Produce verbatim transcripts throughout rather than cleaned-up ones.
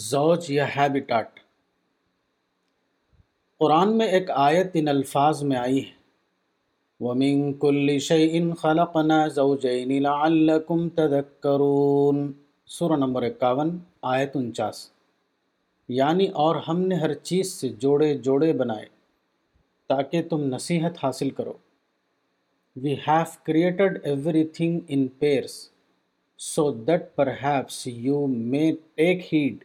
زوج یا ہیبیٹاٹ قرآن میں ایک آیت ان الفاظ میں آئی ہے، وَمِن كُلِّ شَيْءٍ خَلَقْنَا زَوْجَيْنِ لَعَلَّكُمْ تَذَكَّرُونَ، سورہ نمبر اکاون آیت انچاس، یعنی اور ہم نے ہر چیز سے جوڑے جوڑے بنائے تاکہ تم نصیحت حاصل کرو۔ We have created everything in pairs so that perhaps you may take heed.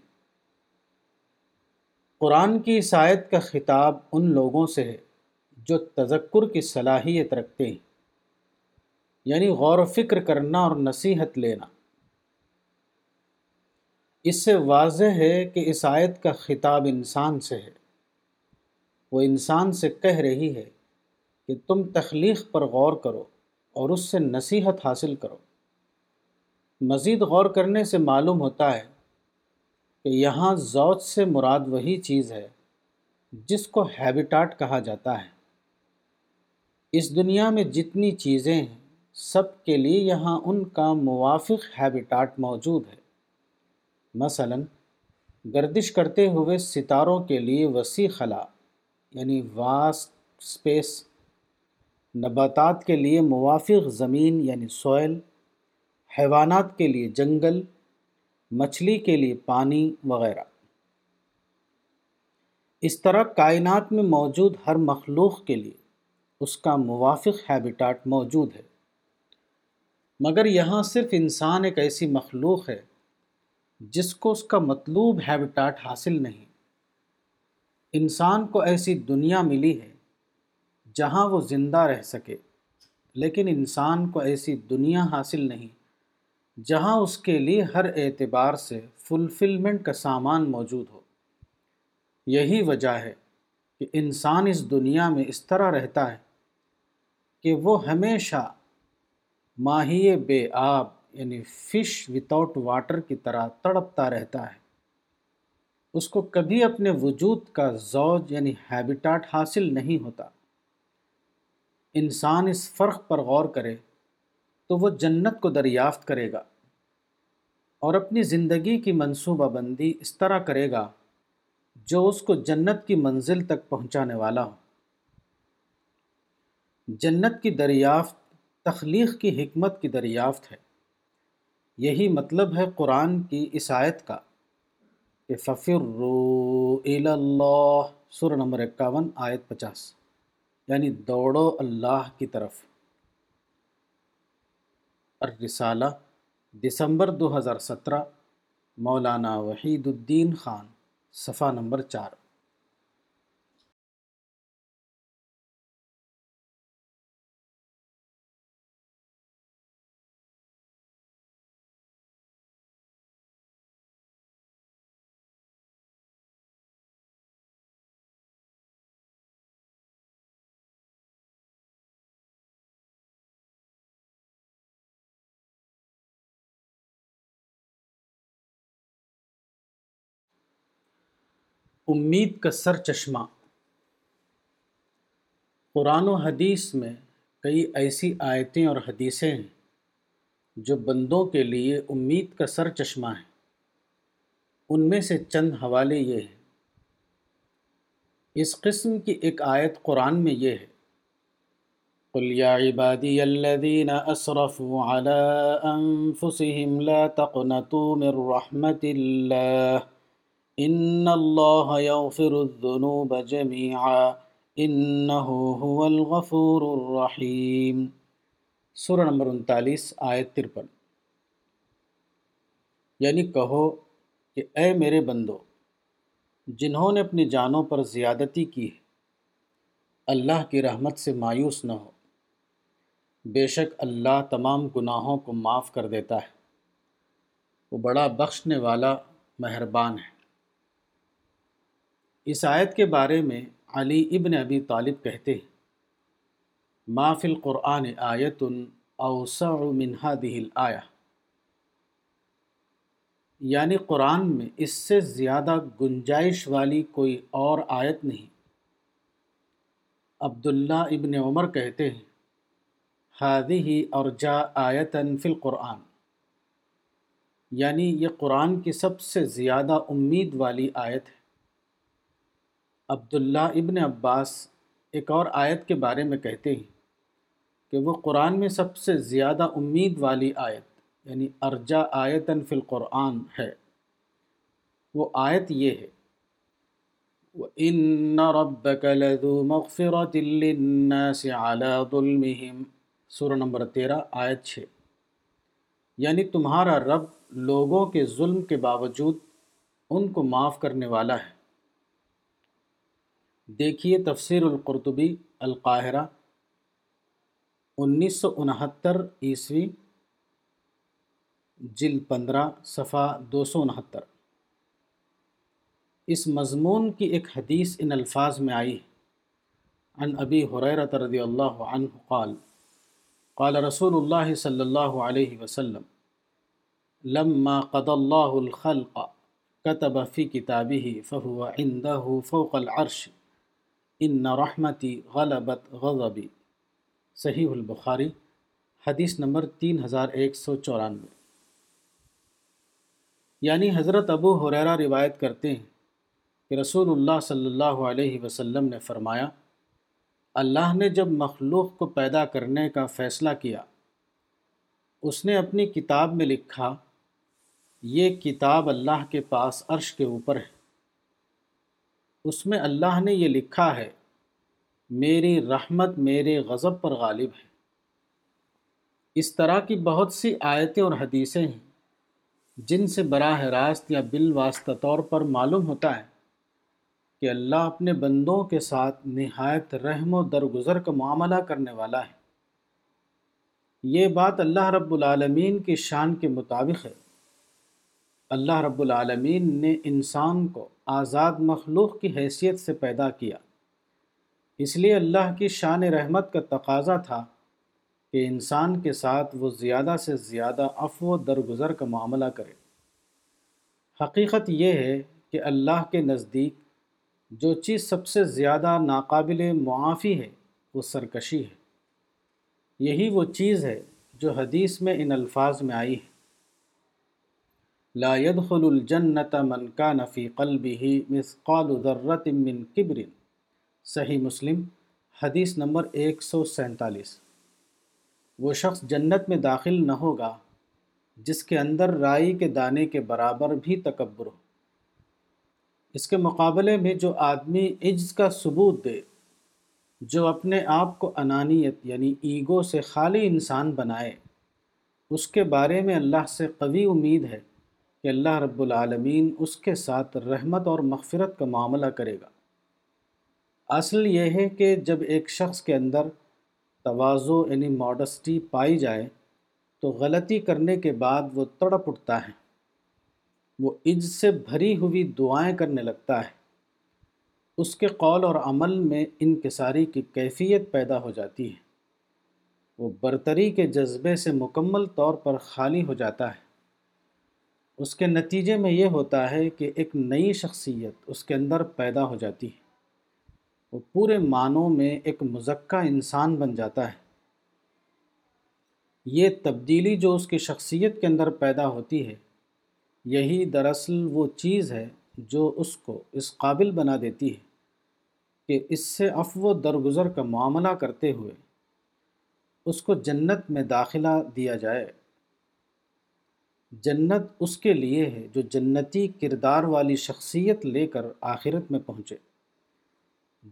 Quran کی اس آیت کا خطاب ان لوگوں سے ہے جو تذکر کی صلاحیت رکھتے ہیں، یعنی غور و فکر کرنا اور نصیحت لینا۔ اس سے واضح ہے کہ اس آیت کا خطاب انسان سے ہے، وہ انسان سے کہہ رہی ہے کہ تم تخلیق پر غور کرو اور اس سے نصیحت حاصل کرو۔ مزید غور کرنے سے معلوم ہوتا ہے کہ یہاں زوج سے مراد وہی چیز ہے جس کو ہیبیٹاٹ کہا جاتا ہے۔ اس دنیا میں جتنی چیزیں ہیں سب کے لیے یہاں ان کا موافق ہیبیٹاٹ موجود ہے۔ مثلا گردش کرتے ہوئے ستاروں کے لیے وسیع خلا یعنی واسٹ اسپیس، نباتات کے لیے موافق زمین یعنی سوئل، حیوانات کے لیے جنگل، مچھلی کے لیے پانی وغیرہ۔ اس طرح کائنات میں موجود ہر مخلوق کے لیے اس کا موافق ہیبیٹاٹ موجود ہے، مگر یہاں صرف انسان ایک ایسی مخلوق ہے جس کو اس کا مطلوب ہیبیٹاٹ حاصل نہیں۔ انسان کو ایسی دنیا ملی ہے جہاں وہ زندہ رہ سکے، لیکن انسان کو ایسی دنیا حاصل نہیں جہاں اس کے لیے ہر اعتبار سے فلفلمنٹ کا سامان موجود ہو۔ یہی وجہ ہے کہ انسان اس دنیا میں اس طرح رہتا ہے کہ وہ ہمیشہ ماہی بے آب یعنی فش وداؤٹ واٹر کی طرح تڑپتا رہتا ہے، اس کو کبھی اپنے وجود کا زوج یعنی ہیبیٹاٹ حاصل نہیں ہوتا۔ انسان اس فرق پر غور کرے تو وہ جنت کو دریافت کرے گا، اور اپنی زندگی کی منصوبہ بندی اس طرح کرے گا جو اس کو جنت کی منزل تک پہنچانے والا ہو۔ جنت کی دریافت تخلیق کی حکمت کی دریافت ہے۔ یہی مطلب ہے قرآن کی اس آیت کا کہ فَفِرُّوا إِلَى اللَّهِ، سورہ نمبر اکاون آیت پچاس، یعنی دوڑو اللہ کی طرف۔ الرسالہ، دسمبر دو ہزار سترہ، مولانا وحید الدین خان، صفحہ نمبر چار۔ امید کا سر چشمہ۔ قرآن و حدیث میں کئی ایسی آیتیں اور حدیثیں ہیں جو بندوں کے لیے امید کا سر چشمہ ہیں۔ ان میں سے چند حوالے یہ ہیں۔ اس قسم کی ایک آیت قرآن میں یہ ہے، قُلْ يَا عِبَادِيَ الَّذِينَ أَسْرَفُوا عَلَىٰ أَنفُسِهِمْ لَا تَقْنَطُوا مِن رَّحْمَةِ اللَّهِ ان اللہ یغفر الذنوب جمیعا انہ هو الغفور الرحیم، سورہ نمبر انتالیس آیت ترپن۔ یعنی کہو کہ اے میرے بندو، جنہوں نے اپنی جانوں پر زیادتی کی ہے، اللہ کی رحمت سے مایوس نہ ہو، بے شک اللہ تمام گناہوں کو معاف کر دیتا ہے، وہ بڑا بخشنے والا مہربان ہے۔ اس آیت کے بارے میں علی ابن ابی طالب کہتے ہیں، ما فی القرآن آیت اوسع من هذه الآیہ، یعنی قرآن میں اس سے زیادہ گنجائش والی کوئی اور آیت نہیں۔ عبداللہ ابن عمر کہتے ہیں، هذه ارجع آیتاً فی القرآن، یعنی یہ قرآن کی سب سے زیادہ امید والی آیت ہے۔ عبداللہ ابن عباس ایک اور آیت کے بارے میں کہتے ہیں کہ وہ قرآن میں سب سے زیادہ امید والی آیت یعنی ارجا آیتاً فی القرآن ہے۔ وہ آیت یہ ہے، وَإِنَّ رَبَّكَ لَذُو مَغْفِرَةٍ لِّلنَّاسِ عَلَىٰ ظُلْمِهِمْ، سورہ نمبر تیرہ آیت چھ۔ یعنی تمہارا رب لوگوں کے ظلم کے باوجود ان کو معاف کرنے والا ہے۔ دیکھیے تفسیر القرطبی، القاہرہ، انیس سو انہتر عیسوی، جلد پندرہ، صفحہ دو سو انہتر۔ اس مضمون کی ایک حدیث ان الفاظ میں آئی، عن ابی حریرہ رضی اللہ عنہ قال قال رسول اللہ صلی اللہ علیہ وسلم، لما قضى الله الخلق كتب في كتابه فهو عنده فوق العرش، ان رحمتي غلبت غضبي، صحیح البخاری، حدیث نمبر تین ہزار ایک سو چورانوے۔ یعنی حضرت ابو ہریرہ روایت کرتے ہیں کہ رسول اللہ صلی اللہ علیہ وسلم نے فرمایا، اللہ نے جب مخلوق کو پیدا کرنے کا فیصلہ کیا، اس نے اپنی کتاب میں لکھا، یہ کتاب اللہ کے پاس عرش کے اوپر ہے، اس میں اللہ نے یہ لکھا ہے، میری رحمت میرے غضب پر غالب ہے۔ اس طرح کی بہت سی آیتیں اور حدیثیں ہیں جن سے براہ راست یا بالواسطہ طور پر معلوم ہوتا ہے کہ اللہ اپنے بندوں کے ساتھ نہایت رحم و درگزر کا معاملہ کرنے والا ہے۔ یہ بات اللہ رب العالمین کی شان کے مطابق ہے۔ اللہ رب العالمین نے انسان کو آزاد مخلوق کی حیثیت سے پیدا کیا، اس لیے اللہ کی شان رحمت کا تقاضا تھا کہ انسان کے ساتھ وہ زیادہ سے زیادہ عفو و درگزر کا معاملہ کرے۔ حقیقت یہ ہے کہ اللہ کے نزدیک جو چیز سب سے زیادہ ناقابل معافی ہے وہ سرکشی ہے۔ یہی وہ چیز ہے جو حدیث میں ان الفاظ میں آئی ہے، لا يدخل الجنة من كان في قلبه مثقال ذرة من كبر، صحیح مسلم، حدیث نمبر ایک سو سینتالیس۔ وہ شخص جنت میں داخل نہ ہوگا جس کے اندر رائی کے دانے کے برابر بھی تکبر ہو۔ اس کے مقابلے میں جو آدمی عجز کا ثبوت دے، جو اپنے آپ کو انانیت یعنی ایگو سے خالی انسان بنائے، اس کے بارے میں اللہ سے قوی امید ہے کہ اللہ رب العالمین اس کے ساتھ رحمت اور مغفرت کا معاملہ کرے گا۔ اصل یہ ہے کہ جب ایک شخص کے اندر تواضع یعنی ماڈسٹی پائی جائے تو غلطی کرنے کے بعد وہ تڑپ اٹھتا ہے، وہ عجز سے بھری ہوئی دعائیں کرنے لگتا ہے، اس کے قول اور عمل میں انکساری کی کیفیت پیدا ہو جاتی ہے، وہ برتری کے جذبے سے مکمل طور پر خالی ہو جاتا ہے۔ اس کے نتیجے میں یہ ہوتا ہے کہ ایک نئی شخصیت اس کے اندر پیدا ہو جاتی ہے، وہ پورے معنوں میں ایک مزکہ انسان بن جاتا ہے۔ یہ تبدیلی جو اس کی شخصیت کے اندر پیدا ہوتی ہے، یہی دراصل وہ چیز ہے جو اس کو اس قابل بنا دیتی ہے کہ اس سے عفو و درگزر کا معاملہ کرتے ہوئے اس کو جنت میں داخلہ دیا جائے۔ جنت اس کے لیے ہے جو جنتی کردار والی شخصیت لے کر آخرت میں پہنچے۔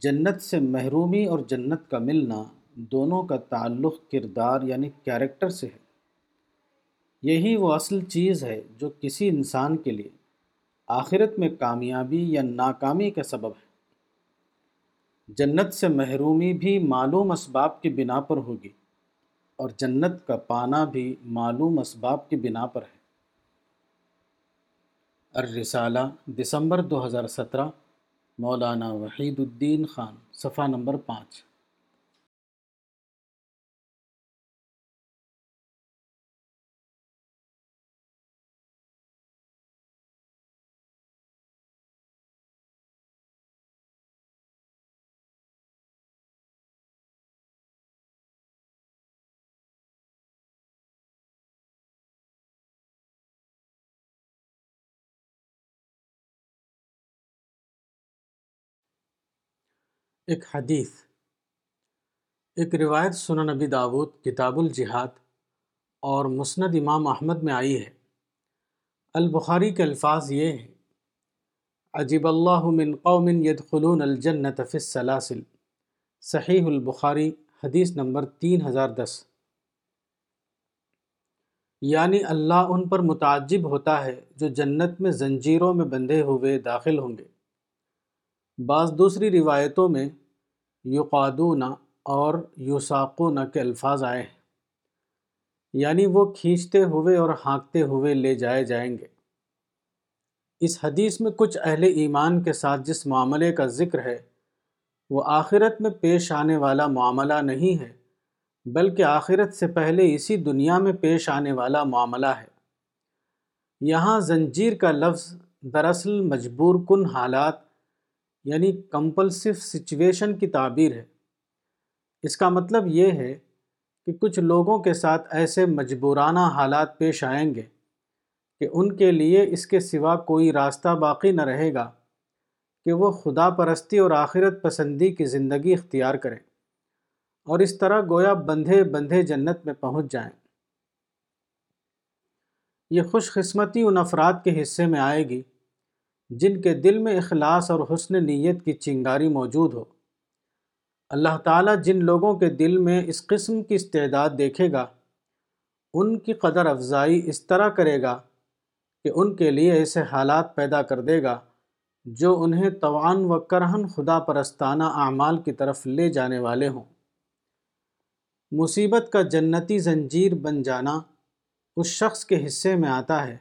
جنت سے محرومی اور جنت کا ملنا دونوں کا تعلق کردار یعنی کیریکٹر سے ہے۔ یہی وہ اصل چیز ہے جو کسی انسان کے لیے آخرت میں کامیابی یا ناکامی کا سبب ہے۔ جنت سے محرومی بھی معلوم اسباب کی بنا پر ہوگی اور جنت کا پانا بھی معلوم اسباب کی بنا پر ہے۔ الرسالہ، دسمبر دو ہزار سترہ، مولانا وحید الدین خان، صفحہ نمبر پانچ۔ ایک حدیث، ایک روایت سنن ابی داود کتاب الجہاد اور مسند امام احمد میں آئی ہے۔ البخاری کے الفاظ یہ ہیں: عجب اللہ من قوم یدخلون الجنۃ فی السلاسل، صحیح البخاری حدیث نمبر تین ہزار دس۔ یعنی اللہ ان پر متعجب ہوتا ہے جو جنت میں زنجیروں میں بندھے ہوئے داخل ہوں گے۔ بعض دوسری روایتوں میں یقادون اور یساقون کے الفاظ آئے ہیں، یعنی وہ کھینچتے ہوئے اور ہانکتے ہوئے لے جائے جائیں گے۔ اس حدیث میں کچھ اہل ایمان کے ساتھ جس معاملے کا ذکر ہے وہ آخرت میں پیش آنے والا معاملہ نہیں ہے، بلکہ آخرت سے پہلے اسی دنیا میں پیش آنے والا معاملہ ہے۔ یہاں زنجیر کا لفظ دراصل مجبور کن حالات یعنی کمپلسو سچویشن کی تعبیر ہے۔ اس کا مطلب یہ ہے کہ کچھ لوگوں کے ساتھ ایسے مجبورانہ حالات پیش آئیں گے کہ ان کے لیے اس کے سوا کوئی راستہ باقی نہ رہے گا کہ وہ خدا پرستی اور آخرت پسندی کی زندگی اختیار کریں اور اس طرح گویا بندھے بندھے جنت میں پہنچ جائیں۔ یہ خوش قسمتی ان افراد کے حصے میں آئے گی جن کے دل میں اخلاص اور حسن نیت کی چنگاری موجود ہو۔ اللہ تعالیٰ جن لوگوں کے دل میں اس قسم کی استعداد دیکھے گا ان کی قدر افزائی اس طرح کرے گا کہ ان کے لیے ایسے حالات پیدا کر دے گا جو انہیں طوعاً و کرہاً خدا پرستانہ اعمال کی طرف لے جانے والے ہوں۔ مصیبت کا جنتی زنجیر بن جانا اس شخص کے حصے میں آتا ہے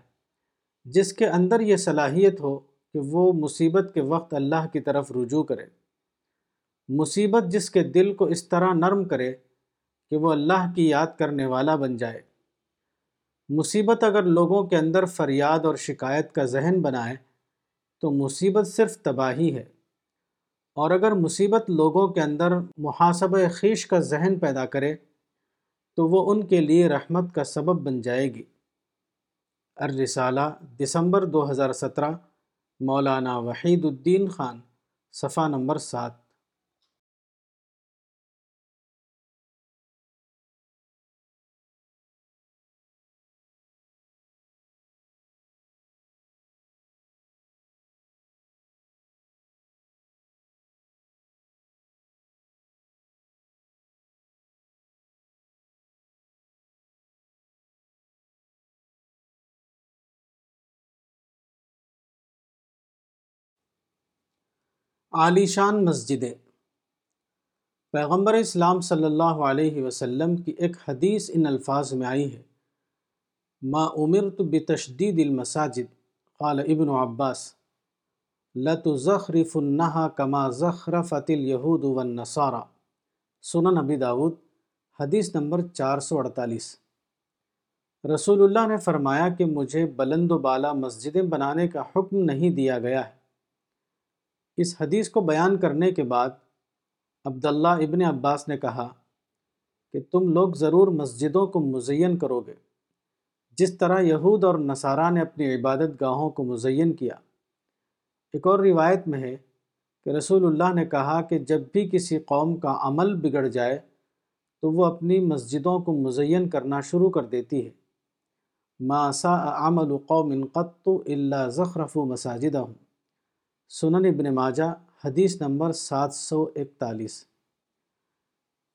جس کے اندر یہ صلاحیت ہو کہ وہ مصیبت کے وقت اللہ کی طرف رجوع کرے۔ مصیبت جس کے دل کو اس طرح نرم کرے کہ وہ اللہ کی یاد کرنے والا بن جائے۔ مصیبت اگر لوگوں کے اندر فریاد اور شکایت کا ذہن بنائے تو مصیبت صرف تباہی ہے، اور اگر مصیبت لوگوں کے اندر محاسبہ خویش کا ذہن پیدا کرے تو وہ ان کے لیے رحمت کا سبب بن جائے گی۔ الرسالہ دسمبر دو ہزار سترہ، مولانا وحید الدین خان، صفحہ نمبر سات۔ عالی شان مسجدیں۔ پیغمبر اسلام صلی اللہ علیہ وسلم کی ایک حدیث ان الفاظ میں آئی ہے: ما امرت بتشدید المساجد، قال ابن عباس لتزخرفنها كما زخرفت اليهود والنصارى، سنن ابی داود حدیث نمبر چار سو اڑتالیس۔ رسول اللہ نے فرمایا کہ مجھے بلند و بالا مسجدیں بنانے کا حکم نہیں دیا گیا ہے۔ اس حدیث کو بیان کرنے کے بعد عبداللہ ابن عباس نے کہا کہ تم لوگ ضرور مسجدوں کو مزین کرو گے جس طرح یہود اور نصارہ نے اپنی عبادت گاہوں کو مزین کیا۔ ایک اور روایت میں ہے کہ رسول اللہ نے کہا کہ جب بھی کسی قوم کا عمل بگڑ جائے تو وہ اپنی مسجدوں کو مزین کرنا شروع کر دیتی ہے۔ ما ساء عمل قوم قط الا زخرفوا مساجدهم، سنن ابن ماجہ حدیث نمبر سات سو اکتالیس۔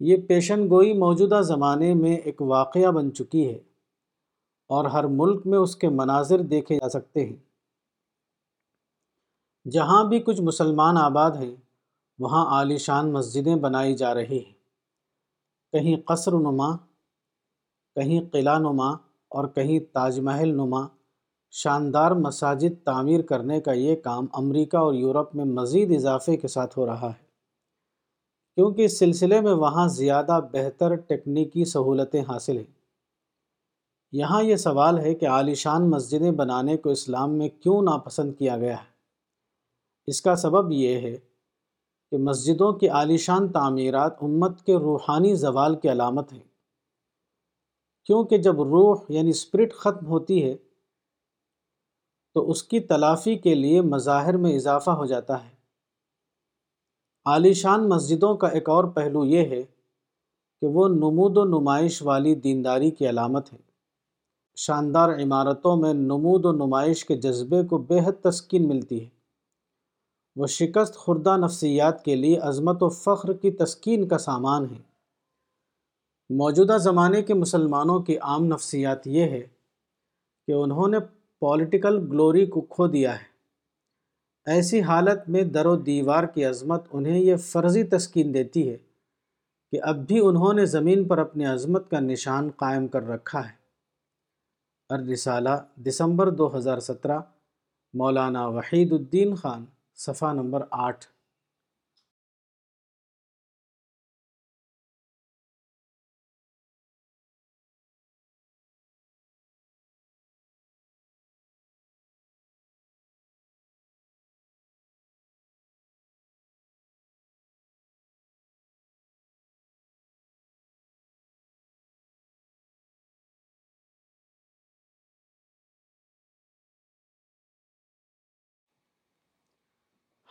یہ پیشن گوئی موجودہ زمانے میں ایک واقعہ بن چکی ہے اور ہر ملک میں اس کے مناظر دیکھے جا سکتے ہیں۔ جہاں بھی کچھ مسلمان آباد ہیں وہاں عالی شان مسجدیں بنائی جا رہی ہیں، کہیں قصر نما، کہیں قلعہ نما اور کہیں تاج محل نما شاندار مساجد تعمیر کرنے کا یہ کام امریکہ اور یورپ میں مزید اضافے کے ساتھ ہو رہا ہے، کیونکہ اس سلسلے میں وہاں زیادہ بہتر تکنیکی سہولتیں حاصل ہیں۔ یہاں یہ سوال ہے کہ عالی شان مسجدیں بنانے کو اسلام میں کیوں ناپسند کیا گیا ہے؟ اس کا سبب یہ ہے کہ مسجدوں کی عالی شان تعمیرات امت کے روحانی زوال کی علامت ہیں، کیونکہ جب روح یعنی اسپرٹ ختم ہوتی ہے تو اس کی تلافی کے لیے مظاہر میں اضافہ ہو جاتا ہے۔ عالی شان مسجدوں کا ایک اور پہلو یہ ہے کہ وہ نمود و نمائش والی دینداری کی علامت ہے۔ شاندار عمارتوں میں نمود و نمائش کے جذبے کو بے حد تسکین ملتی ہے۔ وہ شکست خوردہ نفسیات کے لیے عظمت و فخر کی تسکین کا سامان ہے۔ موجودہ زمانے کے مسلمانوں کی عام نفسیات یہ ہے کہ انہوں نے پولیٹیکل گلوری کو کھو دیا ہے۔ ایسی حالت میں در و دیوار کی عظمت انہیں یہ فرضی تسکین دیتی ہے کہ اب بھی انہوں نے زمین پر اپنی عظمت کا نشان قائم کر رکھا ہے۔ الرسالہ دسمبر دو ہزار سترہ، مولانا وحید الدین خان، صفحہ نمبر آٹھ۔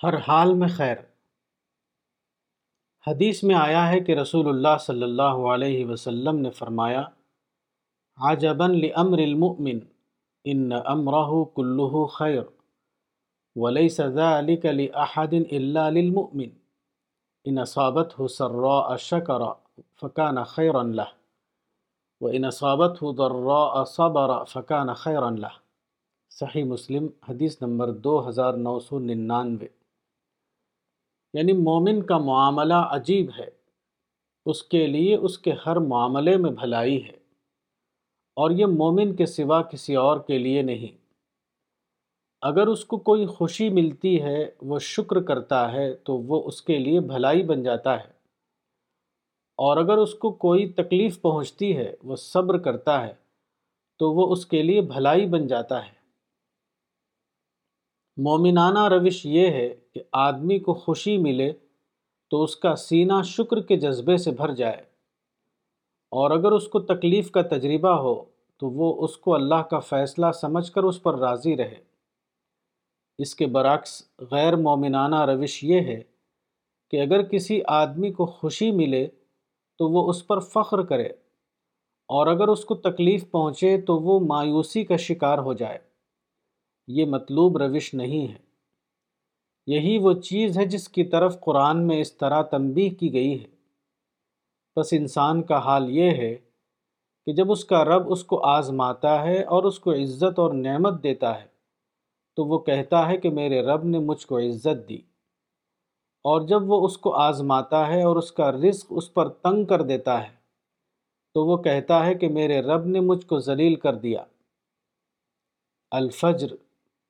ہر حال میں خیر۔ حدیث میں آیا ہے کہ رسول اللہ صلی اللہ علیہ وسلم نے فرمایا، عجبا لامر المؤمن ان امرہ کلہ خیر ولیس ذلک لاحد الا للمؤمن ان اصابتہ سراء شکر فکان خیرا لہ وان اصابتہ ضراء صبر فکان خیرا لہ۔ صحیح مسلم حدیث نمبر دو ہزار نو سو ننانوے۔ یعنی مومن کا معاملہ عجیب ہے، اس کے لیے اس کے ہر معاملے میں بھلائی ہے، اور یہ مومن کے سوا کسی اور کے لیے نہیں۔ اگر اس کو کوئی خوشی ملتی ہے، وہ شکر کرتا ہے تو وہ اس کے لیے بھلائی بن جاتا ہے، اور اگر اس کو کوئی تکلیف پہنچتی ہے، وہ صبر کرتا ہے تو وہ اس کے لیے بھلائی بن جاتا ہے۔ مومنانہ روش یہ ہے کہ آدمی کو خوشی ملے تو اس کا سینہ شکر کے جذبے سے بھر جائے، اور اگر اس کو تکلیف کا تجربہ ہو تو وہ اس کو اللہ کا فیصلہ سمجھ کر اس پر راضی رہے۔ اس کے برعکس غیر مومنانہ روش یہ ہے کہ اگر کسی آدمی کو خوشی ملے تو وہ اس پر فخر کرے، اور اگر اس کو تکلیف پہنچے تو وہ مایوسی کا شکار ہو جائے۔ یہ مطلوب روش نہیں ہے۔ یہی وہ چیز ہے جس کی طرف قرآن میں اس طرح تنبیہ کی گئی ہے۔ بس انسان کا حال یہ ہے کہ جب اس کا رب اس کو آزماتا ہے اور اس کو عزت اور نعمت دیتا ہے تو وہ کہتا ہے کہ میرے رب نے مجھ کو عزت دی، اور جب وہ اس کو آزماتا ہے اور اس کا رزق اس پر تنگ کر دیتا ہے تو وہ کہتا ہے کہ میرے رب نے مجھ کو ذلیل کر دیا۔ الفجر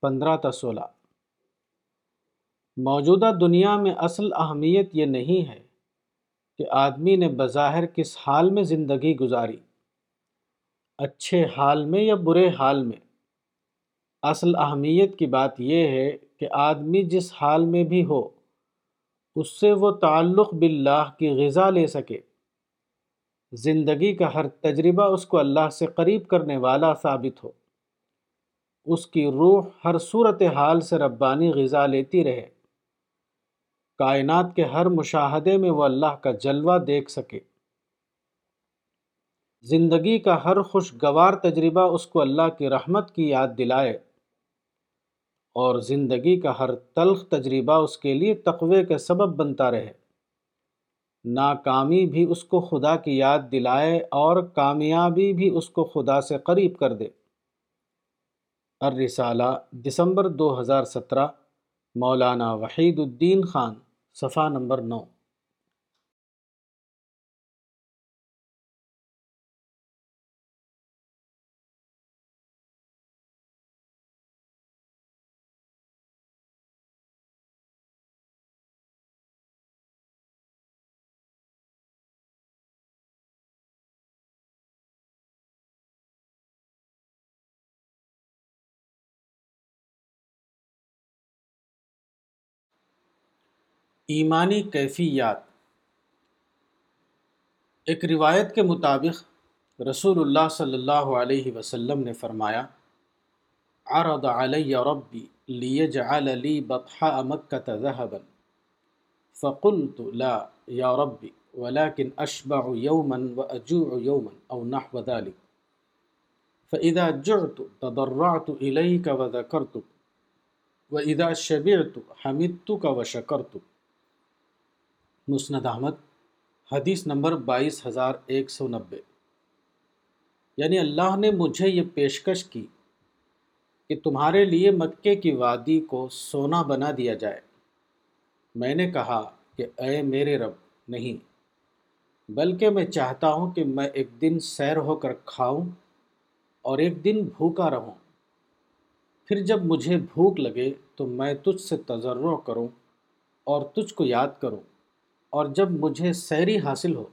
پندرہ تا سولہ۔ موجودہ دنیا میں اصل اہمیت یہ نہیں ہے کہ آدمی نے بظاہر کس حال میں زندگی گزاری، اچھے حال میں یا برے حال میں۔ اصل اہمیت کی بات یہ ہے کہ آدمی جس حال میں بھی ہو اس سے وہ تعلق باللہ کی غذا لے سکے۔ زندگی کا ہر تجربہ اس کو اللہ سے قریب کرنے والا ثابت ہو، اس کی روح ہر صورت حال سے ربانی غذا لیتی رہے، کائنات کے ہر مشاہدے میں وہ اللہ کا جلوہ دیکھ سکے، زندگی کا ہر خوشگوار تجربہ اس کو اللہ کی رحمت کی یاد دلائے، اور زندگی کا ہر تلخ تجربہ اس کے لیے تقوی کے سبب بنتا رہے۔ ناکامی بھی اس کو خدا کی یاد دلائے اور کامیابی بھی اس کو خدا سے قریب کر دے۔ الرسالہ دسمبر دو ہزار سترہ، مولانا وحید الدین خان، صفحہ نمبر نو۔ ایمانی کیفیات۔ ایک روایت کے مطابق رسول اللہ صلی اللہ علیہ وسلم نے فرمایا، عرض علی ربی لیجعل لی بطحاء مکہ ذہبا فقلت لا یا ربی ولكن اشبع يوما واجوع يوما او نحو ذلك فاذا جعت تضرعت اليك وذكرتك واذا شبعت حمدتك وشكرتك۔ مسند احمد حدیث نمبر بائیس ہزار ایک سو نبے۔ یعنی اللہ نے مجھے یہ پیشکش کی کہ تمہارے لیے مکے کی وادی کو سونا بنا دیا جائے، میں نے کہا کہ اے میرے رب نہیں، بلکہ میں چاہتا ہوں کہ میں ایک دن سیر ہو کر کھاؤں اور ایک دن بھوکا رہوں، پھر جب مجھے بھوک لگے تو میں تجھ سے تضرع کروں اور تجھ کو یاد کروں، اور جب مجھے سیری حاصل ہو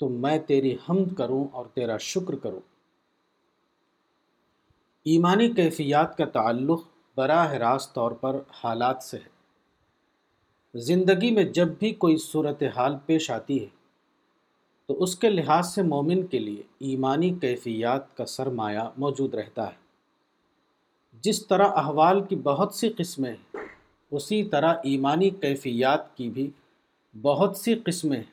تو میں تیری حمد کروں اور تیرا شکر کروں۔ ایمانی کیفیات کا تعلق براہ راست طور پر حالات سے ہے۔ زندگی میں جب بھی کوئی صورتحال پیش آتی ہے تو اس کے لحاظ سے مومن کے لیے ایمانی کیفیات کا سرمایہ موجود رہتا ہے۔ جس طرح احوال کی بہت سی قسمیں ہیں، اسی طرح ایمانی کیفیات کی بھی بہت سی قسمیں ہیں،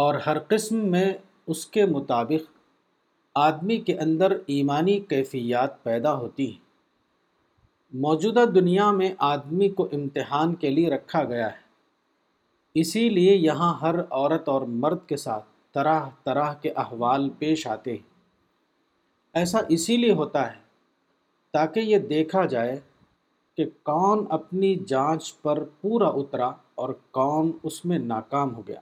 اور ہر قسم میں اس کے مطابق آدمی کے اندر ایمانی کیفیات پیدا ہوتی ہیں۔ موجودہ دنیا میں آدمی کو امتحان کے لیے رکھا گیا ہے، اسی لیے یہاں ہر عورت اور مرد کے ساتھ طرح طرح کے احوال پیش آتے ہیں۔ ایسا اسی لیے ہوتا ہے تاکہ یہ دیکھا جائے کہ کون اپنی جانچ پر پورا اترا اور کون اس میں ناکام ہو گیا۔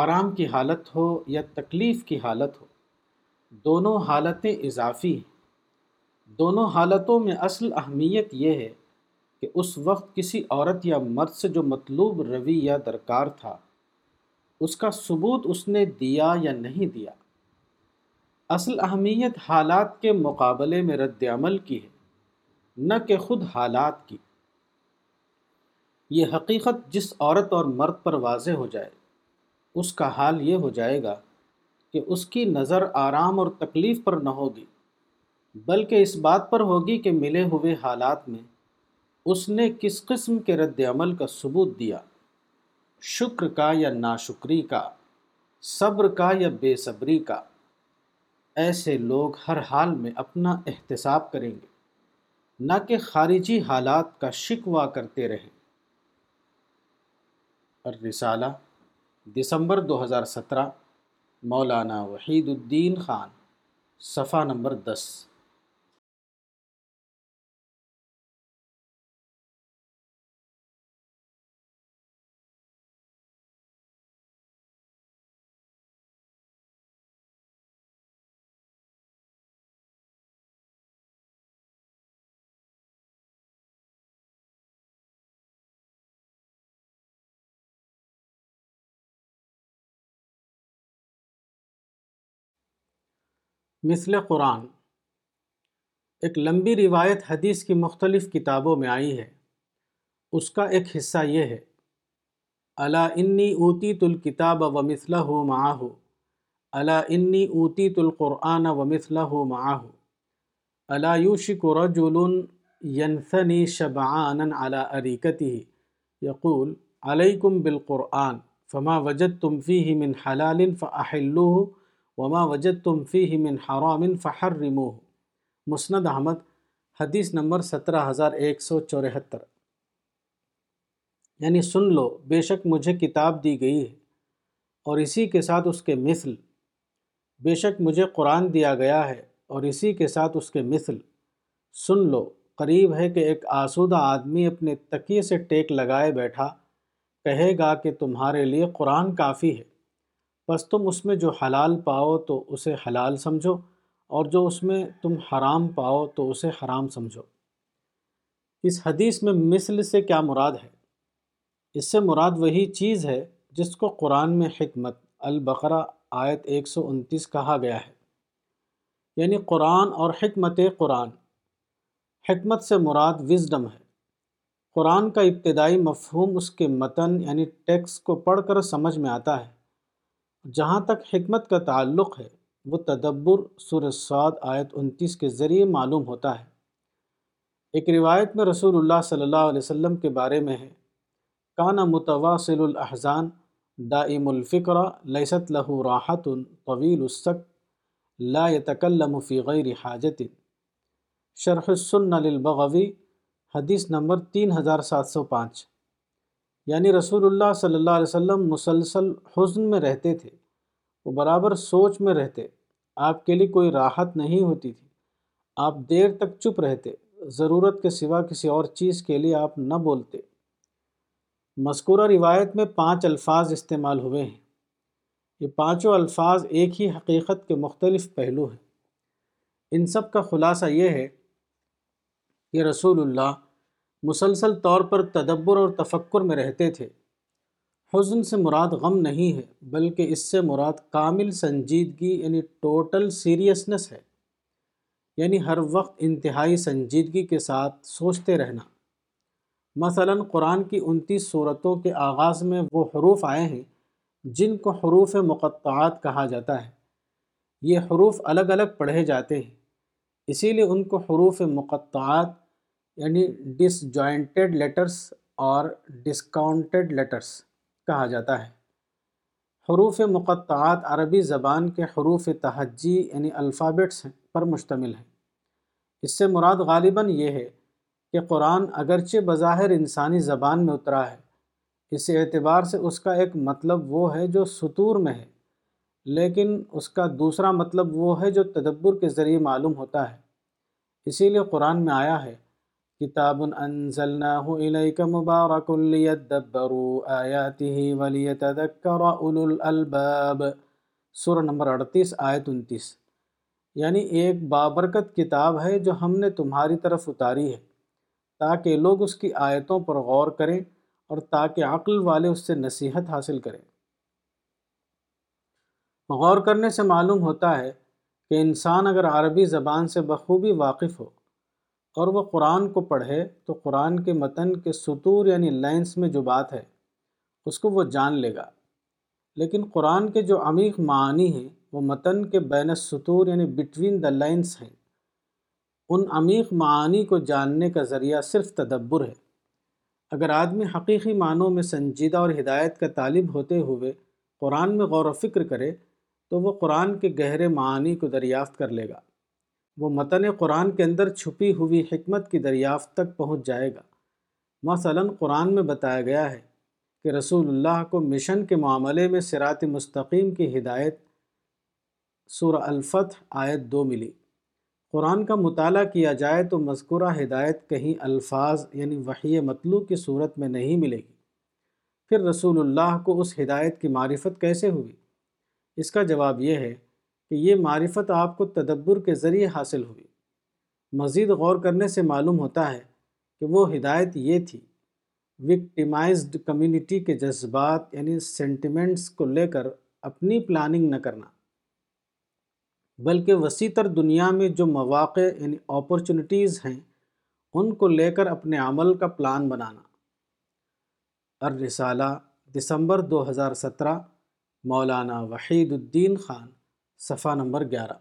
آرام کی حالت ہو یا تکلیف کی حالت ہو، دونوں حالتیں اضافی ہیں۔ دونوں حالتوں میں اصل اہمیت یہ ہے کہ اس وقت کسی عورت یا مرد سے جو مطلوب رویہ درکار تھا اس کا ثبوت اس نے دیا یا نہیں دیا۔ اصل اہمیت حالات کے مقابلے میں رد عمل کی ہے، نہ کہ خود حالات کی۔ یہ حقیقت جس عورت اور مرد پر واضح ہو جائے اس کا حال یہ ہو جائے گا کہ اس کی نظر آرام اور تکلیف پر نہ ہوگی، بلکہ اس بات پر ہوگی کہ ملے ہوئے حالات میں اس نے کس قسم کے رد عمل کا ثبوت دیا، شکر کا یا ناشکری کا، صبر کا یا بے صبری کا۔ ایسے لوگ ہر حال میں اپنا احتساب کریں گے، نہ کہ خارجی حالات کا شکوہ کرتے رہیں۔ الرسالہ دسمبر دو ہزار سترہ، مولانا وحید الدین خان، صفحہ نمبر دس۔ مثل قرآن ایک لمبی روایت حدیث کی مختلف کتابوں میں آئی ہے، اس کا ایک حصہ یہ ہے، الا انی اوتیت الکتاب ومثلہ معہ الا انی اوتیت القرآن ومثلہ معہ الا یوشک رجل ینثنی شبعانا علی اریکتہ یقول علیکم بالقرآن فما وجدتم فیہ من حلال فاحلوہ وما وجدتم فیہ من حرام فحرموہ۔ مسند احمد حدیث نمبر سترہ ہزار ایک سو چوہتر۔ یعنی سن لو، بے شک مجھے کتاب دی گئی ہے اور اسی کے ساتھ اس کے مثل، بے شک مجھے قرآن دیا گیا ہے اور اسی کے ساتھ اس کے مثل، سن لو قریب ہے کہ ایک آسودہ آدمی اپنے تکیے سے ٹیک لگائے بیٹھا کہے گا کہ تمہارے لیے قرآن کافی ہے، بس تم اس میں جو حلال پاؤ تو اسے حلال سمجھو اور جو اس میں تم حرام پاؤ تو اسے حرام سمجھو۔ اس حدیث میں مثل سے کیا مراد ہے؟ اس سے مراد وہی چیز ہے جس کو قرآن میں حکمت البقرہ آیت ایک سو انتیس کہا گیا ہے، یعنی قرآن اور حکمت قرآن۔ حکمت سے مراد وزڈم ہے۔ قرآن کا ابتدائی مفہوم اس کے متن یعنی ٹیکس کو پڑھ کر سمجھ میں آتا ہے۔ جہاں تک حکمت کا تعلق ہے وہ تدبر سورۃ صاد آیت انتیس کے ذریعے معلوم ہوتا ہے۔ ایک روایت میں رسول اللہ صلی اللہ علیہ وسلم کے بارے میں ہے، کان متواصل الاحزان دائم الفکر لیست لہ راحت طویل السک لا یتکلم فی غیر حاجت. شرح السنہ للبغوی حدیث نمبر تین ہزار سات سو پانچ. یعنی رسول اللہ صلی اللہ علیہ وسلم مسلسل حزن میں رہتے تھے، وہ برابر سوچ میں رہتے، آپ کے لیے کوئی راحت نہیں ہوتی تھی، آپ دیر تک چپ رہتے، ضرورت کے سوا کسی اور چیز کے لیے آپ نہ بولتے. مذکورہ روایت میں پانچ الفاظ استعمال ہوئے ہیں. یہ پانچوں الفاظ ایک ہی حقیقت کے مختلف پہلو ہیں. ان سب کا خلاصہ یہ ہے کہ رسول اللہ مسلسل طور پر تدبر اور تفکر میں رہتے تھے. حزن سے مراد غم نہیں ہے، بلکہ اس سے مراد کامل سنجیدگی یعنی ٹوٹل سیریسنس ہے، یعنی ہر وقت انتہائی سنجیدگی کے ساتھ سوچتے رہنا. مثلا قرآن کی انتیس سورتوں کے آغاز میں وہ حروف آئے ہیں جن کو حروف مقطعات کہا جاتا ہے. یہ حروف الگ الگ پڑھے جاتے ہیں، اسی لیے ان کو حروف مقطعات یعنی ڈس جوائنٹیڈ لیٹرس اور ڈسکاؤنٹیڈ لیٹرس کہا جاتا ہے. حروف مقطعات عربی زبان کے حروف تہجی یعنی الفابیٹس پر مشتمل ہیں. اس سے مراد غالباً یہ ہے کہ قرآن اگرچہ بظاہر انسانی زبان میں اترا ہے، اس اعتبار سے اس کا ایک مطلب وہ ہے جو سطور میں ہے، لیکن اس کا دوسرا مطلب وہ ہے جو تدبر کے ذریعے معلوم ہوتا ہے. اسی لیے قرآن میں آیا ہے کتاب انزلناہ الیک مبارک لیدبروا آیاتہ ولیتذکر اولو الالباب، سورہ نمبر اڑتیس آیت انتیس. یعنی ایک بابرکت کتاب ہے جو ہم نے تمہاری طرف اتاری ہے تاکہ لوگ اس کی آیتوں پر غور کریں اور تاکہ عقل والے اس سے نصیحت حاصل کریں. غور کرنے سے معلوم ہوتا ہے کہ انسان اگر عربی زبان سے بخوبی واقف ہو اور وہ قرآن کو پڑھے تو قرآن کے متن کے سطور یعنی لائنز میں جو بات ہے اس کو وہ جان لے گا، لیکن قرآن کے جو عمیق معانی ہیں وہ متن کے بین السطور یعنی بٹوین دا لائنز ہیں. ان عمیق معانی کو جاننے کا ذریعہ صرف تدبر ہے. اگر آدمی حقیقی معنوں میں سنجیدہ اور ہدایت کا طالب ہوتے ہوئے قرآن میں غور و فکر کرے تو وہ قرآن کے گہرے معانی کو دریافت کر لے گا، وہ متن قرآن کے اندر چھپی ہوئی حکمت کی دریافت تک پہنچ جائے گا. مثلا قرآن میں بتایا گیا ہے کہ رسول اللہ کو مشن کے معاملے میں صراط مستقیم کی ہدایت سورہ الفتح آیت دو ملی. قرآن کا مطالعہ کیا جائے تو مذکورہ ہدایت کہیں الفاظ یعنی وحی مطلوب کی صورت میں نہیں ملے گی. پھر رسول اللہ کو اس ہدایت کی معرفت کیسے ہوئی؟ اس کا جواب یہ ہے کہ یہ معرفت آپ کو تدبر کے ذریعے حاصل ہوئی. مزید غور کرنے سے معلوم ہوتا ہے کہ وہ ہدایت یہ تھی وکٹیمائزڈ کمیونٹی کے جذبات یعنی سینٹیمنٹس کو لے کر اپنی پلاننگ نہ کرنا، بلکہ وسیع تر دنیا میں جو مواقع یعنی اپورچونٹیز ہیں ان کو لے کر اپنے عمل کا پلان بنانا. الرسالہ دسمبر دو ہزار سترہ، مولانا وحید الدین خان، صفحہ نمبر گیارہ.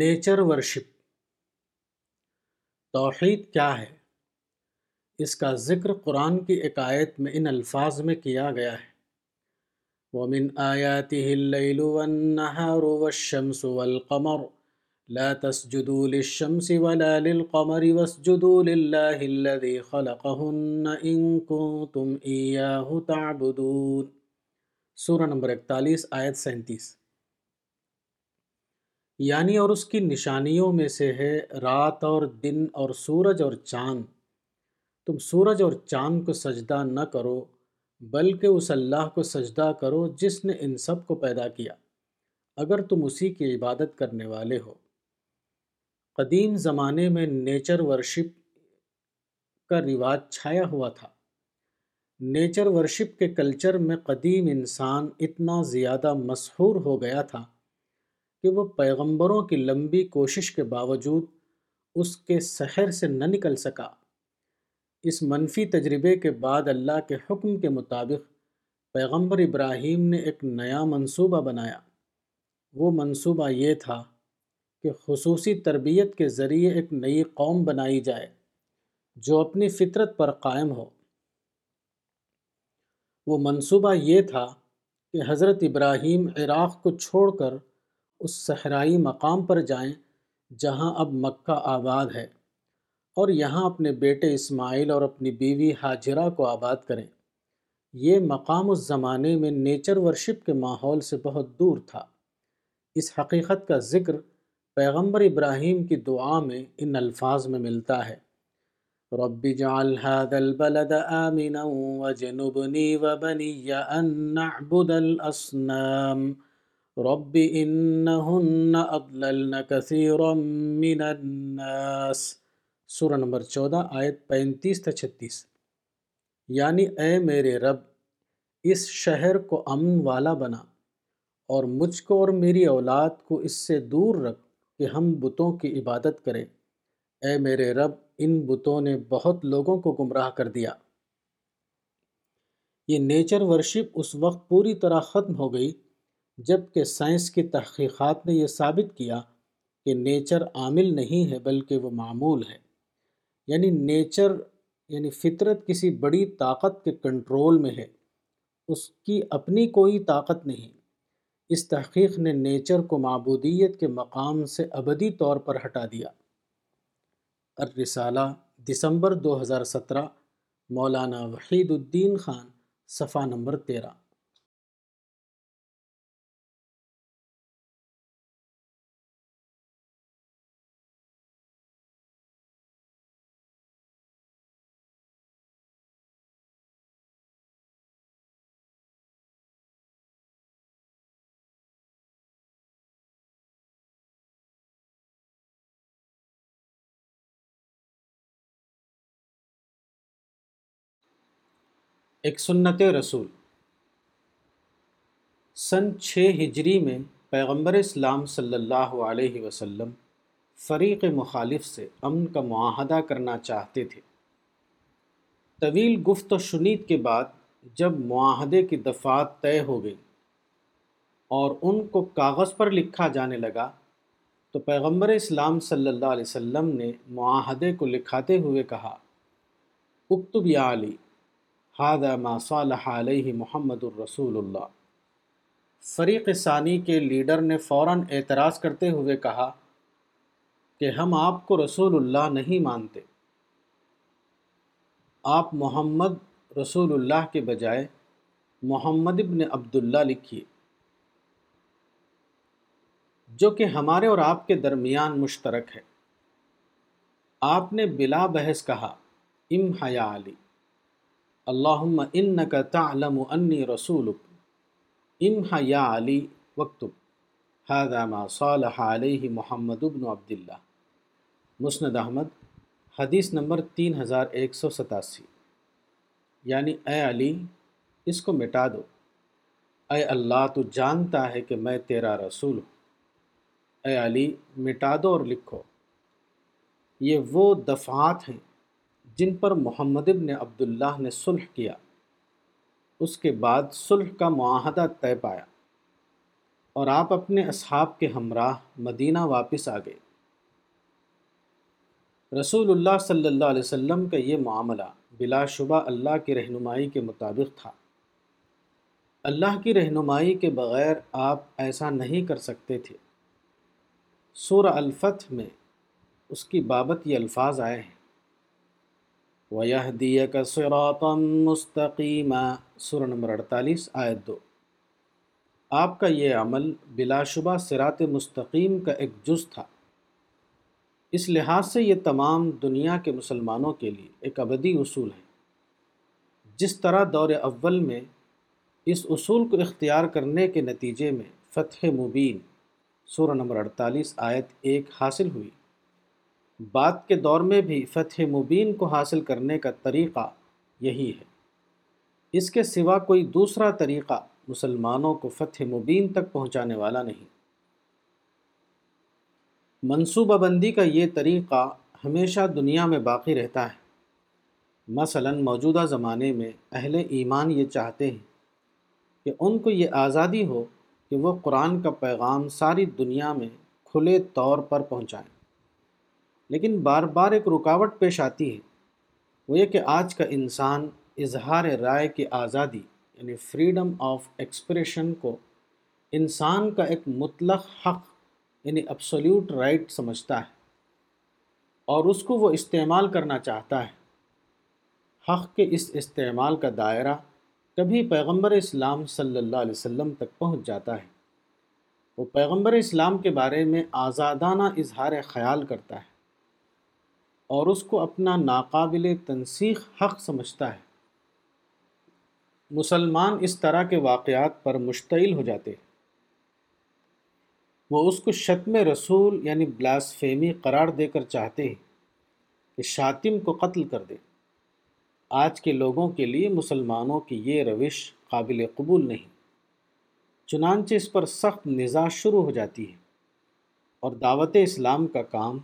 Nature worship. توحید کیا ہے؟ اس کا ذکر قرآن کی ایک آیت میں ان الفاظ میں کیا گیا ہے. وَمِنْ آيَاتِهِ اللَّيْلُ وَالنَّهَارُ وَالشَّمْسُ وَالْقَمَرُ لَا تَسْجُدُوا لِلشَّمْسِ وَلَا لِلْقَمَرِ وَاسْجُدُوا لِلَّهِ الَّذِي خَلَقَهُنَّ إِن كُنتُمْ إِيَّاهُ تَعْبُدُونَ، سورہ نمبر اکتالیس آیت سینتیس. یعنی اور اس کی نشانیوں میں سے ہے رات اور دن اور سورج اور چاند، تم سورج اور چاند کو سجدہ نہ کرو بلکہ اس اللہ کو سجدہ کرو جس نے ان سب کو پیدا کیا اگر تم اسی کی عبادت کرنے والے ہو. قدیم زمانے میں نیچر ورشپ کا رواج چھایا ہوا تھا. نیچر ورشپ کے کلچر میں قدیم انسان اتنا زیادہ مسحور ہو گیا تھا کہ وہ پیغمبروں کی لمبی کوشش کے باوجود اس کے سحر سے نہ نکل سکا۔ اس منفی تجربے کے بعد اللہ کے حکم کے مطابق پیغمبر ابراہیم نے ایک نیا منصوبہ بنایا۔ وہ منصوبہ یہ تھا کہ خصوصی تربیت کے ذریعے ایک نئی قوم بنائی جائے جو اپنی فطرت پر قائم ہو۔ وہ منصوبہ یہ تھا کہ حضرت ابراہیم عراق کو چھوڑ کر اس صحرائی مقام پر جائیں جہاں اب مکہ آباد ہے، اور یہاں اپنے بیٹے اسماعیل اور اپنی بیوی ہاجرہ کو آباد کریں۔ یہ مقام اس زمانے میں نیچر ورشپ کے ماحول سے بہت دور تھا۔ اس حقیقت کا ذکر پیغمبر ابراہیم کی دعا میں ان الفاظ میں ملتا ہے، رب اجعل هذا البلد آمنا وجنبنی وبنی ان نعبد الاصنام رب انہن اضللن كثيرا من الناس۔ سورہ نمبر چودہ آیت پینتیس تا چھتیس۔ یعنی اے میرے رب، اس شہر کو امن والا بنا اور مجھ کو اور میری اولاد کو اس سے دور رکھ کہ ہم بتوں کی عبادت کریں۔ اے میرے رب، ان بتوں نے بہت لوگوں کو گمراہ کر دیا۔ یہ نیچر ورشپ اس وقت پوری طرح ختم ہو گئی جب کہ سائنس کی تحقیقات نے یہ ثابت کیا کہ نیچر عامل نہیں ہے بلکہ وہ معمول ہے۔ یعنی نیچر یعنی فطرت کسی بڑی طاقت کے کنٹرول میں ہے، اس کی اپنی کوئی طاقت نہیں۔ اس تحقیق نے نیچر کو معبودیت کے مقام سے ابدی طور پر ہٹا دیا۔ الرسالہ، دسمبر دو ہزار سترہ، مولانا وحید الدین خان، صفحہ نمبر تیرہ۔ ایک سنت رسول۔ سن چھ ہجری میں پیغمبر اسلام صلی اللہ علیہ وسلم فریق مخالف سے امن کا معاہدہ کرنا چاہتے تھے۔ طویل گفت و شنید کے بعد جب معاہدے کی دفعات طے ہو گئی اور ان کو کاغذ پر لکھا جانے لگا تو پیغمبر اسلام صلی اللہ علیہ وسلم نے معاہدے کو لکھاتے ہوئے کہا، اکتب یا علی هذا ما صالح علیہ محمد الرسول اللہ۔ فریق ثانی کے لیڈر نے فوراً اعتراض کرتے ہوئے کہا کہ ہم آپ کو رسول اللہ نہیں مانتے، آپ محمد رسول اللہ کے بجائے محمد ابن عبداللہ لکھیے، جو کہ ہمارے اور آپ کے درمیان مشترک ہے۔ آپ نے بلا بحث کہا، امح یا علی، اللہم انک تعلم انی رسولک، امح یا علی وکتب ھذا ما صالح علیہ محمد بن عبداللہ۔ مسند احمد، حدیث نمبر تین ہزار ایک سو ستاسی۔ یعنی اے علی، اس کو مٹا دو، اے اللہ تو جانتا ہے کہ میں تیرا رسول ہوں، اے علی مٹا دو اور لکھو۔ یہ وہ دفعات ہیں جن پر محمد ابن عبداللہ نے صلح کیا، اس کے بعد صلح کا معاہدہ طے پایا اور آپ اپنے اصحاب کے ہمراہ مدینہ واپس آ گئے۔ رسول اللہ صلی اللہ علیہ وسلم کا یہ معاملہ بلا شبہ اللہ کی رہنمائی کے مطابق تھا۔ اللہ کی رہنمائی کے بغیر آپ ایسا نہیں کر سکتے تھے۔ سورہ الفتح میں اس کی بابت یہ الفاظ آئے ہیں، وَيَهْدِيَكَ صِرَاطًا مُسْتَقِيمًا، سورہ نمبر اڑتالیس آیت دو۔ آپ کا یہ عمل بلا شبہ صراط مستقیم کا ایک جز تھا۔ اس لحاظ سے یہ تمام دنیا کے مسلمانوں کے لیے ایک ابدی اصول ہے۔ جس طرح دور اول میں اس اصول کو اختیار کرنے کے نتیجے میں فتح مبین، سورہ نمبر اڑتالیس آیت ایک حاصل ہوئی، بعد کے دور میں بھی فتح مبین کو حاصل کرنے کا طریقہ یہی ہے۔ اس کے سوا کوئی دوسرا طریقہ مسلمانوں کو فتح مبین تک پہنچانے والا نہیں۔ منصوبہ بندی کا یہ طریقہ ہمیشہ دنیا میں باقی رہتا ہے۔ مثلا موجودہ زمانے میں اہل ایمان یہ چاہتے ہیں کہ ان کو یہ آزادی ہو کہ وہ قرآن کا پیغام ساری دنیا میں کھلے طور پر پہنچائیں، لیکن بار بار ایک رکاوٹ پیش آتی ہے، وہ یہ کہ آج کا انسان اظہار رائے کی آزادی یعنی فریڈم آف ایکسپریشن کو انسان کا ایک مطلق حق یعنی ابسولیوٹ رائٹ سمجھتا ہے اور اس کو وہ استعمال کرنا چاہتا ہے۔ حق کے اس استعمال کا دائرہ کبھی پیغمبر اسلام صلی اللہ علیہ وسلم تک پہنچ جاتا ہے۔ وہ پیغمبر اسلام کے بارے میں آزادانہ اظہار خیال کرتا ہے اور اس کو اپنا ناقابل تنسیخ حق سمجھتا ہے۔ مسلمان اس طرح کے واقعات پر مشتعل ہو جاتے ہیں، وہ اس کو شتم رسول یعنی بلاسفیمی قرار دے کر چاہتے ہیں کہ شاتم کو قتل کر دے۔ آج کے لوگوں کے لیے مسلمانوں کی یہ روش قابل قبول نہیں، چنانچہ اس پر سخت نزاع شروع ہو جاتی ہے اور دعوت اسلام کا کام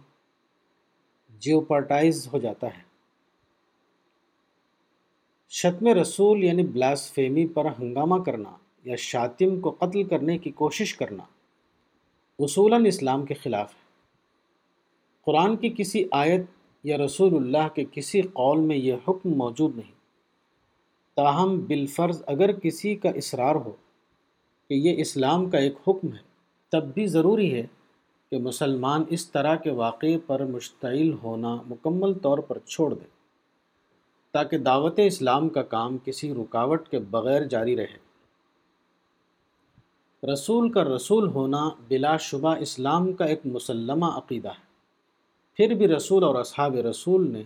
جیوپارٹائز ہو جاتا ہے۔ شتم رسول یعنی بلاسفیمی پر ہنگامہ کرنا یا شاتم کو قتل کرنے کی کوشش کرنا اصولاً اسلام کے خلاف ہے۔ قرآن کی کسی آیت یا رسول اللہ کے کسی قول میں یہ حکم موجود نہیں، تاہم بالفرض اگر کسی کا اصرار ہو کہ یہ اسلام کا ایک حکم ہے، تب بھی ضروری ہے کہ مسلمان اس طرح کے واقعے پر مشتعل ہونا مکمل طور پر چھوڑ دیں تاکہ دعوت اسلام کا کام کسی رکاوٹ کے بغیر جاری رہے۔ رسول کا رسول ہونا بلا شبہ اسلام کا ایک مسلمہ عقیدہ ہے، پھر بھی رسول اور اصحاب رسول نے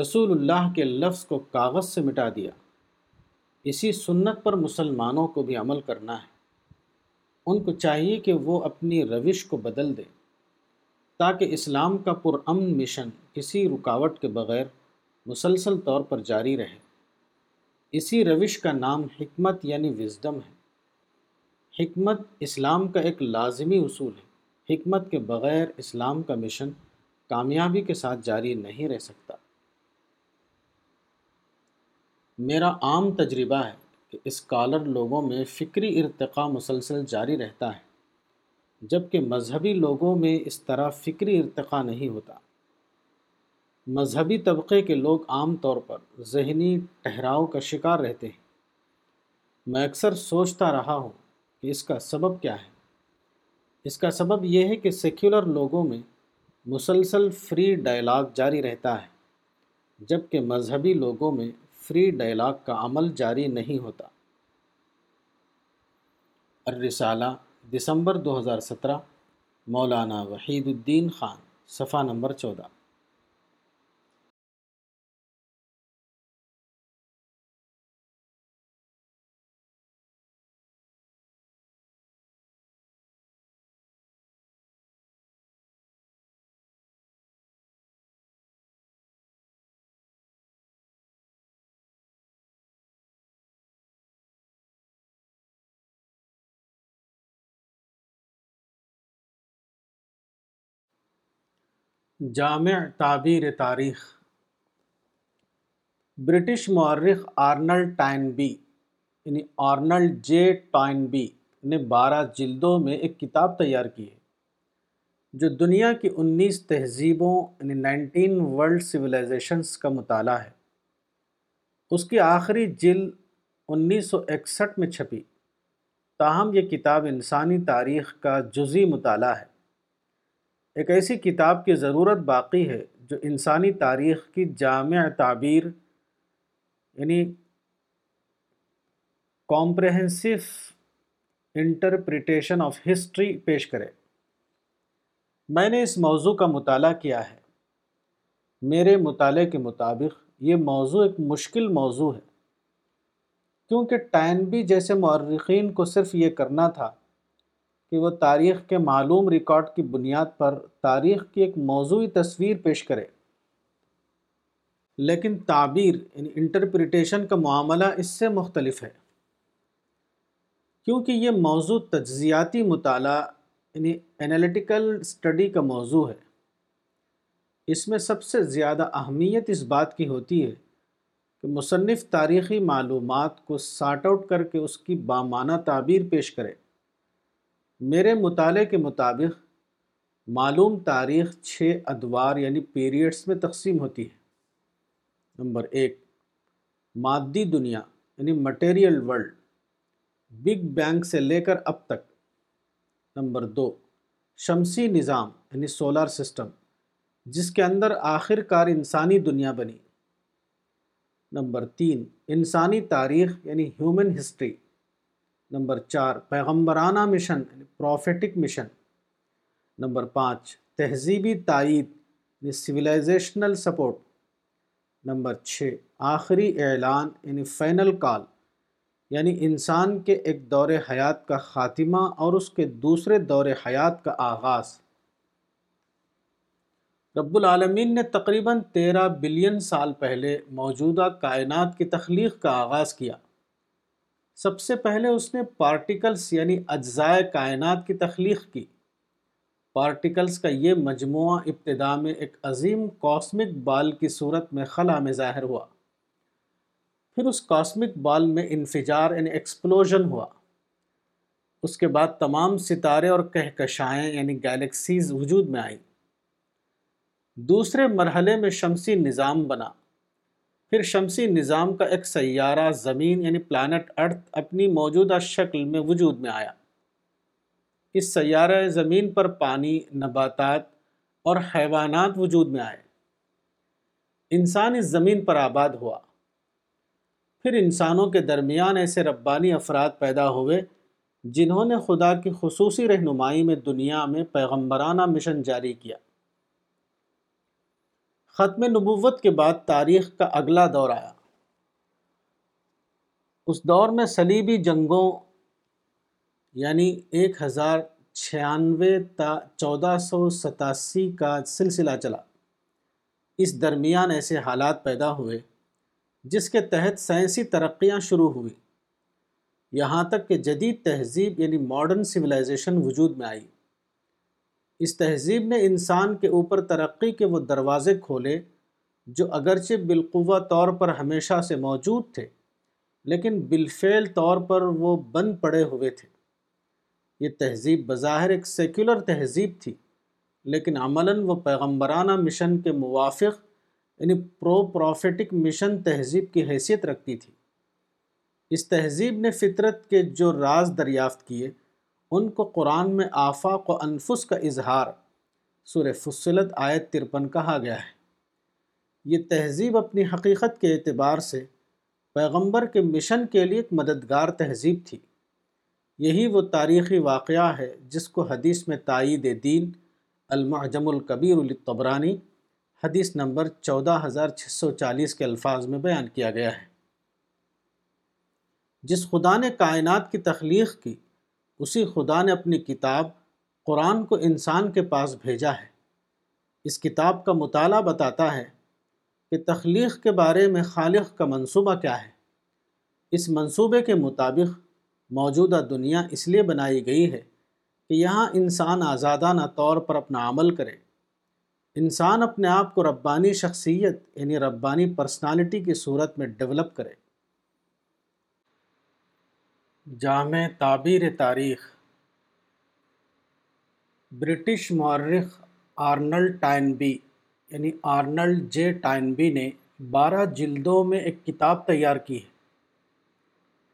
رسول اللہ کے لفظ کو کاغذ سے مٹا دیا۔ اسی سنت پر مسلمانوں کو بھی عمل کرنا ہے۔ ان کو چاہیے کہ وہ اپنی روش کو بدل دیں تاکہ اسلام کا پرامن مشن کسی رکاوٹ کے بغیر مسلسل طور پر جاری رہے۔ اسی روش کا نام حکمت یعنی وزڈم ہے۔ حکمت اسلام کا ایک لازمی اصول ہے۔ حکمت کے بغیر اسلام کا مشن کامیابی کے ساتھ جاری نہیں رہ سکتا۔ میرا عام تجربہ ہے کہ اسکالر لوگوں میں فکری ارتقاء مسلسل جاری رہتا ہے، جبکہ مذہبی لوگوں میں اس طرح فکری ارتقاء نہیں ہوتا۔ مذہبی طبقے کے لوگ عام طور پر ذہنی ٹھہراؤ کا شکار رہتے ہیں۔ میں اکثر سوچتا رہا ہوں کہ اس کا سبب کیا ہے۔ اس کا سبب یہ ہے کہ سیکولر لوگوں میں مسلسل فری ڈائلاگ جاری رہتا ہے، جبکہ مذہبی لوگوں میں فری ڈائلاگ کا عمل جاری نہیں ہوتا۔ الرسالہ دسمبر دو ہزار سترہ، مولانا وحید الدین خان، صفحہ نمبر چودہ۔ جامع تعبیر تاریخ۔ برٹش مورخ آرنلڈ ٹوائنبی یعنی آرنلڈ جے ٹوائنبی نے بارہ جلدوں میں ایک کتاب تیار کی ہے جو دنیا کی انیس تہذیبوں یعنی نائنٹین ورلڈ سویلائزیشنز کا مطالعہ ہے۔ اس کی آخری جلد انیس سو اکسٹھ میں چھپی، تاہم یہ کتاب انسانی تاریخ کا جزئی مطالعہ ہے۔ ایک ایسی کتاب کی ضرورت باقی ہے جو انسانی تاریخ کی جامع تعبیر یعنی کمپریہنسو انٹرپریٹیشن آف ہسٹری پیش کرے۔ میں نے اس موضوع کا مطالعہ کیا ہے۔ میرے مطالعے کے مطابق یہ موضوع ایک مشکل موضوع ہے، کیونکہ ٹوائنبی جیسے مورخین کو صرف یہ کرنا تھا کہ وہ تاریخ کے معلوم ریکارڈ کی بنیاد پر تاریخ کی ایک موضوعی تصویر پیش کرے، لیکن تعبیر یعنی انٹرپریٹیشن کا معاملہ اس سے مختلف ہے، کیونکہ یہ موضوع تجزیاتی مطالعہ یعنی انالیٹیکل اسٹڈی کا موضوع ہے۔ اس میں سب سے زیادہ اہمیت اس بات کی ہوتی ہے کہ مصنف تاریخی معلومات کو سارٹ آؤٹ کر کے اس کی بامعنی تعبیر پیش کرے۔ میرے مطالعے کے مطابق معلوم تاریخ چھ ادوار یعنی پیریڈز میں تقسیم ہوتی ہے۔ نمبر ایک، مادی دنیا یعنی مٹیریل ورلڈ، بگ بینگ سے لے کر اب تک۔ نمبر دو، شمسی نظام یعنی سولار سسٹم، جس کے اندر آخر کار انسانی دنیا بنی۔ نمبر تین، انسانی تاریخ یعنی ہیومن ہسٹری۔ نمبر چار، پیغمبرانہ مشن یعنی پروفیٹک مشن۔ نمبر پانچ، تہذیبی تائید یعنی سویلائزیشنل سپورٹ۔ نمبر چھ، آخری اعلان یعنی فائنل کال، یعنی انسان کے ایک دور حیات کا خاتمہ اور اس کے دوسرے دور حیات کا آغاز۔ رب العالمین نے تقریباً تیرہ بلین سال پہلے موجودہ کائنات کی تخلیق کا آغاز کیا۔ سب سے پہلے اس نے پارٹیکلز یعنی اجزائے کائنات کی تخلیق کی۔ پارٹیکلز کا یہ مجموعہ ابتدا میں ایک عظیم کاسمک بال کی صورت میں خلا میں ظاہر ہوا، پھر اس کاسمک بال میں انفجار یعنی ایکسپلوژن ہوا۔ اس کے بعد تمام ستارے اور کہکشائیں یعنی گیلیکسیز وجود میں آئیں۔ دوسرے مرحلے میں شمسی نظام بنا، پھر شمسی نظام کا ایک سیارہ زمین یعنی پلانٹ ارتھ اپنی موجودہ شکل میں وجود میں آیا۔ اس سیارہ زمین پر پانی، نباتات اور حیوانات وجود میں آئے۔ انسان اس زمین پر آباد ہوا، پھر انسانوں کے درمیان ایسے ربانی افراد پیدا ہوئے جنہوں نے خدا کی خصوصی رہنمائی میں دنیا میں پیغمبرانہ مشن جاری کیا۔ ختم نبوت کے بعد تاریخ کا اگلا دور آیا۔ اس دور میں صلیبی جنگوں یعنی ایک ہزار چھیانوے تا چودہ سو ستاسی کا سلسلہ چلا۔ اس درمیان ایسے حالات پیدا ہوئے جس کے تحت سائنسی ترقیاں شروع ہوئی، یہاں تک کہ جدید تہذیب یعنی ماڈرن سویلائزیشن وجود میں آئی۔ اس تہذیب نے انسان کے اوپر ترقی کے وہ دروازے کھولے جو اگرچہ بالقوہ طور پر ہمیشہ سے موجود تھے، لیکن بالفعل طور پر وہ بند پڑے ہوئے تھے۔ یہ تہذیب بظاہر ایک سیکولر تہذیب تھی، لیکن عملاً وہ پیغمبرانہ مشن کے موافق یعنی پرو پروفیٹک مشن تہذیب کی حیثیت رکھتی تھی۔ اس تہذیب نے فطرت کے جو راز دریافت کیے ان کو قرآن میں آفاق و انفس کا اظہار سورہ فصلت آیت ترپن کہا گیا ہے۔ یہ تہذیب اپنی حقیقت کے اعتبار سے پیغمبر کے مشن کے لیے ایک مددگار تہذیب تھی۔ یہی وہ تاریخی واقعہ ہے جس کو حدیث میں تائید دین المعجم الکبیر للطبرانی حدیث نمبر چودہ ہزار چھ سو چالیس کے الفاظ میں بیان کیا گیا ہے۔ جس خدا نے کائنات کی تخلیق کی، اسی خدا نے اپنی کتاب قرآن کو انسان کے پاس بھیجا ہے۔ اس کتاب کا مطالعہ بتاتا ہے کہ تخلیق کے بارے میں خالق کا منصوبہ کیا ہے۔ اس منصوبے کے مطابق موجودہ دنیا اس لیے بنائی گئی ہے کہ یہاں انسان آزادانہ طور پر اپنا عمل کرے۔ انسان اپنے آپ کو ربانی شخصیت یعنی ربانی پرسنالٹی کی صورت میں ڈیولپ کرے۔ جامع تعبیر تاریخ۔ برٹش مورخ آرنلڈ ٹوائنبی یعنی آرنلڈ جے ٹوائنبی نے بارہ جلدوں میں ایک کتاب تیار کی ہے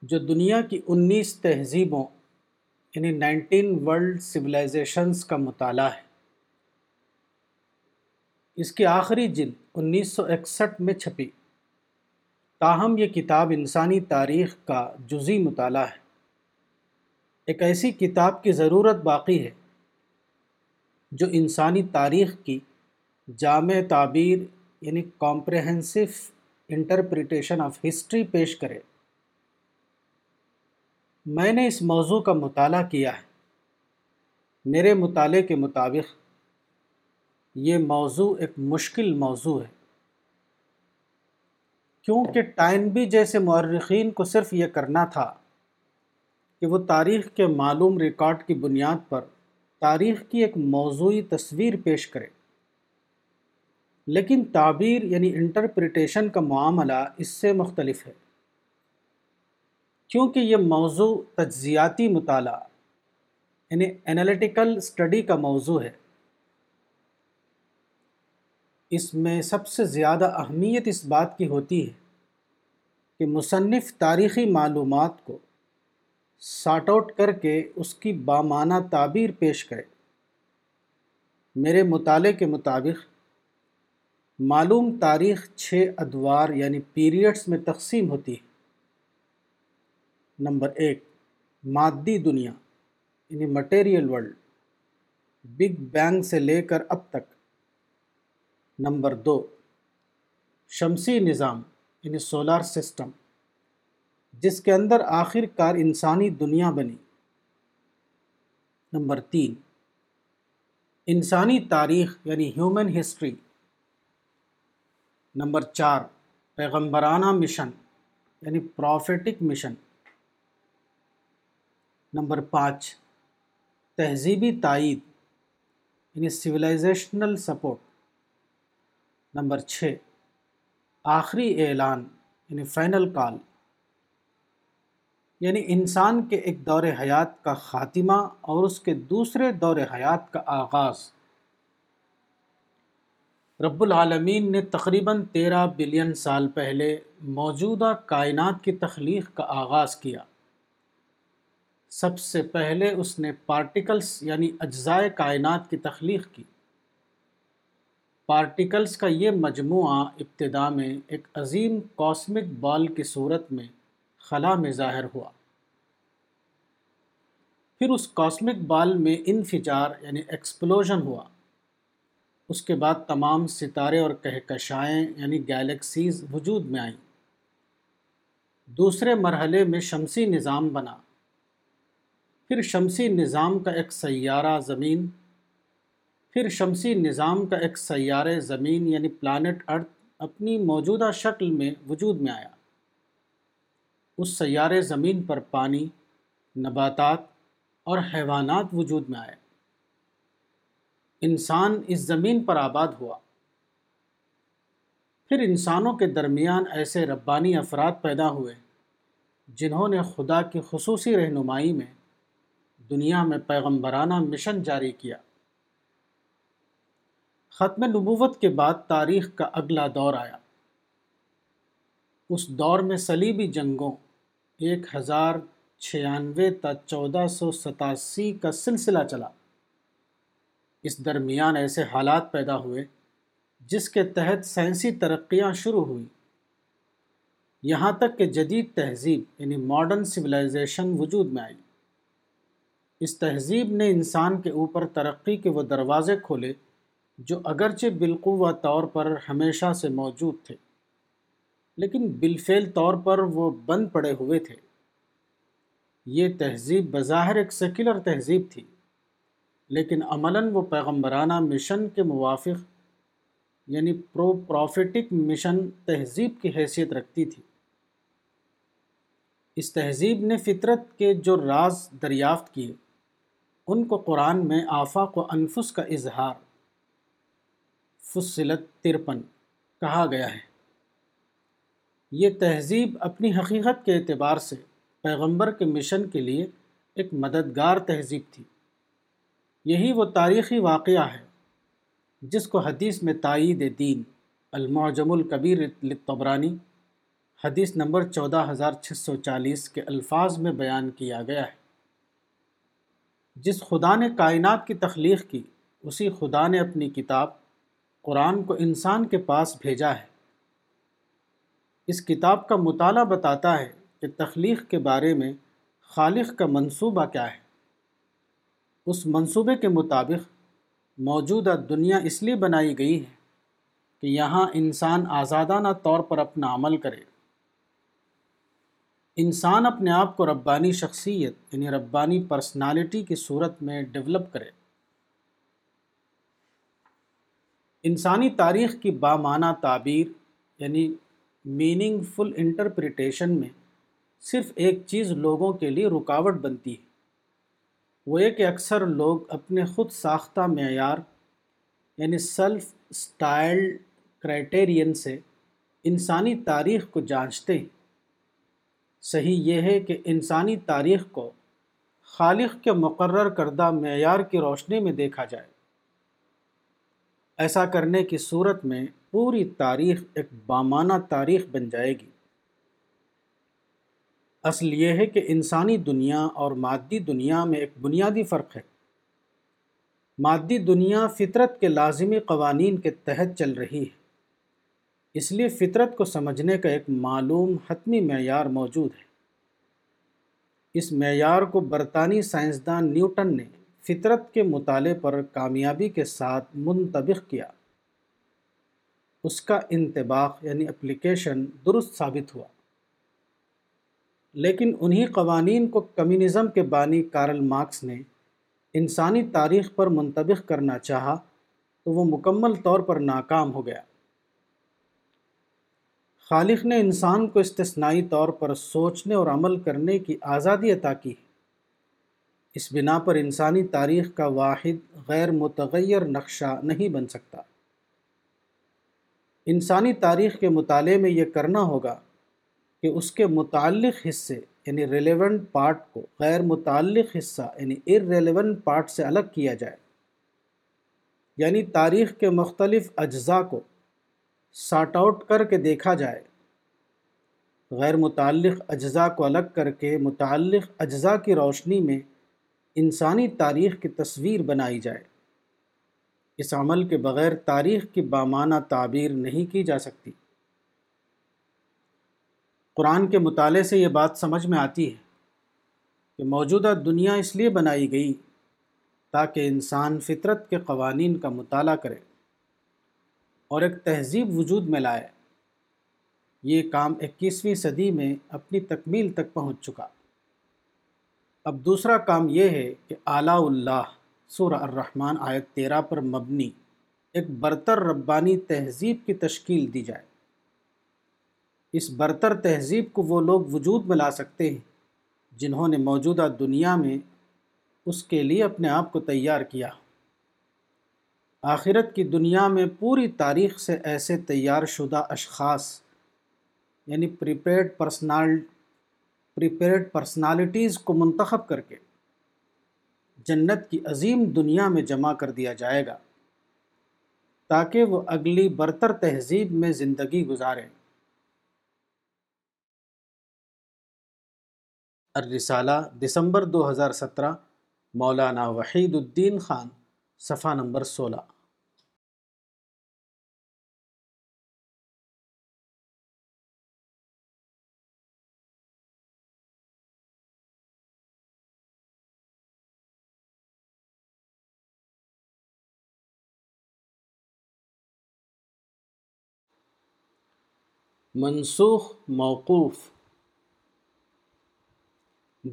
جو دنیا کی انیس تہذیبوں یعنی نائنٹین ورلڈ سویلائزیشنز کا مطالعہ ہے۔ اس کی آخری جلد انیس سو اکسٹھ میں چھپی، تاہم یہ کتاب انسانی تاریخ کا جزئی مطالعہ ہے۔ ایک ایسی کتاب کی ضرورت باقی ہے جو انسانی تاریخ کی جامع تعبیر یعنی کمپریہنسو انٹرپریٹیشن آف ہسٹری پیش کرے۔ میں نے اس موضوع کا مطالعہ کیا ہے۔ میرے مطالعے کے مطابق یہ موضوع ایک مشکل موضوع ہے، کیونکہ ٹائنبی جیسے مورخین کو صرف یہ کرنا تھا کہ وہ تاریخ کے معلوم ریکارڈ کی بنیاد پر تاریخ کی ایک موضوعی تصویر پیش کرے، لیکن تعبیر یعنی انٹرپریٹیشن کا معاملہ اس سے مختلف ہے، کیونکہ یہ موضوع تجزیاتی مطالعہ یعنی انالیٹیکل اسٹڈی کا موضوع ہے۔ اس میں سب سے زیادہ اہمیت اس بات کی ہوتی ہے کہ مصنف تاریخی معلومات کو سارٹ آؤٹ کر کے اس کی بامعنی تعبیر پیش کرے۔ میرے مطالعے کے مطابق معلوم تاریخ چھ ادوار یعنی پیریڈز میں تقسیم ہوتی ہے۔ نمبر ایک، مادی دنیا یعنی مٹیریل ورلڈ، بگ بینگ سے لے کر اب تک۔ نمبر دو، شمسی نظام یعنی سولار سسٹم، جس کے اندر آخر کار انسانی دنیا بنی۔ نمبر تین، انسانی تاریخ یعنی ہیومن ہسٹری۔ نمبر چار، پیغمبرانہ مشن یعنی پروفیٹک مشن۔ نمبر پانچ، تہذیبی تائید یعنی سویلائزیشنل سپورٹ۔ نمبر چھ، آخری اعلان یعنی فائنل کال، یعنی انسان کے ایک دور حیات کا خاتمہ اور اس کے دوسرے دور حیات کا آغاز۔ رب العالمین نے تقریباً تیرہ بلین سال پہلے موجودہ کائنات کی تخلیق کا آغاز کیا۔ سب سے پہلے اس نے پارٹیکلز یعنی اجزائے کائنات کی تخلیق کی۔ پارٹیکلز کا یہ مجموعہ ابتدا میں ایک عظیم کاسمک بال کی صورت میں خلا میں ظاہر ہوا، پھر اس کاسمک بال میں انفجار یعنی ایکسپلوژن ہوا۔ اس کے بعد تمام ستارے اور کہکشائیں یعنی گیلیکسیز وجود میں آئیں۔ دوسرے مرحلے میں شمسی نظام بنا، پھر شمسی نظام کا ایک سیارہ زمین، پھر شمسی نظام کا ایک سیارہ زمین یعنی پلانٹ ارتھ اپنی موجودہ شکل میں وجود میں آیا۔ اس سیارہ زمین پر پانی، نباتات اور حیوانات وجود میں آئے۔ انسان اس زمین پر آباد ہوا، پھر انسانوں کے درمیان ایسے ربانی افراد پیدا ہوئے جنہوں نے خدا کی خصوصی رہنمائی میں دنیا میں پیغمبرانہ مشن جاری کیا۔ ختم نبوت کے بعد تاریخ کا اگلا دور آیا۔ اس دور میں صلیبی جنگوں ایک ہزار چھیانوے تا چودہ سو ستاسی کا سلسلہ چلا۔ اس درمیان ایسے حالات پیدا ہوئے جس کے تحت سائنسی ترقیاں شروع ہوئیں، یہاں تک کہ جدید تہذیب یعنی ماڈرن سویلائزیشن وجود میں آئی۔ اس تہذیب نے انسان کے اوپر ترقی کے وہ دروازے کھولے جو اگرچہ بالقوہ طور پر ہمیشہ سے موجود تھے، لیکن بالفعل طور پر وہ بند پڑے ہوئے تھے۔ یہ تہذیب بظاہر ایک سیکولر تہذیب تھی، لیکن عملاً وہ پیغمبرانہ مشن کے موافق یعنی پرو پروفیٹک مشن تہذیب کی حیثیت رکھتی تھی۔ اس تہذیب نے فطرت کے جو راز دریافت کیے ان کو قرآن میں آفاق و انفس کا اظہار فصلت ترپن کہا گیا ہے۔ یہ تہذیب اپنی حقیقت کے اعتبار سے پیغمبر کے مشن کے لیے ایک مددگار تہذیب تھی۔ یہی وہ تاریخی واقعہ ہے جس کو حدیث میں تائید دین المعجم الکبیر للطبرانی حدیث نمبر چودہ ہزار چھ سو چالیس کے الفاظ میں بیان کیا گیا ہے۔ جس خدا نے کائنات کی تخلیق کی، اسی خدا نے اپنی کتاب قرآن کو انسان کے پاس بھیجا ہے۔ اس کتاب کا مطالعہ بتاتا ہے کہ تخلیق کے بارے میں خالق کا منصوبہ کیا ہے۔ اس منصوبے کے مطابق موجودہ دنیا اس لیے بنائی گئی ہے کہ یہاں انسان آزادانہ طور پر اپنا عمل کرے۔ انسان اپنے آپ کو ربانی شخصیت یعنی ربانی پرسنالٹی کی صورت میں ڈیولپ کرے۔ انسانی تاریخ کی بامعنی تعبیر یعنی میننگ فل انٹرپریٹیشن میں صرف ایک چیز لوگوں کے لیے رکاوٹ بنتی ہے، وہ یہ کہ اکثر لوگ اپنے خود ساختہ معیار یعنی سیلف اسٹائلڈ کرائٹیرین سے انسانی تاریخ کو جانچتے ہیں۔ صحیح یہ ہے کہ انسانی تاریخ کو خالق کے مقرر کردہ معیار کی روشنی میں دیکھا جائے۔ ایسا کرنے کی صورت میں پوری تاریخ ایک بامانہ تاریخ بن جائے گی۔ اصل یہ ہے کہ انسانی دنیا اور مادی دنیا میں ایک بنیادی فرق ہے۔ مادی دنیا فطرت کے لازمی قوانین کے تحت چل رہی ہے، اس لیے فطرت کو سمجھنے کا ایک معلوم حتمی معیار موجود ہے۔ اس معیار کو برطانوی سائنسدان نیوٹن نے فطرت کے مطالعے پر کامیابی کے ساتھ منطبق کیا۔ اس کا انطباق یعنی اپلیکیشن درست ثابت ہوا، لیکن انہی قوانین کو کمیونزم کے بانی کارل مارکس نے انسانی تاریخ پر منطبق کرنا چاہا تو وہ مکمل طور پر ناکام ہو گیا۔ خالق نے انسان کو استثنائی طور پر سوچنے اور عمل کرنے کی آزادی عطا کی، اس بنا پر انسانی تاریخ کا واحد غیر متغیر نقشہ نہیں بن سکتا۔ انسانی تاریخ کے مطالعے میں یہ کرنا ہوگا کہ اس کے متعلق حصے یعنی ریلیونٹ پارٹ کو غیر متعلق حصہ یعنی ارریلیونٹ پارٹ سے الگ کیا جائے، یعنی تاریخ کے مختلف اجزاء کو سارٹ آؤٹ کر کے دیکھا جائے، غیر متعلق اجزاء کو الگ کر کے متعلق اجزاء کی روشنی میں انسانی تاریخ کی تصویر بنائی جائے۔ اس عمل کے بغیر تاریخ کی بامانہ تعبیر نہیں کی جا سکتی۔ قرآن کے مطالعے سے یہ بات سمجھ میں آتی ہے کہ موجودہ دنیا اس لیے بنائی گئی تاکہ انسان فطرت کے قوانین کا مطالعہ کرے اور ایک تہذیب وجود میں لائے۔ یہ کام اکیسویں صدی میں اپنی تکمیل تک پہنچ چکا۔ اب دوسرا کام یہ ہے کہ اعلیٰ اللہ سورہ الرحمن آیت تیرہ پر مبنی ایک برتر ربانی تہذیب کی تشکیل دی جائے۔ اس برتر تہذیب کو وہ لوگ وجود میں لا سکتے ہیں جنہوں نے موجودہ دنیا میں اس کے لیے اپنے آپ کو تیار کیا۔ آخرت کی دنیا میں پوری تاریخ سے ایسے تیار شدہ اشخاص یعنی پریپیئرڈ پرسنال پریپیئرڈ پرسنالٹیز کو منتخب کر کے جنت کی عظیم دنیا میں جمع کر دیا جائے گا تاکہ وہ اگلی برتر تہذیب میں زندگی گزاریں۔ الرسالہ دسمبر دو ہزار سترہ، مولانا وحید الدین خان، صفحہ نمبر سولہ۔ منسوخ موقوف۔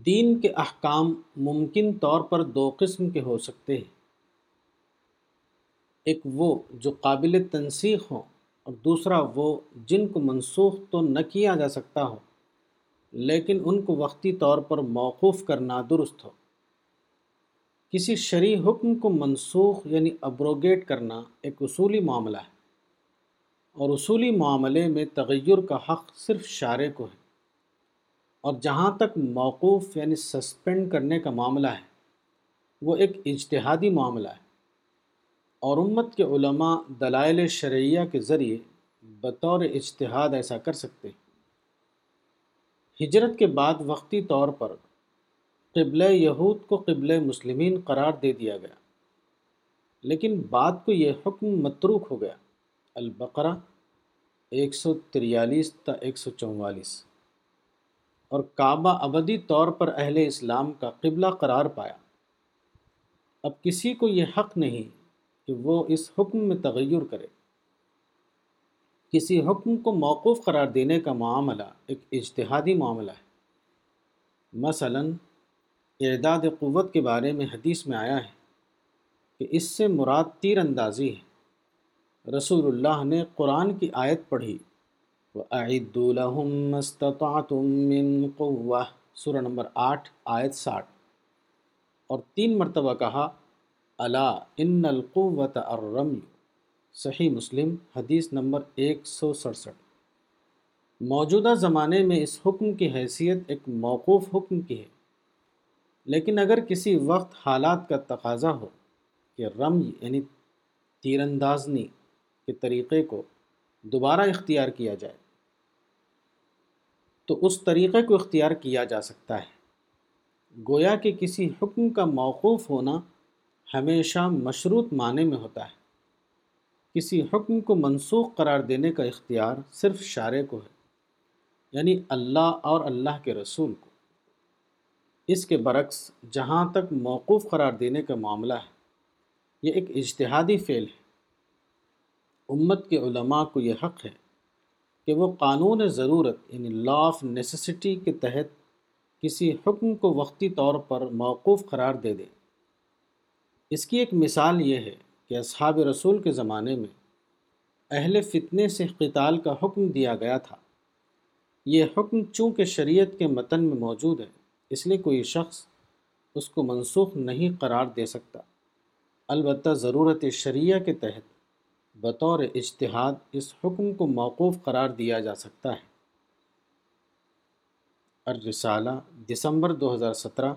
دین کے احکام ممکن طور پر دو قسم کے ہو سکتے ہیں، ایک وہ جو قابل تنسیخ ہوں اور دوسرا وہ جن کو منسوخ تو نہ کیا جا سکتا ہو لیکن ان کو وقتی طور پر موقوف کرنا درست ہو۔ کسی شرعی حکم کو منسوخ یعنی ابروگیٹ کرنا ایک اصولی معاملہ ہے، اور اصولی معاملے میں تغیر کا حق صرف شارع کو ہے، اور جہاں تک موقوف یعنی سسپینڈ کرنے کا معاملہ ہے وہ ایک اجتہادی معاملہ ہے، اور امت کے علماء دلائل شرعیہ کے ذریعے بطور اجتہاد ایسا کر سکتے ہیں۔ ہجرت کے بعد وقتی طور پر قبلہ یہود کو قبلہ مسلمین قرار دے دیا گیا، لیکن بعد کو یہ حکم متروک ہو گیا۔ البقرہ ایک سو تریالیس تا ایک سو چوالیس۔ اور کعبہ ابدی طور پر اہل اسلام کا قبلہ قرار پایا۔ اب کسی کو یہ حق نہیں کہ وہ اس حکم میں تغیر کرے۔ کسی حکم کو موقوف قرار دینے کا معاملہ ایک اجتہادی معاملہ ہے۔ مثلا اعداد قوت کے بارے میں حدیث میں آیا ہے کہ اس سے مراد تیر اندازی ہے۔ رسول اللہ نے قرآن کی آیت پڑھی وَأَعِدُّوا لَهُمْ مَا اسْتَطَعْتُمْ مِنْ قُوَّةٍ سورہ نمبر آٹھ آیت ساٹھ. اور تین مرتبہ کہا الا ان القوت الرمی، صحیح مسلم حدیث نمبر ایک سو سڑسٹھ. موجودہ زمانے میں اس حکم کی حیثیت ایک موقوف حکم کی ہے، لیکن اگر کسی وقت حالات کا تقاضا ہو کہ رمی یعنی تیر اندازی کے طریقے کو دوبارہ اختیار کیا جائے تو اس طریقے کو اختیار کیا جا سکتا ہے. گویا کہ کسی حکم کا موقوف ہونا ہمیشہ مشروط معنی میں ہوتا ہے. کسی حکم کو منسوخ قرار دینے کا اختیار صرف شارع کو ہے، یعنی اللہ اور اللہ کے رسول کو. اس کے برعکس جہاں تک موقوف قرار دینے کا معاملہ ہے، یہ ایک اجتہادی فعل ہے. امت کے علماء کو یہ حق ہے کہ وہ قانون ضرورت یعنی لا آف نیسیسٹی کے تحت کسی حکم کو وقتی طور پر موقوف قرار دے دیں. اس کی ایک مثال یہ ہے کہ اصحاب رسول کے زمانے میں اہل فتنے سے قتال کا حکم دیا گیا تھا. یہ حکم چونکہ شریعت کے متن میں موجود ہے، اس لیے کوئی شخص اس کو منسوخ نہیں قرار دے سکتا. البتہ ضرورت شریعہ کے تحت بطور اجتہاد اس حکم کو موقوف قرار دیا جا سکتا ہے. الرسالہ دسمبر دو ہزار سترہ،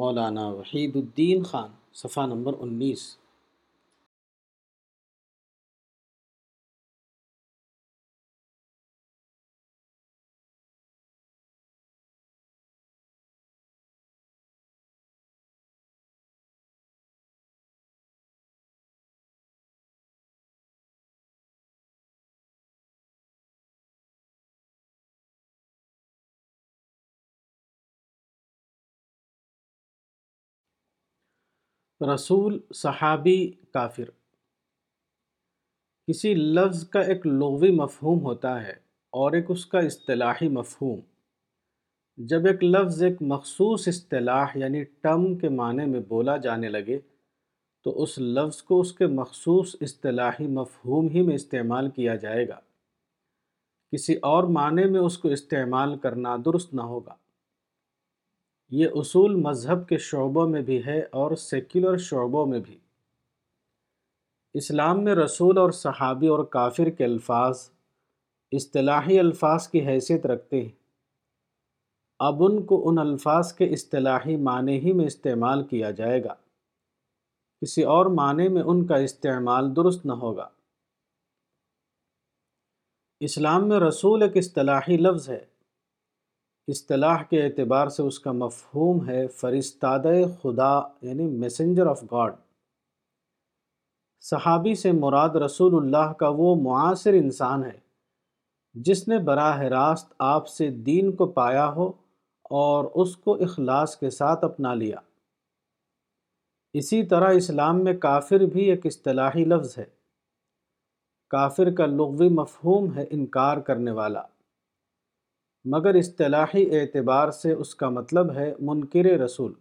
مولانا وحید الدین خان، صفحہ نمبر انیس. رسول، صحابی، کافر. کسی لفظ کا ایک لغوی مفہوم ہوتا ہے اور ایک اس کا اصطلاحی مفہوم. جب ایک لفظ ایک مخصوص اصطلاح یعنی ٹرم کے معنی میں بولا جانے لگے تو اس لفظ کو اس کے مخصوص اصطلاحی مفہوم ہی میں استعمال کیا جائے گا. کسی اور معنی میں اس کو استعمال کرنا درست نہ ہوگا. یہ اصول مذہب کے شعبوں میں بھی ہے اور سیکولر شعبوں میں بھی. اسلام میں رسول اور صحابی اور کافر کے الفاظ اصطلاحی الفاظ کی حیثیت رکھتے ہیں. اب ان کو ان الفاظ کے اصطلاحی معنی ہی میں استعمال کیا جائے گا. کسی اور معنی میں ان کا استعمال درست نہ ہوگا. اسلام میں رسول ایک اصطلاحی لفظ ہے. اصطلاح کے اعتبار سے اس کا مفہوم ہے فرستادہ خدا یعنی میسنجر آف گاڈ. صحابی سے مراد رسول اللہ کا وہ معاصر انسان ہے جس نے براہ راست آپ سے دین کو پایا ہو اور اس کو اخلاص کے ساتھ اپنا لیا. اسی طرح اسلام میں کافر بھی ایک اصطلاحی لفظ ہے. کافر کا لغوی مفہوم ہے انکار کرنے والا، مگر اصطلاحی اعتبار سے اس کا مطلب ہے منکر رسول،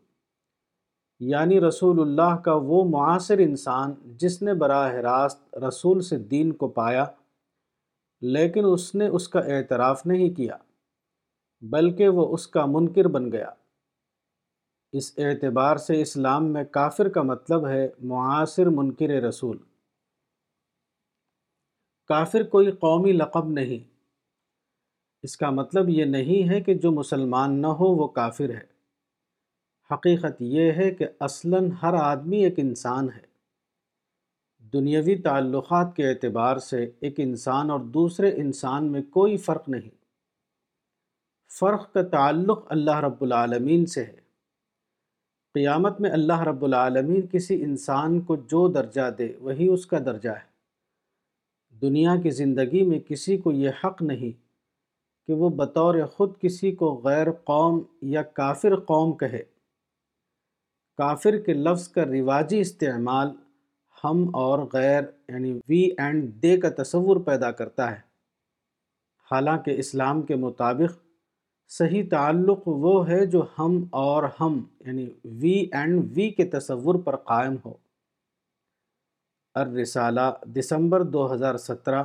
یعنی رسول اللہ کا وہ معاصر انسان جس نے براہ راست رسول سے دین کو پایا لیکن اس نے اس کا اعتراف نہیں کیا، بلکہ وہ اس کا منکر بن گیا. اس اعتبار سے اسلام میں کافر کا مطلب ہے معاصر منکر رسول. کافر کوئی قومی لقب نہیں. اس کا مطلب یہ نہیں ہے کہ جو مسلمان نہ ہو وہ کافر ہے. حقیقت یہ ہے کہ اصلاً ہر آدمی ایک انسان ہے. دنیاوی تعلقات کے اعتبار سے ایک انسان اور دوسرے انسان میں کوئی فرق نہیں. فرق کا تعلق اللہ رب العالمین سے ہے. قیامت میں اللہ رب العالمین کسی انسان کو جو درجہ دے وہی اس کا درجہ ہے. دنیا کی زندگی میں کسی کو یہ حق نہیں کہ وہ بطور خود کسی کو غیر قوم یا کافر قوم کہے. کافر کے لفظ کا رواجی استعمال ہم اور غیر یعنی وی اینڈ دے کا تصور پیدا کرتا ہے، حالانکہ اسلام کے مطابق صحیح تعلق وہ ہے جو ہم اور ہم یعنی وی اینڈ وی کے تصور پر قائم ہو. الرسالہ دسمبر دو ہزار سترہ،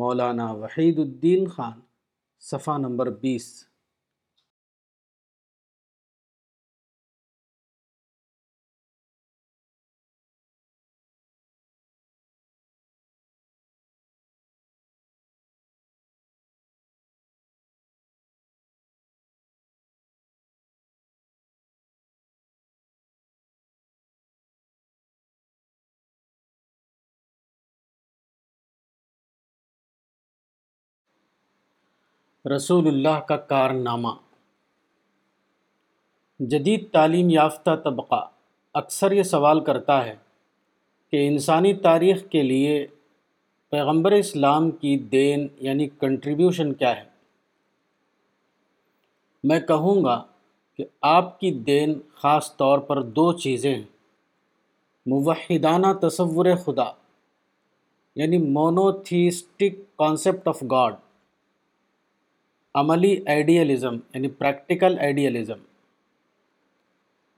مولانا وحید الدین خان، صفحہ نمبر بیس۔ رسول اللہ کا کارنامہ۔ جدید تعلیم یافتہ طبقہ اکثر یہ سوال کرتا ہے کہ انسانی تاریخ کے لیے پیغمبر اسلام کی دین یعنی کنٹریبیوشن کیا ہے۔ میں کہوں گا کہ آپ کی دین خاص طور پر دو چیزیں ہیں: موحدانہ تصور خدا یعنی مونوتھیسٹک کانسیپٹ آف گاڈ، عملی آئیڈیالزم یعنی پریکٹیکل آئیڈیالزم۔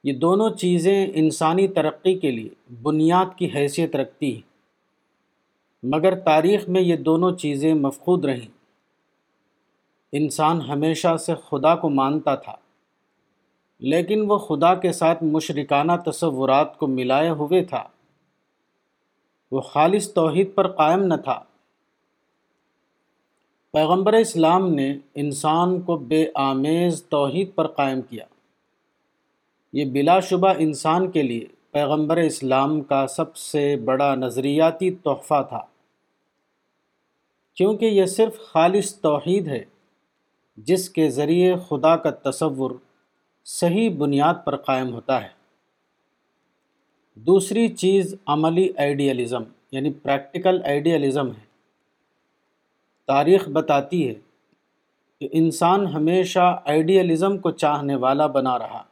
یہ دونوں چیزیں انسانی ترقی کے لیے بنیاد کی حیثیت رکھتی ہیں، مگر تاریخ میں یہ دونوں چیزیں مفقود رہیں۔ انسان ہمیشہ سے خدا کو مانتا تھا، لیکن وہ خدا کے ساتھ مشرکانہ تصورات کو ملائے ہوئے تھا۔ وہ خالص توحید پر قائم نہ تھا۔ پیغمبر اسلام نے انسان کو بے آمیز توحید پر قائم کیا۔ یہ بلا شبہ انسان کے لیے پیغمبر اسلام کا سب سے بڑا نظریاتی تحفہ تھا، کیونکہ یہ صرف خالص توحید ہے جس کے ذریعے خدا کا تصور صحیح بنیاد پر قائم ہوتا ہے۔ دوسری چیز عملی آئیڈیالزم یعنی پریکٹیکل آئیڈیالزم ہے۔ تاریخ بتاتی ہے کہ انسان ہمیشہ آئیڈیالزم کو چاہنے والا بنا رہا،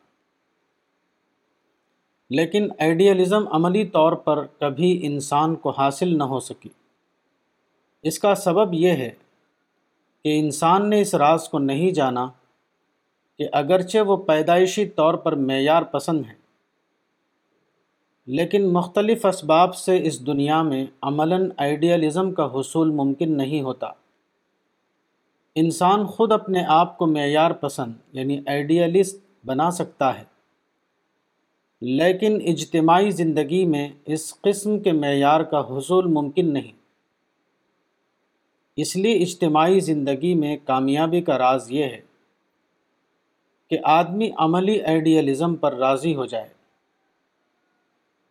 لیکن آئیڈیالزم عملی طور پر کبھی انسان کو حاصل نہ ہو سکی۔ اس کا سبب یہ ہے کہ انسان نے اس راز کو نہیں جانا کہ اگرچہ وہ پیدائشی طور پر معیار پسند ہے، لیکن مختلف اسباب سے اس دنیا میں عملاً آئیڈیالزم کا حصول ممکن نہیں ہوتا۔ انسان خود اپنے آپ کو معیار پسند یعنی آئیڈیالسٹ بنا سکتا ہے، لیکن اجتماعی زندگی میں اس قسم کے معیار کا حصول ممکن نہیں۔ اس لیے اجتماعی زندگی میں کامیابی کا راز یہ ہے کہ آدمی عملی آئیڈیالزم پر راضی ہو جائے۔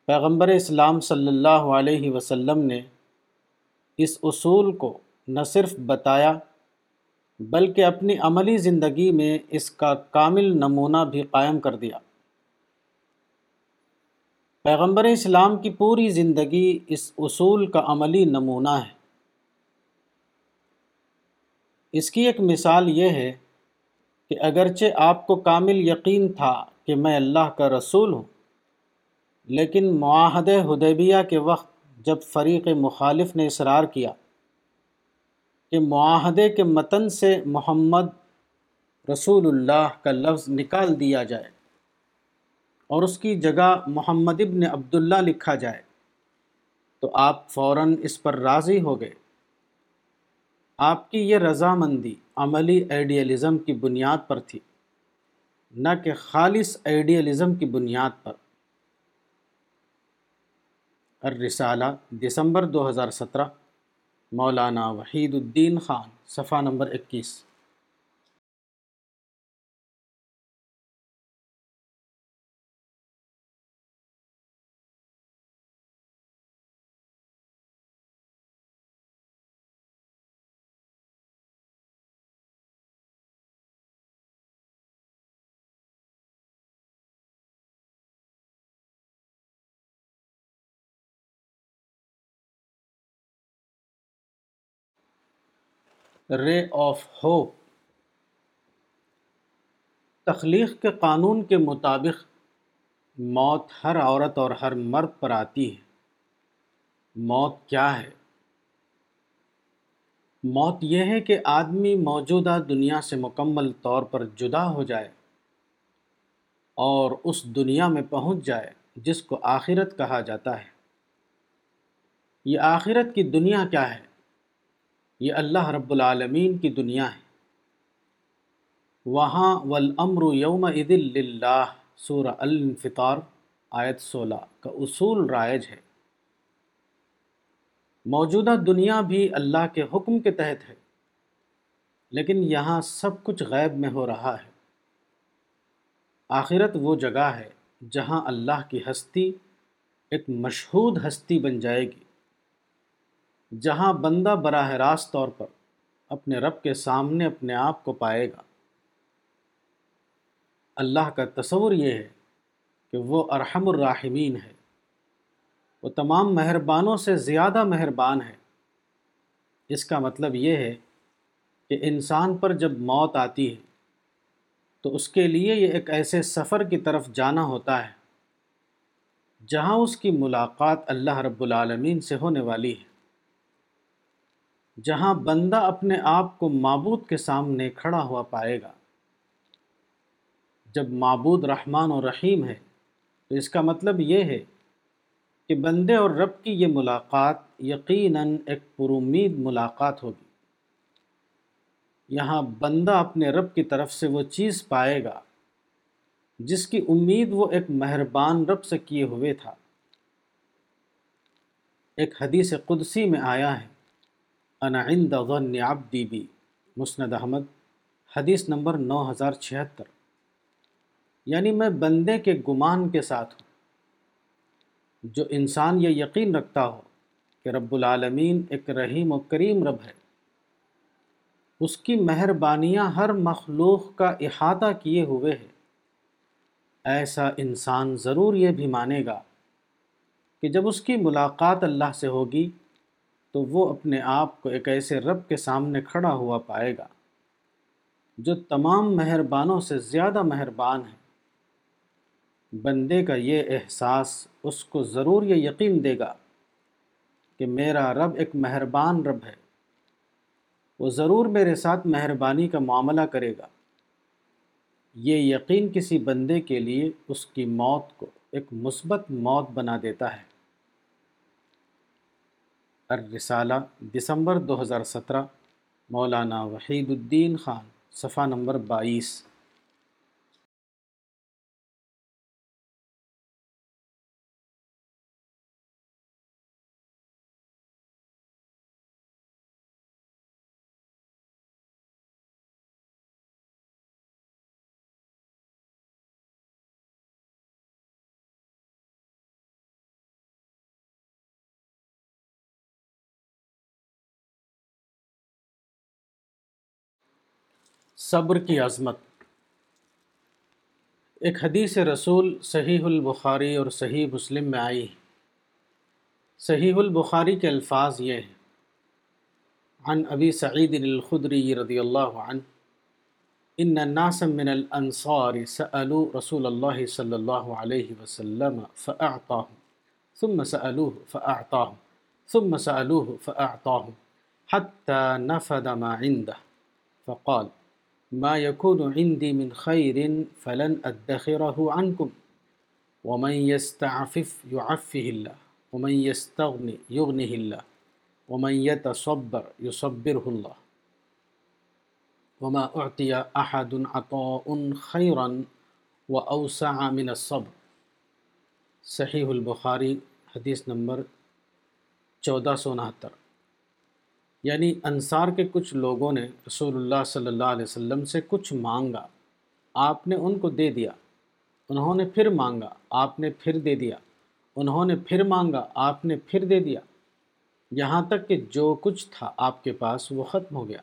پیغمبر اسلام صلی اللہ علیہ وسلم نے اس اصول کو نہ صرف بتایا بلکہ اپنی عملی زندگی میں اس کا کامل نمونہ بھی قائم کر دیا۔ پیغمبر اسلام کی پوری زندگی اس اصول کا عملی نمونہ ہے۔ اس کی ایک مثال یہ ہے کہ اگرچہ آپ کو کامل یقین تھا کہ میں اللہ کا رسول ہوں، لیکن معاہد حدیبیہ کے وقت جب فریق مخالف نے اصرار کیا کہ معاہدے کے متن سے محمد رسول اللہ کا لفظ نکال دیا جائے اور اس کی جگہ محمد ابن عبداللہ لکھا جائے، تو آپ فوراً اس پر راضی ہو گئے۔ آپ کی یہ رضامندی عملی آئیڈیالزم کی بنیاد پر تھی، نہ کہ خالص آئیڈیالزم کی بنیاد پر۔ الرسالہ، دسمبر دو ہزار سترہ، مولانا وحید الدین خان، صفحہ نمبر اکیس۔ رے آف ہوپ۔ تخلیق کے قانون کے مطابق موت ہر عورت اور ہر مرد پر آتی ہے۔ موت کیا ہے؟ موت یہ ہے کہ آدمی موجودہ دنیا سے مکمل طور پر جدا ہو جائے اور اس دنیا میں پہنچ جائے جس کو آخرت کہا جاتا ہے۔ یہ آخرت کی دنیا کیا ہے؟ یہ اللہ رب العالمین کی دنیا ہے. وہاں والامر یومئذ للہ سورہ الانفطار آیت سولہ کا اصول رائج ہے. موجودہ دنیا بھی اللہ کے حکم کے تحت ہے، لیکن یہاں سب کچھ غیب میں ہو رہا ہے. آخرت وہ جگہ ہے جہاں اللہ کی ہستی ایک مشہود ہستی بن جائے گی، جہاں بندہ براہ راست طور پر اپنے رب کے سامنے اپنے آپ کو پائے گا. اللہ کا تصور یہ ہے کہ وہ ارحم الراحمین ہے، وہ تمام مہربانوں سے زیادہ مہربان ہے. اس کا مطلب یہ ہے کہ انسان پر جب موت آتی ہے تو اس کے لیے یہ ایک ایسے سفر کی طرف جانا ہوتا ہے جہاں اس کی ملاقات اللہ رب العالمین سے ہونے والی ہے، جہاں بندہ اپنے آپ کو معبود کے سامنے کھڑا ہوا پائے گا. جب معبود رحمان و رحیم ہے تو اس کا مطلب یہ ہے کہ بندے اور رب کی یہ ملاقات یقیناً ایک پرامید ملاقات ہوگی. یہاں بندہ اپنے رب کی طرف سے وہ چیز پائے گا جس کی امید وہ ایک مہربان رب سے کیے ہوئے تھا. ایک حدیث قدسی میں آیا ہے، انا عند ظن عبدی بی، مسند احمد، حدیث نمبر نو ہزار چھہتر، یعنی میں بندے کے گمان کے ساتھ ہوں. جو انسان یہ یقین رکھتا ہو کہ رب العالمین ایک رحیم و کریم رب ہے، اس کی مہربانیاں ہر مخلوق کا احاطہ کیے ہوئے ہے، ایسا انسان ضرور یہ بھی مانے گا کہ جب اس کی ملاقات اللہ سے ہوگی تو وہ اپنے آپ کو ایک ایسے رب کے سامنے کھڑا ہوا پائے گا جو تمام مہربانوں سے زیادہ مہربان ہے. بندے کا یہ احساس اس کو ضرور یہ یقین دے گا کہ میرا رب ایک مہربان رب ہے، وہ ضرور میرے ساتھ مہربانی کا معاملہ کرے گا. یہ یقین کسی بندے کے لیے اس کی موت کو ایک مثبت موت بنا دیتا ہے. الرسالہ دسمبر دو ہزار سترہ، مولانا وحید الدین خان، صفحہ نمبر بائیس. صبر کی عظمت. ایک حدیث رسول صحیح البخاری اور صحیح مسلم میں آئی. صحیح البخاری کے الفاظ یہ ہیں، عن ابی سعید الخدری رضی اللہ عنہ، ان الناس من الانصار سألوا رسول اللہ صلی اللہ علیہ وسلم فأعطاهم ثم سألوه فأعطاهم ثم سألوه فأعطاهم حتى نفد ما عنده فقال ما يكون عندي من خير فلن أدخره عنكم ومن يستعفف يعفه الله ومن يستغني يغنه الله ومن يتصبر يصبره الله وما أعطي أحد عطاء خيرا وأوسع من الصبر. صحيح البخاري حدیث نمبر چودہ سو انہتر. یعنی انصار کے کچھ لوگوں نے رسول اللہ صلی اللہ علیہ وسلم سے کچھ مانگا، آپ نے ان کو دے دیا، انہوں نے پھر مانگا، آپ نے پھر دے دیا، انہوں نے پھر مانگا، آپ نے پھر دے دیا، یہاں تک کہ جو کچھ تھا آپ کے پاس وہ ختم ہو گیا.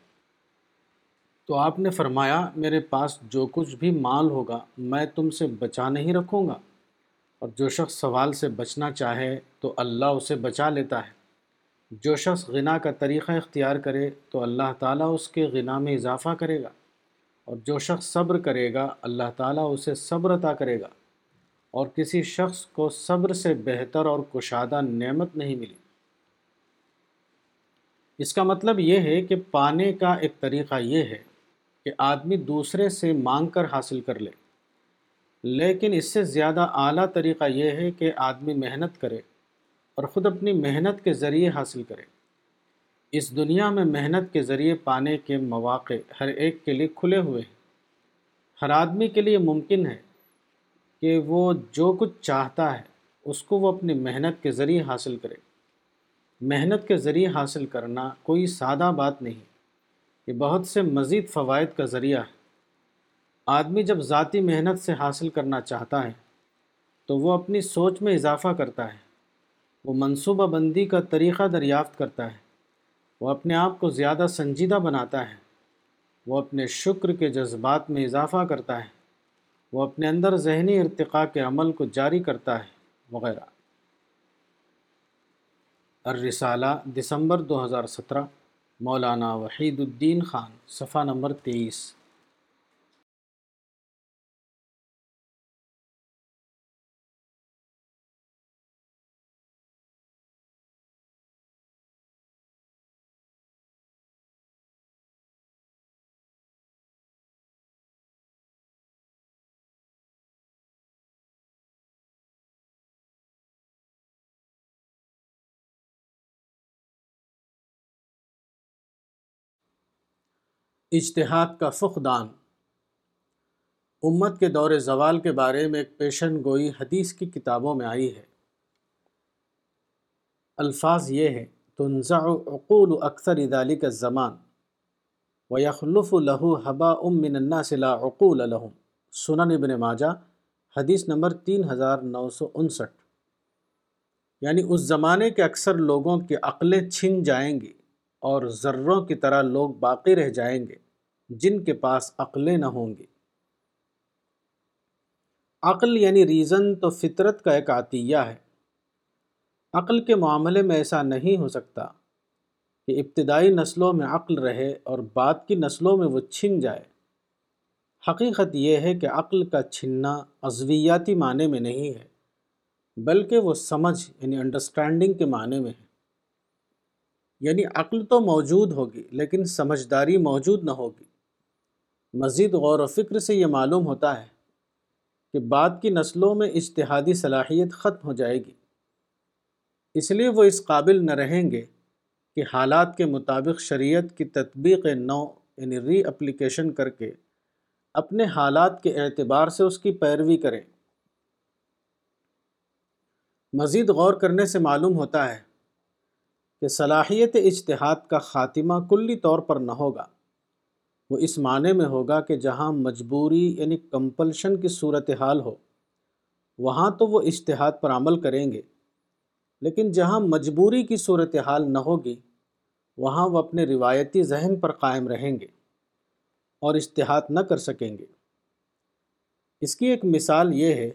تو آپ نے فرمایا، میرے پاس جو کچھ بھی مال ہوگا میں تم سے بچا نہیں رکھوں گا، اور جو شخص سوال سے بچنا چاہے تو اللہ اسے بچا لیتا ہے. جو شخص غنا کا طریقہ اختیار کرے تو اللہ تعالیٰ اس کے غنا میں اضافہ کرے گا، اور جو شخص صبر کرے گا اللہ تعالیٰ اسے صبر عطا کرے گا، اور کسی شخص کو صبر سے بہتر اور کشادہ نعمت نہیں ملی. اس کا مطلب یہ ہے کہ پانے کا ایک طریقہ یہ ہے کہ آدمی دوسرے سے مانگ کر حاصل کر لے، لیکن اس سے زیادہ اعلیٰ طریقہ یہ ہے کہ آدمی محنت کرے اور خود اپنی محنت کے ذریعے حاصل کرے. اس دنیا میں محنت کے ذریعے پانے کے مواقع ہر ایک کے لیے کھلے ہوئے ہیں۔ ہر آدمی کے لیے ممکن ہے کہ وہ جو کچھ چاہتا ہے اس کو وہ اپنی محنت کے ذریعے حاصل کرے۔ محنت کے ذریعے حاصل کرنا کوئی سادہ بات نہیں، یہ بہت سے مزید فوائد کا ذریعہ ہے۔ آدمی جب ذاتی محنت سے حاصل کرنا چاہتا ہے تو وہ اپنی سوچ میں اضافہ کرتا ہے، وہ منصوبہ بندی کا طریقہ دریافت کرتا ہے، وہ اپنے آپ کو زیادہ سنجیدہ بناتا ہے، وہ اپنے شکر کے جذبات میں اضافہ کرتا ہے، وہ اپنے اندر ذہنی ارتقاء کے عمل کو جاری کرتا ہے وغیرہ۔ الرسالہ دسمبر دو ہزار سترہ، مولانا وحید الدین خان، صفحہ نمبر تیئیس۔ اجتہاد کا فقدان۔ امت کے دور زوال کے بارے میں ایک پیشن گوئی حدیث کی کتابوں میں آئی ہے۔ الفاظ یہ ہے: تنزع عقول اکثر ذلک الزمان ویخلف له هباء من الناس لا عقول لهم، سنن ابن ماجہ، حدیث نمبر تین ہزار نو سو انسٹھ۔ یعنی اس زمانے کے اکثر لوگوں کی عقلیں چھن جائیں گی اور ذروں کی طرح لوگ باقی رہ جائیں گے جن کے پاس عقلیں نہ ہوں گی۔ عقل یعنی ریزن تو فطرت کا ایک عطیہ ہے۔ عقل کے معاملے میں ایسا نہیں ہو سکتا کہ ابتدائی نسلوں میں عقل رہے اور بعد کی نسلوں میں وہ چھن جائے۔ حقیقت یہ ہے کہ عقل کا چھننا عضویاتی معنی میں نہیں ہے، بلکہ وہ سمجھ یعنی انڈرسٹینڈنگ کے معنی میں ہے۔ یعنی عقل تو موجود ہوگی لیکن سمجھداری موجود نہ ہوگی۔ مزید غور و فکر سے یہ معلوم ہوتا ہے کہ بعد کی نسلوں میں اجتہادی صلاحیت ختم ہو جائے گی، اس لیے وہ اس قابل نہ رہیں گے کہ حالات کے مطابق شریعت کی تطبیق نو یعنی ری اپلیکیشن کر کے اپنے حالات کے اعتبار سے اس کی پیروی کریں۔ مزید غور کرنے سے معلوم ہوتا ہے کہ صلاحیت اجتہاد کا خاتمہ کلی طور پر نہ ہوگا، وہ اس معنی میں ہوگا کہ جہاں مجبوری یعنی کمپلشن کی صورتحال ہو وہاں تو وہ اجتہاد پر عمل کریں گے، لیکن جہاں مجبوری کی صورتحال نہ ہوگی وہاں وہ اپنے روایتی ذہن پر قائم رہیں گے اور اجتہاد نہ کر سکیں گے۔ اس کی ایک مثال یہ ہے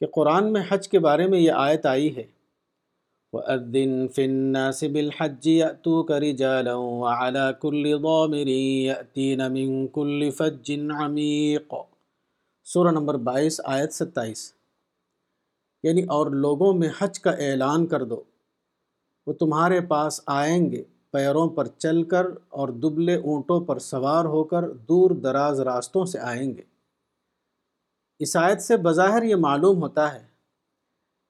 کہ قرآن میں حج کے بارے میں یہ آیت آئی ہے: وَأَذِّنْ فِي النَّاسِ بِالْحَجِّ يَأْتُوكَ رِجَالًا وَعَلَى كُلِّ ضَامِرٍ يَأْتِينَ مِنْ كُلِّ فَجٍّ عَمِيقٍ، سورہ نمبر بائیس، آیت ستائیس۔ یعنی اور لوگوں میں حج کا اعلان کر دو، وہ تمہارے پاس آئیں گے پیروں پر چل کر اور دبلے اونٹوں پر سوار ہو کر دور دراز راستوں سے آئیں گے۔ اس آیت سے بظاہر یہ معلوم ہوتا ہے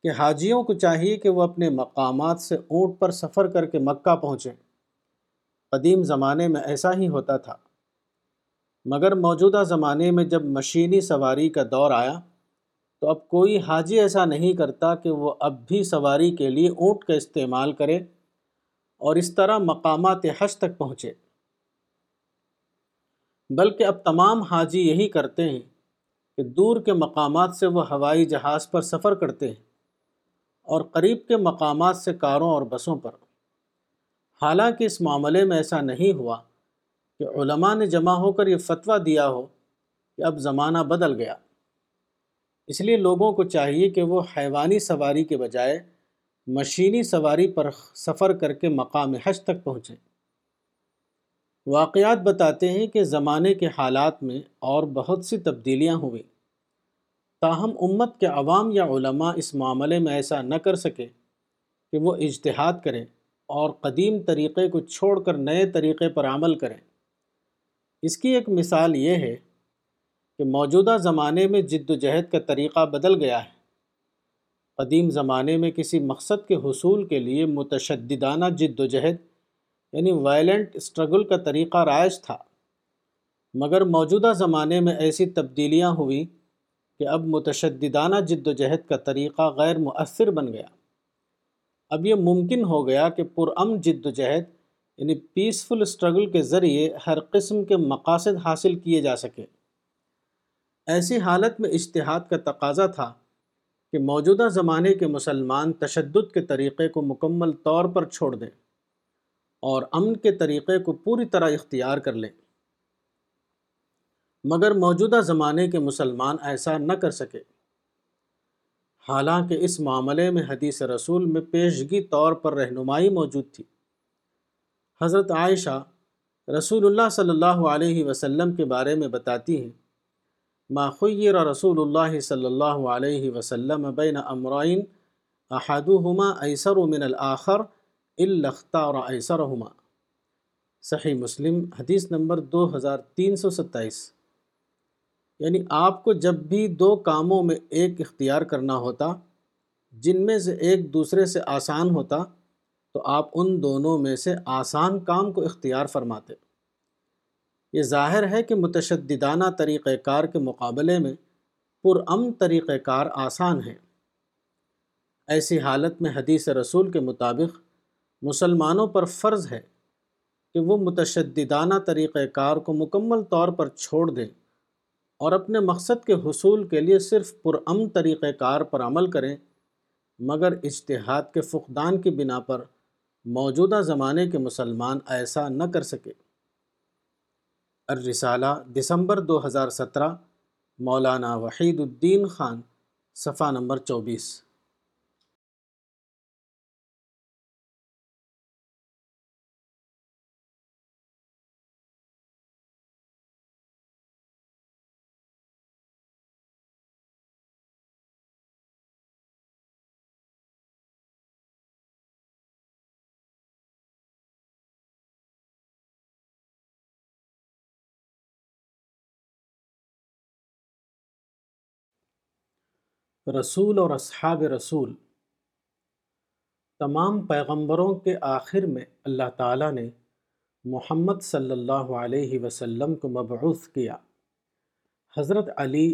کہ حاجیوں کو چاہیے کہ وہ اپنے مقامات سے اونٹ پر سفر کر کے مکہ پہنچیں۔ قدیم زمانے میں ایسا ہی ہوتا تھا، مگر موجودہ زمانے میں جب مشینی سواری کا دور آیا تو اب کوئی حاجی ایسا نہیں کرتا کہ وہ اب بھی سواری کے لیے اونٹ کا استعمال کرے اور اس طرح مقامات حج تک پہنچے، بلکہ اب تمام حاجی یہی کرتے ہیں کہ دور کے مقامات سے وہ ہوائی جہاز پر سفر کرتے ہیں اور قریب کے مقامات سے کاروں اور بسوں پر۔ حالانکہ اس معاملے میں ایسا نہیں ہوا کہ علماء نے جمع ہو کر یہ فتویٰ دیا ہو کہ اب زمانہ بدل گیا، اس لیے لوگوں کو چاہیے کہ وہ حیوانی سواری کے بجائے مشینی سواری پر سفر کر کے مقام حج تک پہنچیں۔ واقعات بتاتے ہیں کہ زمانے کے حالات میں اور بہت سی تبدیلیاں ہوئیں، تاہم امت کے عوام یا علماء اس معاملے میں ایسا نہ کر سکے کہ وہ اجتہاد کریں اور قدیم طریقے کو چھوڑ کر نئے طریقے پر عمل کریں۔ اس کی ایک مثال یہ ہے کہ موجودہ زمانے میں جد و جہد کا طریقہ بدل گیا ہے۔ قدیم زمانے میں کسی مقصد کے حصول کے لیے متشددانہ جد و جہد یعنی وائلنٹ اسٹرگل کا طریقہ رائج تھا، مگر موجودہ زمانے میں ایسی تبدیلیاں ہوئی کہ اب متشددانہ جد و جہد کا طریقہ غیر مؤثر بن گیا۔ اب یہ ممکن ہو گیا کہ پرامن جد و جہد یعنی پیسفل اسٹرگل کے ذریعے ہر قسم کے مقاصد حاصل کیے جا سکے۔ ایسی حالت میں اجتہاد کا تقاضا تھا کہ موجودہ زمانے کے مسلمان تشدد کے طریقے کو مکمل طور پر چھوڑ دیں اور امن کے طریقے کو پوری طرح اختیار کر لیں، مگر موجودہ زمانے کے مسلمان ایسا نہ کر سکے، حالانکہ اس معاملے میں حدیث رسول میں پیشگی طور پر رہنمائی موجود تھی۔ حضرت عائشہ رسول اللہ صلی اللہ علیہ وسلم کے بارے میں بتاتی ہیں، ما خیر رسول اللہ صلی اللہ علیہ وسلم بین امرائن احدہما ایسر من الاخر الا اختار ایسرہما۔ صحیح مسلم حدیث نمبر دو ہزار تین سو ستائیس۔ یعنی آپ کو جب بھی دو کاموں میں ایک اختیار کرنا ہوتا جن میں سے ایک دوسرے سے آسان ہوتا تو آپ ان دونوں میں سے آسان کام کو اختیار فرماتے۔ یہ ظاہر ہے کہ متشددانہ طریقہ کار کے مقابلے میں پرامن طریقہ کار آسان ہے۔ ایسی حالت میں حدیث رسول کے مطابق مسلمانوں پر فرض ہے کہ وہ متشددانہ طریقہ کار کو مکمل طور پر چھوڑ دیں اور اپنے مقصد کے حصول کے لیے صرف پرامن طریقہ کار پر عمل کریں، مگر اجتہاد کے فقدان کی بنا پر موجودہ زمانے کے مسلمان ایسا نہ کر سکے۔ الرسالہ دسمبر دو ہزار سترہ، مولانا وحید الدین خان، صفحہ نمبر چوبیس۔ رسول اور اصحاب رسول۔ تمام پیغمبروں کے آخر میں اللہ تعالیٰ نے محمد صلی اللہ علیہ وسلم کو مبعوث کیا۔ حضرت علی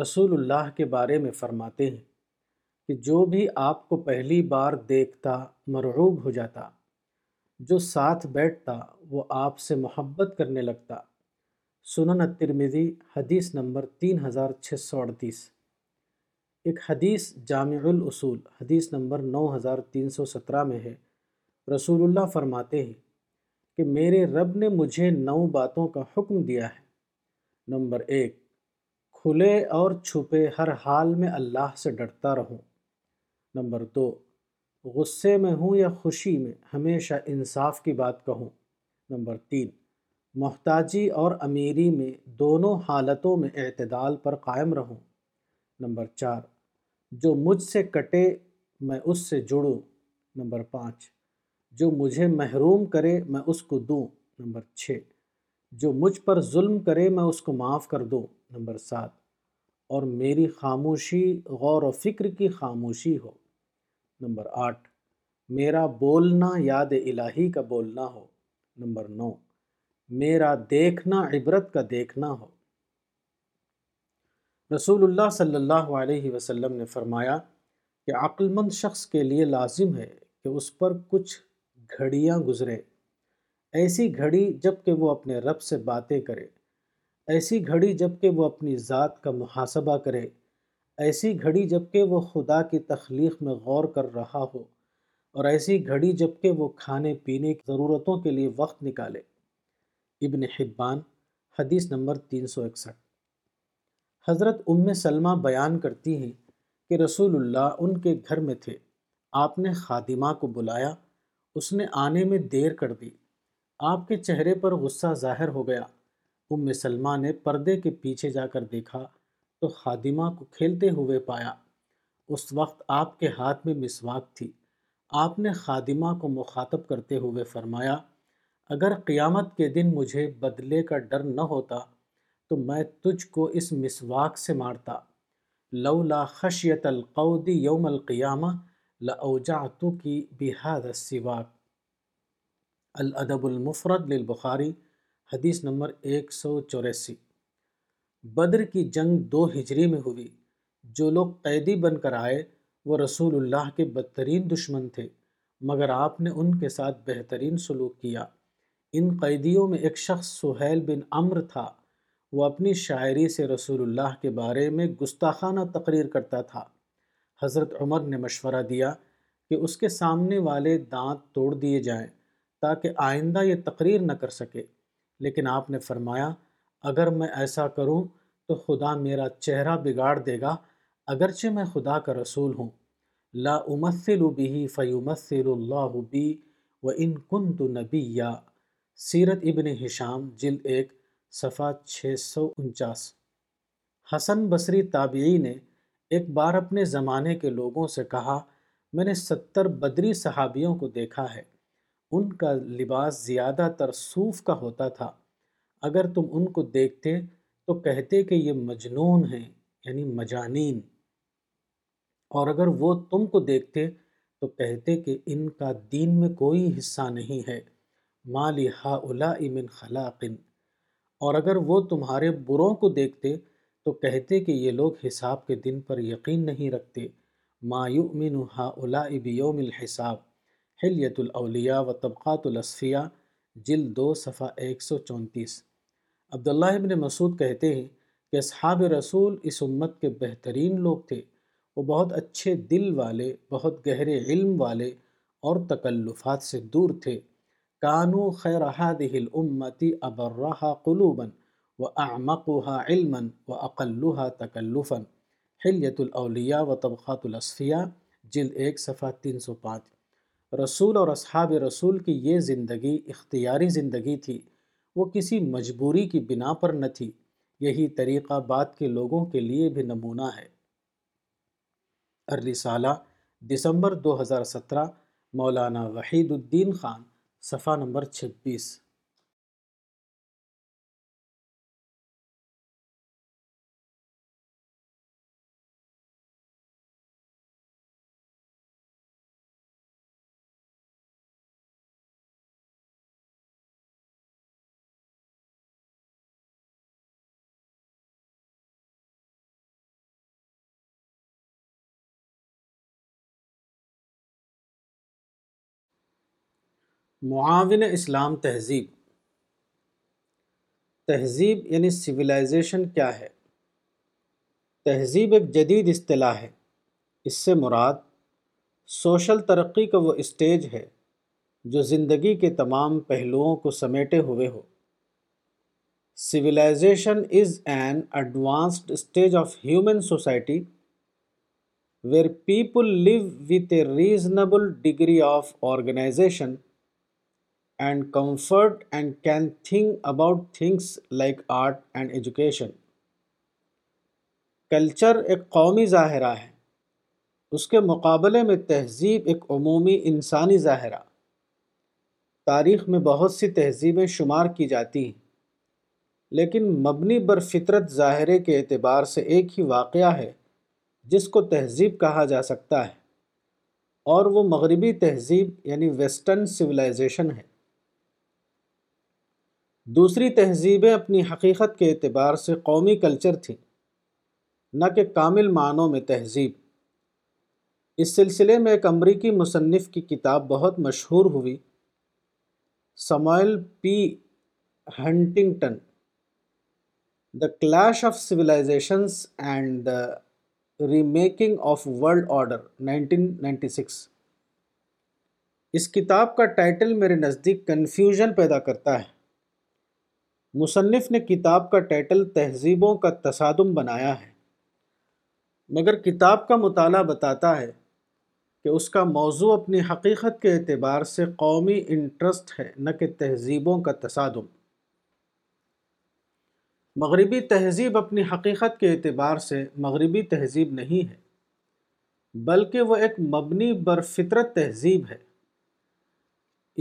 رسول اللہ کے بارے میں فرماتے ہیں کہ جو بھی آپ کو پہلی بار دیکھتا مرعوب ہو جاتا، جو ساتھ بیٹھتا وہ آپ سے محبت کرنے لگتا۔ سنن الترمذی حدیث نمبر تین ہزار چھ سو اڑتیس۔ ایک حدیث جامع الاصول حدیث نمبر نو ہزار تین سو سترہ میں ہے، رسول اللہ فرماتے ہیں کہ میرے رب نے مجھے نو باتوں کا حکم دیا ہے۔ نمبر ایک، کھلے اور چھپے ہر حال میں اللہ سے ڈرتا رہوں۔ نمبر دو، غصے میں ہوں یا خوشی میں ہمیشہ انصاف کی بات کہوں۔ نمبر تین، محتاجی اور امیری میں دونوں حالتوں میں اعتدال پر قائم رہوں۔ نمبر چار، جو مجھ سے کٹے میں اس سے جڑوں۔ نمبر پانچ، جو مجھے محروم کرے میں اس کو دوں۔ نمبر چھ، جو مجھ پر ظلم کرے میں اس کو معاف کر دوں۔ نمبر سات، اور میری خاموشی غور و فکر کی خاموشی ہو۔ نمبر آٹھ، میرا بولنا یاد الہی کا بولنا ہو۔ نمبر نو، میرا دیکھنا عبرت کا دیکھنا ہو۔ رسول اللہ صلی اللہ علیہ وسلم نے فرمایا کہ عقل مند شخص کے لیے لازم ہے کہ اس پر کچھ گھڑیاں گزرے، ایسی گھڑی جب کہ وہ اپنے رب سے باتیں کرے، ایسی گھڑی جب کہ وہ اپنی ذات کا محاسبہ کرے، ایسی گھڑی جب کہ وہ خدا کی تخلیق میں غور کر رہا ہو، اور ایسی گھڑی جب کہ وہ کھانے پینے کی ضرورتوں کے لیے وقت نکالے۔ ابن حبان حدیث نمبر تین سو اکسٹھ۔ حضرت ام سلمہ بیان کرتی ہیں کہ رسول اللہ ان کے گھر میں تھے، آپ نے خادمہ کو بلایا، اس نے آنے میں دیر کر دی، آپ کے چہرے پر غصہ ظاہر ہو گیا۔ ام سلمہ نے پردے کے پیچھے جا کر دیکھا تو خادمہ کو کھیلتے ہوئے پایا۔ اس وقت آپ کے ہاتھ میں مسواک تھی۔ آپ نے خادمہ کو مخاطب کرتے ہوئے فرمایا، اگر قیامت کے دن مجھے بدلے کا ڈر نہ ہوتا تو میں تجھ کو اس مسواک سے مارتا، لولا خشیت القود یوم القیامہ لاوجعتک بہذا السواک۔ الادب المفرد للبخاری حدیث نمبر ایک سو چوراسی۔ بدر کی جنگ دو ہجری میں ہوئی۔ جو لوگ قیدی بن کر آئے وہ رسول اللہ کے بدترین دشمن تھے، مگر آپ نے ان کے ساتھ بہترین سلوک کیا۔ ان قیدیوں میں ایک شخص سہیل بن امر تھا، وہ اپنی شاعری سے رسول اللہ کے بارے میں گستاخانہ تقریر کرتا تھا۔ حضرت عمر نے مشورہ دیا کہ اس کے سامنے والے دانت توڑ دیے جائیں تاکہ آئندہ یہ تقریر نہ کر سکے، لیکن آپ نے فرمایا اگر میں ایسا کروں تو خدا میرا چہرہ بگاڑ دے گا، اگرچہ میں خدا کا رسول ہوں۔ لا امثل به فیمثل اللہ بی وان كنت نبیا، سیرت ابن ہشام جلد ایک صفحہ چھ سو انچاس۔ حسن بصری تابعی نے ایک بار اپنے زمانے کے لوگوں سے کہا میں نے ستر بدری صحابیوں کو دیکھا ہے، ان کا لباس زیادہ تر صوف کا ہوتا تھا، اگر تم ان کو دیکھتے تو کہتے کہ یہ مجنون ہیں، یعنی مجانین، اور اگر وہ تم کو دیکھتے تو کہتے کہ ان کا دین میں کوئی حصہ نہیں ہے۔ ما لہؤلاء من خلاق، اور اگر وہ تمہارے بروں کو دیکھتے تو کہتے کہ یہ لوگ حساب کے دن پر یقین نہیں رکھتے۔ ما یؤمن ہؤلاء بیوم الحساب، حلیۃ الاولیاء و طبقات الاصفیاء جلد دو صفحہ ایک سو چونتیس۔ عبداللہ ابن مسعود کہتے ہیں کہ اصحاب رسول اس امت کے بہترین لوگ تھے، وہ بہت اچھے دل والے، بہت گہرے علم والے اور تکلفات سے دور تھے۔ کانو خیر هذه الامت ابرها قلوبا واعمقها علما واقلها تکلفا، حلیۃ الاولیاء و طبقات الاصفیاء جلد ایک صفحہ تین سو پانچ۔ رسول اور اصحاب رسول کی یہ زندگی اختیاری زندگی تھی، وہ کسی مجبوری کی بنا پر نہ تھی۔ یہی طریقہ بعد کے لوگوں کے لیے بھی نمونہ ہے۔ الرسالہ دسمبر دو ہزار سترہ، مولانا وحید الدین خان، صفحہ نمبر چھبیس۔ معاون اسلام تہذیب۔ تہذیب یعنی سویلائزیشن کیا ہے؟ تہذیب ایک جدید اصطلاح ہے، اس سے مراد سوشل ترقی کا وہ اسٹیج ہے جو زندگی کے تمام پہلوؤں کو سمیٹے ہوئے ہو۔ Civilisation is an advanced stage of human society where people live with a reasonable degree of organisation and comfort and can think about things like art and education. Culture ایک قومی ظاہرہ ہے، اس کے مقابلے میں تہذیب ایک عمومی انسانی ظاہرہ۔ تاریخ میں بہت سی تہذیبیں شمار کی جاتی ہیں، لیکن مبنی بر فطرت ظاہرے کے اعتبار سے ایک ہی واقعہ ہے جس کو تہذیب کہا جا سکتا ہے، اور وہ مغربی تہذیب یعنی ویسٹرن سویلائزیشن ہے۔ دوسری تہذیبیں اپنی حقیقت کے اعتبار سے قومی کلچر تھیں، نہ کہ کامل معنوں میں تہذیب۔ اس سلسلے میں ایک امریکی مصنف کی کتاب بہت مشہور ہوئی، Samuel P Huntington, the clash of civilisations and the remaking of world order, nineteen ninety six. اس کتاب کا ٹائٹل میرے نزدیک کنفیوژن پیدا کرتا ہے۔ مصنف نے کتاب کا ٹائٹل تہذیبوں کا تصادم بنایا ہے، مگر کتاب کا مطالعہ بتاتا ہے کہ اس کا موضوع اپنی حقیقت کے اعتبار سے قومی انٹرسٹ ہے، نہ کہ تہذیبوں کا تصادم۔ مغربی تہذیب اپنی حقیقت کے اعتبار سے مغربی تہذیب نہیں ہے، بلکہ وہ ایک مبنی بر فطرت تہذیب ہے۔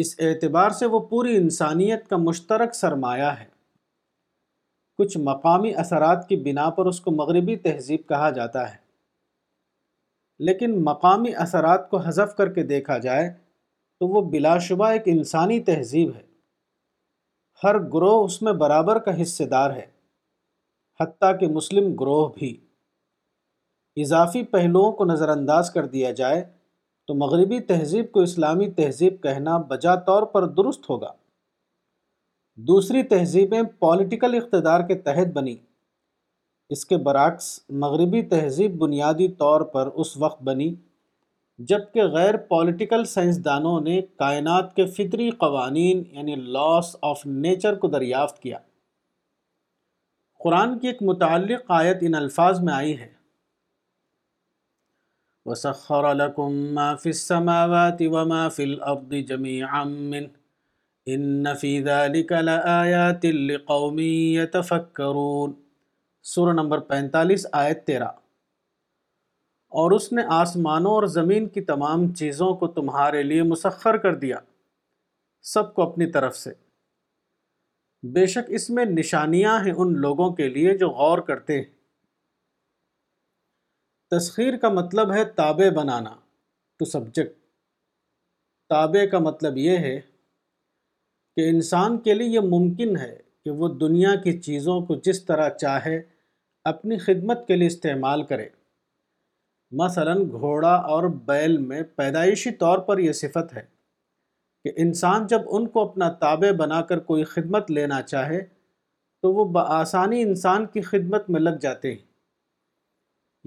اس اعتبار سے وہ پوری انسانیت کا مشترک سرمایہ ہے۔ کچھ مقامی اثرات کی بنا پر اس کو مغربی تہذیب کہا جاتا ہے، لیکن مقامی اثرات کو حذف کر کے دیکھا جائے تو وہ بلا شبہ ایک انسانی تہذیب ہے، ہر گروہ اس میں برابر کا حصے دار ہے، حتیٰ کہ مسلم گروہ بھی۔ اضافی پہلوؤں کو نظر انداز کر دیا جائے تو مغربی تہذیب کو اسلامی تہذیب کہنا بجا طور پر درست ہوگا۔ دوسری تہذیبیں پولیٹیکل اقتدار کے تحت بنی، اس کے برعکس مغربی تہذیب بنیادی طور پر اس وقت بنی جب کہ غیر پولیٹیکل سائنسدانوں نے کائنات کے فطری قوانین یعنی لاس آف نیچر کو دریافت کیا۔ قرآن کی ایک متعلق آیت ان الفاظ میں آئی ہے، وَسَخَّرَ لَكُم مَّا فِي السَّمَاوَاتِ وَمَا فِي الْأَرْضِ جَمِيعًا مِّنْهُ إِنَّ فِي ذَلِكَ لَآيَاتٍ لِقَوْمٍ يَتَفَكَّرُونَ، سورہ نمبر پینتالیس آیت تیرہ۔ اور اس نے آسمانوں اور زمین کی تمام چیزوں کو تمہارے لیے مسخر کر دیا، سب کو اپنی طرف سے، بے شک اس میں نشانیاں ہیں ان لوگوں کے لیے جو غور کرتے ہیں۔ تسخیر کا مطلب ہے تابع بنانا ٹو سبجیکٹ۔ تابع کا مطلب یہ ہے کہ انسان کے لیے یہ ممکن ہے کہ وہ دنیا کی چیزوں کو جس طرح چاہے اپنی خدمت کے لیے استعمال کرے۔ مثلا گھوڑا اور بیل میں پیدائشی طور پر یہ صفت ہے کہ انسان جب ان کو اپنا تابع بنا کر کوئی خدمت لینا چاہے تو وہ بآسانی انسان کی خدمت میں لگ جاتے ہیں۔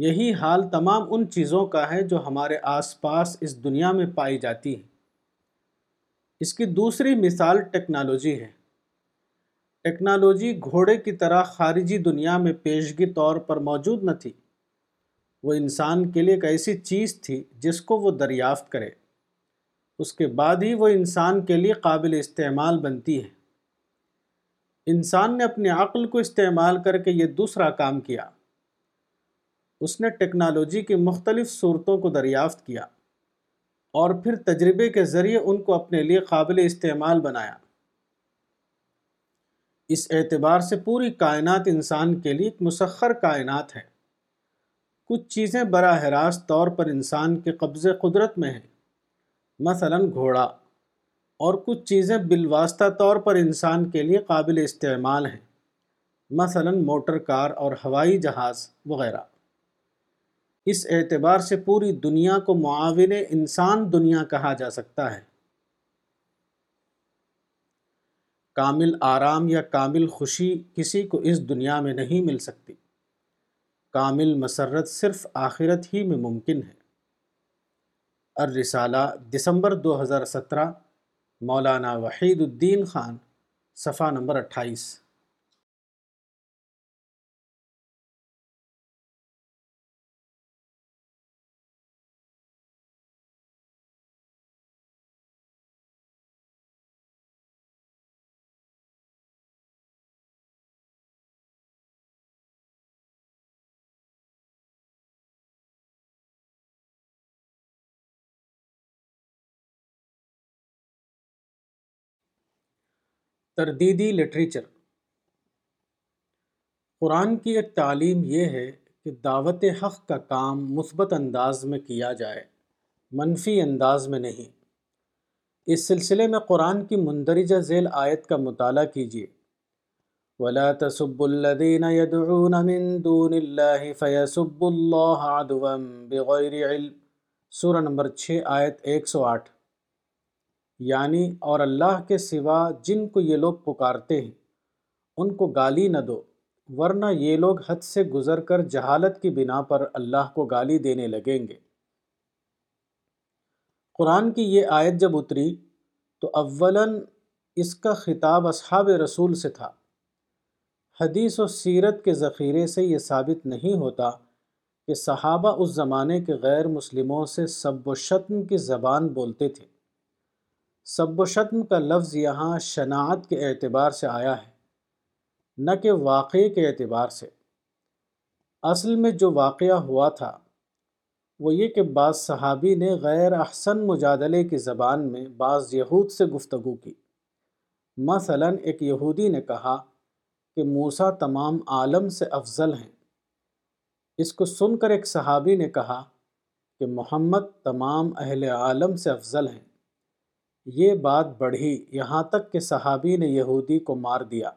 یہی حال تمام ان چیزوں کا ہے جو ہمارے آس پاس اس دنیا میں پائی جاتی ہیں۔ اس کی دوسری مثال ٹیکنالوجی ہے۔ ٹیکنالوجی گھوڑے کی طرح خارجی دنیا میں پیشگی طور پر موجود نہ تھی، وہ انسان کے لیے ایک ایسی چیز تھی جس کو وہ دریافت کرے، اس کے بعد ہی وہ انسان کے لیے قابل استعمال بنتی ہے۔ انسان نے اپنے عقل کو استعمال کر کے یہ دوسرا کام کیا، اس نے ٹیکنالوجی کی مختلف صورتوں کو دریافت کیا اور پھر تجربے کے ذریعے ان کو اپنے لیے قابل استعمال بنایا۔ اس اعتبار سے پوری کائنات انسان کے لیے ایک مسخر کائنات ہے۔ کچھ چیزیں براہ راست طور پر انسان کے قبض قدرت میں ہیں، مثلا گھوڑا، اور کچھ چیزیں بالواسطہ طور پر انسان کے لیے قابل استعمال ہیں، مثلا موٹر کار اور ہوائی جہاز وغیرہ۔ اس اعتبار سے پوری دنیا کو معاون انسان دنیا کہا جا سکتا ہے۔ کامل آرام یا کامل خوشی کسی کو اس دنیا میں نہیں مل سکتی، کامل مسرت صرف آخرت ہی میں ممکن ہے۔ الرسالہ دسمبر دو ہزار سترہ، مولانا وحید الدین خان، صفحہ نمبر اٹھائیس۔ تردیدی لٹریچر۔ قرآن کی ایک تعلیم یہ ہے کہ دعوت حق کا کام مثبت انداز میں کیا جائے، منفی انداز میں نہیں۔ اس سلسلے میں قرآن کی مندرجہ ذیل آیت کا مطالعہ کیجیے، وَلَا تَسُبُّوا الَّذِينَ يَدْعُونَ مِن دُونِ اللَّهِ فَيَسُبُّوا اللَّهَ عَدْوًا بِغَيْرِ عِلْمٍ، سورہ نمبر چھ آیت ایک سو آٹھ۔ یعنی اور اللہ کے سوا جن کو یہ لوگ پکارتے ہیں ان کو گالی نہ دو، ورنہ یہ لوگ حد سے گزر کر جہالت کی بنا پر اللہ کو گالی دینے لگیں گے۔ قرآن کی یہ آیت جب اتری تو اولاً اس کا خطاب اصحاب رسول سے تھا۔ حدیث و سیرت کے ذخیرے سے یہ ثابت نہیں ہوتا کہ صحابہ اس زمانے کے غیر مسلموں سے سب و شتم کی زبان بولتے تھے۔ سب و شتم کا لفظ یہاں شناعت کے اعتبار سے آیا ہے، نہ کہ واقعے کے اعتبار سے۔ اصل میں جو واقعہ ہوا تھا وہ یہ کہ بعض صحابی نے غیر احسن مجادلے کی زبان میں بعض یہود سے گفتگو کی۔ مثلا ایک یہودی نے کہا کہ موسیٰ تمام عالم سے افضل ہیں۔ اس کو سن کر ایک صحابی نے کہا کہ محمد تمام اہل عالم سے افضل ہیں۔ یہ بات بڑھی یہاں تک کہ صحابی نے یہودی کو مار دیا۔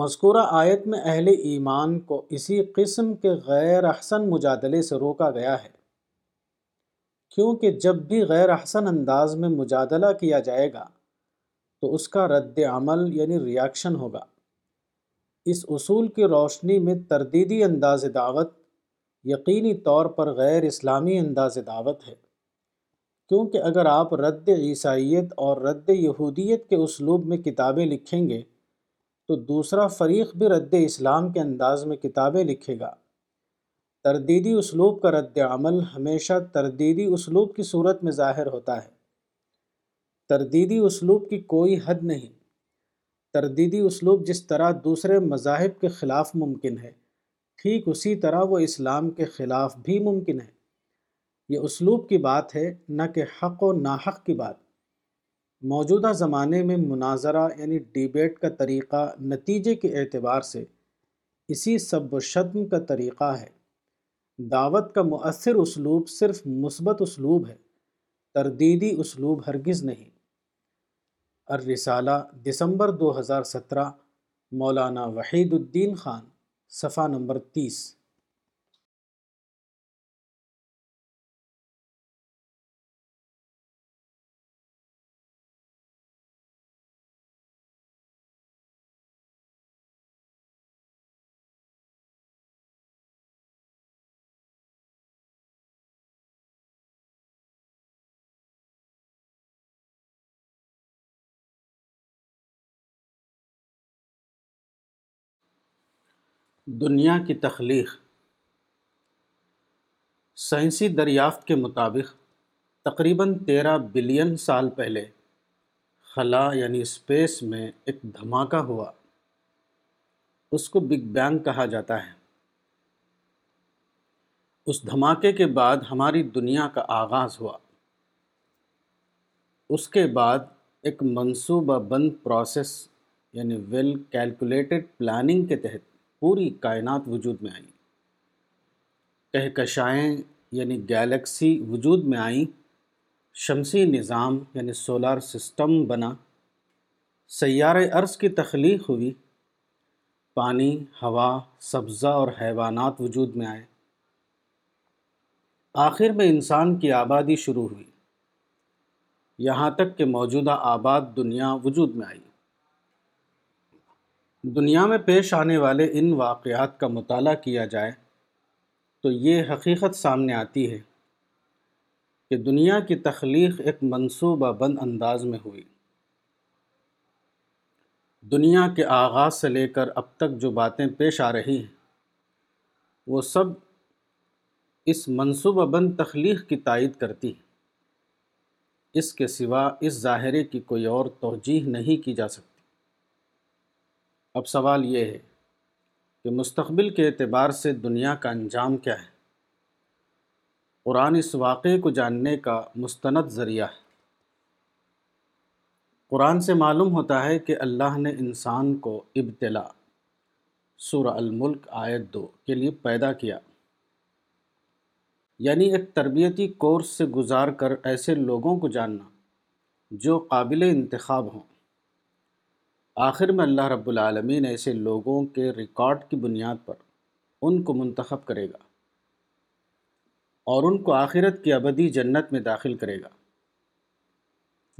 مذکورہ آیت میں اہل ایمان کو اسی قسم کے غیر احسن مجادلے سے روکا گیا ہے، کیونکہ جب بھی غیر احسن انداز میں مجادلہ کیا جائے گا تو اس کا رد عمل یعنی ریاکشن ہوگا۔ اس اصول کی روشنی میں تردیدی انداز دعوت یقینی طور پر غیر اسلامی انداز دعوت ہے، کیونکہ اگر آپ رد عیسائیت اور رد یہودیت کے اسلوب میں کتابیں لکھیں گے تو دوسرا فریق بھی رد اسلام کے انداز میں کتابیں لکھے گا۔ تردیدی اسلوب کا رد عمل ہمیشہ تردیدی اسلوب کی صورت میں ظاہر ہوتا ہے۔ تردیدی اسلوب کی کوئی حد نہیں۔ تردیدی اسلوب جس طرح دوسرے مذاہب کے خلاف ممکن ہے، ٹھیک اسی طرح وہ اسلام کے خلاف بھی ممکن ہے۔ یہ اسلوب کی بات ہے، نہ کہ حق و ناحق کی بات۔ موجودہ زمانے میں مناظرہ یعنی ڈیبیٹ کا طریقہ نتیجے کے اعتبار سے اسی سب و شتم کا طریقہ ہے۔ دعوت کا مؤثر اسلوب صرف مثبت اسلوب ہے، تردیدی اسلوب ہرگز نہیں۔ الرسالہ، دسمبر دو ہزار سترہ، مولانا وحید الدین خان، صفحہ نمبر تیس۔ دنیا کی تخلیق۔ سائنسی دریافت کے مطابق تقریباً تیرہ بلین سال پہلے خلا یعنی اسپیس میں ایک دھماکہ ہوا، اس کو بگ بینگ کہا جاتا ہے۔ اس دھماکے کے بعد ہماری دنیا کا آغاز ہوا۔ اس کے بعد ایک منصوبہ بند پروسیس یعنی ویل کیلکولیٹڈ پلاننگ کے تحت پوری کائنات وجود میں آئی۔ کہکشائیں یعنی گیلیکسی وجود میں آئیں، شمسی نظام یعنی سولار سسٹم بنا، سیارے عرض کی تخلیق ہوئی، پانی، ہوا، سبزہ اور حیوانات وجود میں آئے، آخر میں انسان کی آبادی شروع ہوئی، یہاں تک کہ موجودہ آباد دنیا وجود میں آئی۔ دنیا میں پیش آنے والے ان واقعات کا مطالعہ کیا جائے تو یہ حقیقت سامنے آتی ہے کہ دنیا کی تخلیق ایک منصوبہ بند انداز میں ہوئی۔ دنیا کے آغاز سے لے کر اب تک جو باتیں پیش آ رہی ہیں وہ سب اس منصوبہ بند تخلیق کی تائید کرتی ہے۔ اس کے سوا اس ظاہرے کی کوئی اور توجیہ نہیں کی جا سکتی۔ اب سوال یہ ہے کہ مستقبل کے اعتبار سے دنیا کا انجام کیا ہے؟ قرآن اس واقعے کو جاننے کا مستند ذریعہ ہے۔ قرآن سے معلوم ہوتا ہے کہ اللہ نے انسان کو ابتلا، سورہ الملک آیت دو، کے لیے پیدا کیا، یعنی ایک تربیتی کورس سے گزار کر ایسے لوگوں کو جاننا جو قابل انتخاب ہوں۔ آخر میں اللہ رب العالمین ایسے لوگوں کے ریکارڈ کی بنیاد پر ان کو منتخب کرے گا اور ان کو آخرت کی ابدی جنت میں داخل کرے گا۔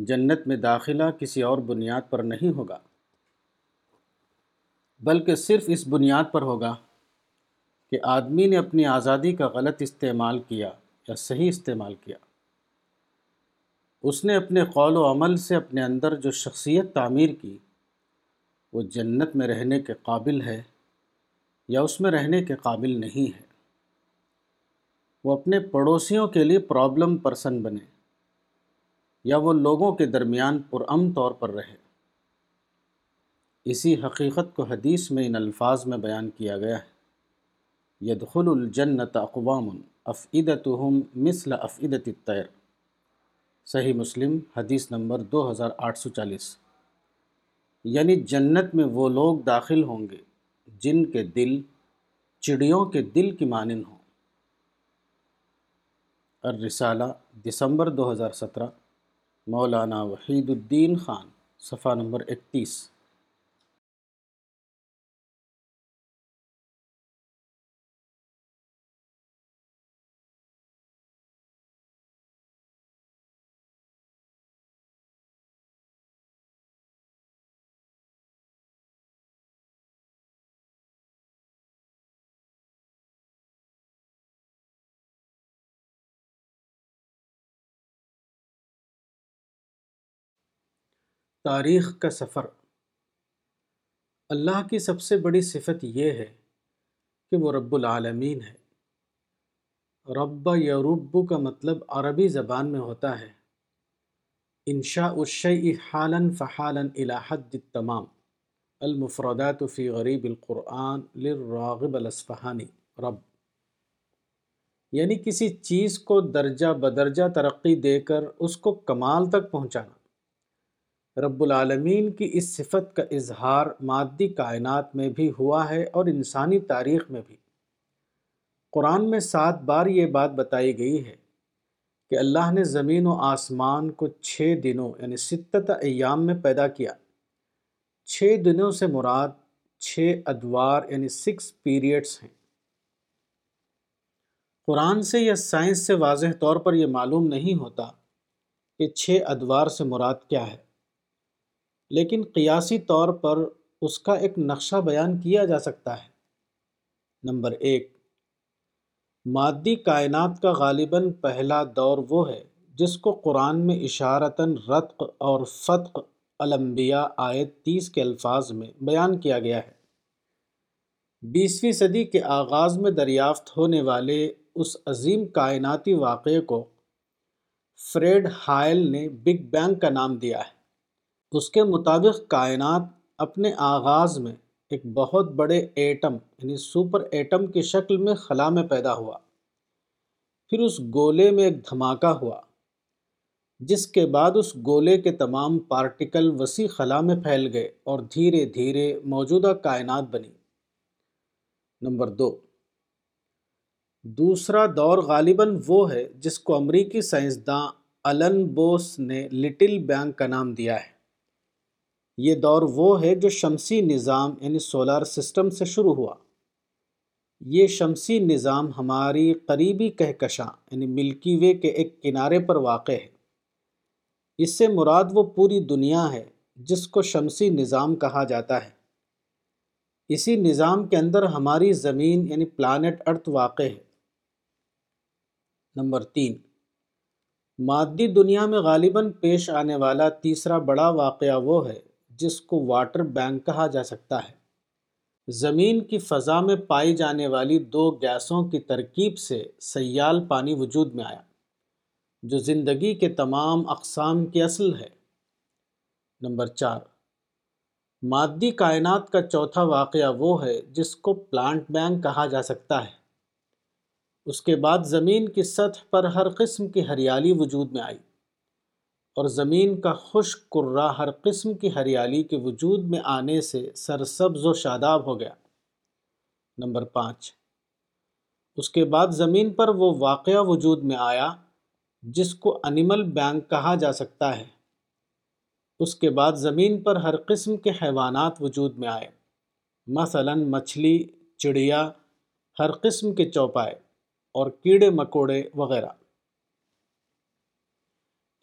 جنت میں داخلہ کسی اور بنیاد پر نہیں ہوگا، بلکہ صرف اس بنیاد پر ہوگا کہ آدمی نے اپنی آزادی کا غلط استعمال کیا یا صحیح استعمال کیا۔ اس نے اپنے قول و عمل سے اپنے اندر جو شخصیت تعمیر کی وہ جنت میں رہنے کے قابل ہے یا اس میں رہنے کے قابل نہیں ہے۔ وہ اپنے پڑوسیوں کے لیے پرابلم پرسن بنے یا وہ لوگوں کے درمیان پرامن طور پر رہے۔ اسی حقیقت کو حدیث میں ان الفاظ میں بیان کیا گیا ہے، یدخل الجنت اقوام افئدتہم مثل افئدت الطیر، صحیح مسلم، حدیث نمبر دو ہزار آٹھ سو چالیس۔ یعنی جنت میں وہ لوگ داخل ہوں گے جن کے دل چڑیوں کے دل کی مانند ہوں۔ الرسالہ، دسمبر دو ہزار سترہ، مولانا وحید الدین خان، صفحہ نمبر اکتیس۔ تاریخ کا سفر۔ اللہ کی سب سے بڑی صفت یہ ہے کہ وہ رب العالمین ہے۔ رب یا ربو کا مطلب عربی زبان میں ہوتا ہے انشاء الشیء حالاً فحالاً الی حد التمام، المفردات فی غریب القرآن للراغب الاصفہانی، رب یعنی کسی چیز کو درجہ بدرجہ ترقی دے کر اس کو کمال تک پہنچانا۔ رب العالمین کی اس صفت کا اظہار مادی کائنات میں بھی ہوا ہے اور انسانی تاریخ میں بھی۔ قرآن میں سات بار یہ بات بتائی گئی ہے کہ اللہ نے زمین و آسمان کو چھ دنوں یعنی ستت ایام میں پیدا کیا۔ چھ دنوں سے مراد چھ ادوار یعنی سکس پیریڈز ہیں۔ قرآن سے یا سائنس سے واضح طور پر یہ معلوم نہیں ہوتا کہ چھ ادوار سے مراد کیا ہے، لیکن قیاسی طور پر اس کا ایک نقشہ بیان کیا جا سکتا ہے۔ نمبر ایک، مادی کائنات کا غالباً پہلا دور وہ ہے جس کو قرآن میں اشارتاً رتق اور فتق الانبیاء آیت تیس کے الفاظ میں بیان کیا گیا ہے۔ بیسویں صدی کے آغاز میں دریافت ہونے والے اس عظیم کائناتی واقعے کو فریڈ ہائل نے بگ بینگ کا نام دیا ہے۔ اس کے مطابق کائنات اپنے آغاز میں ایک بہت بڑے ایٹم یعنی سپر ایٹم کی شکل میں خلا میں پیدا ہوا، پھر اس گولے میں ایک دھماکہ ہوا جس کے بعد اس گولے کے تمام پارٹیکل وسیع خلا میں پھیل گئے اور دھیرے دھیرے موجودہ کائنات بنی۔ نمبر دو، دوسرا دور غالباً وہ ہے جس کو امریکی سائنسداں الن بوس نے لٹل بینگ کا نام دیا ہے۔ یہ دور وہ ہے جو شمسی نظام یعنی سولار سسٹم سے شروع ہوا۔ یہ شمسی نظام ہماری قریبی کہکشاں یعنی ملکی وے کے ایک کنارے پر واقع ہے۔ اس سے مراد وہ پوری دنیا ہے جس کو شمسی نظام کہا جاتا ہے۔ اسی نظام کے اندر ہماری زمین یعنی پلانٹ ارتھ واقع ہے۔ نمبر تین، مادی دنیا میں غالباً پیش آنے والا تیسرا بڑا واقعہ وہ ہے جس کو واٹر بینک کہا جا سکتا ہے۔ زمین کی فضا میں پائی جانے والی دو گیسوں کی ترکیب سے سیال پانی وجود میں آیا جو زندگی کے تمام اقسام کی اصل ہے۔ نمبر چار، مادی کائنات کا چوتھا واقعہ وہ ہے جس کو پلانٹ بینک کہا جا سکتا ہے۔ اس کے بعد زمین کی سطح پر ہر قسم کی ہریالی وجود میں آئی اور زمین کا خشک کرہ ہر قسم کی ہریالی کے وجود میں آنے سے سرسبز و شاداب ہو گیا۔ نمبر پانچ، اس کے بعد زمین پر وہ واقعہ وجود میں آیا جس کو انیمل بینک کہا جا سکتا ہے۔ اس کے بعد زمین پر ہر قسم کے حیوانات وجود میں آئے، مثلا مچھلی، چڑیا، ہر قسم کے چوپائے اور کیڑے مکوڑے وغیرہ۔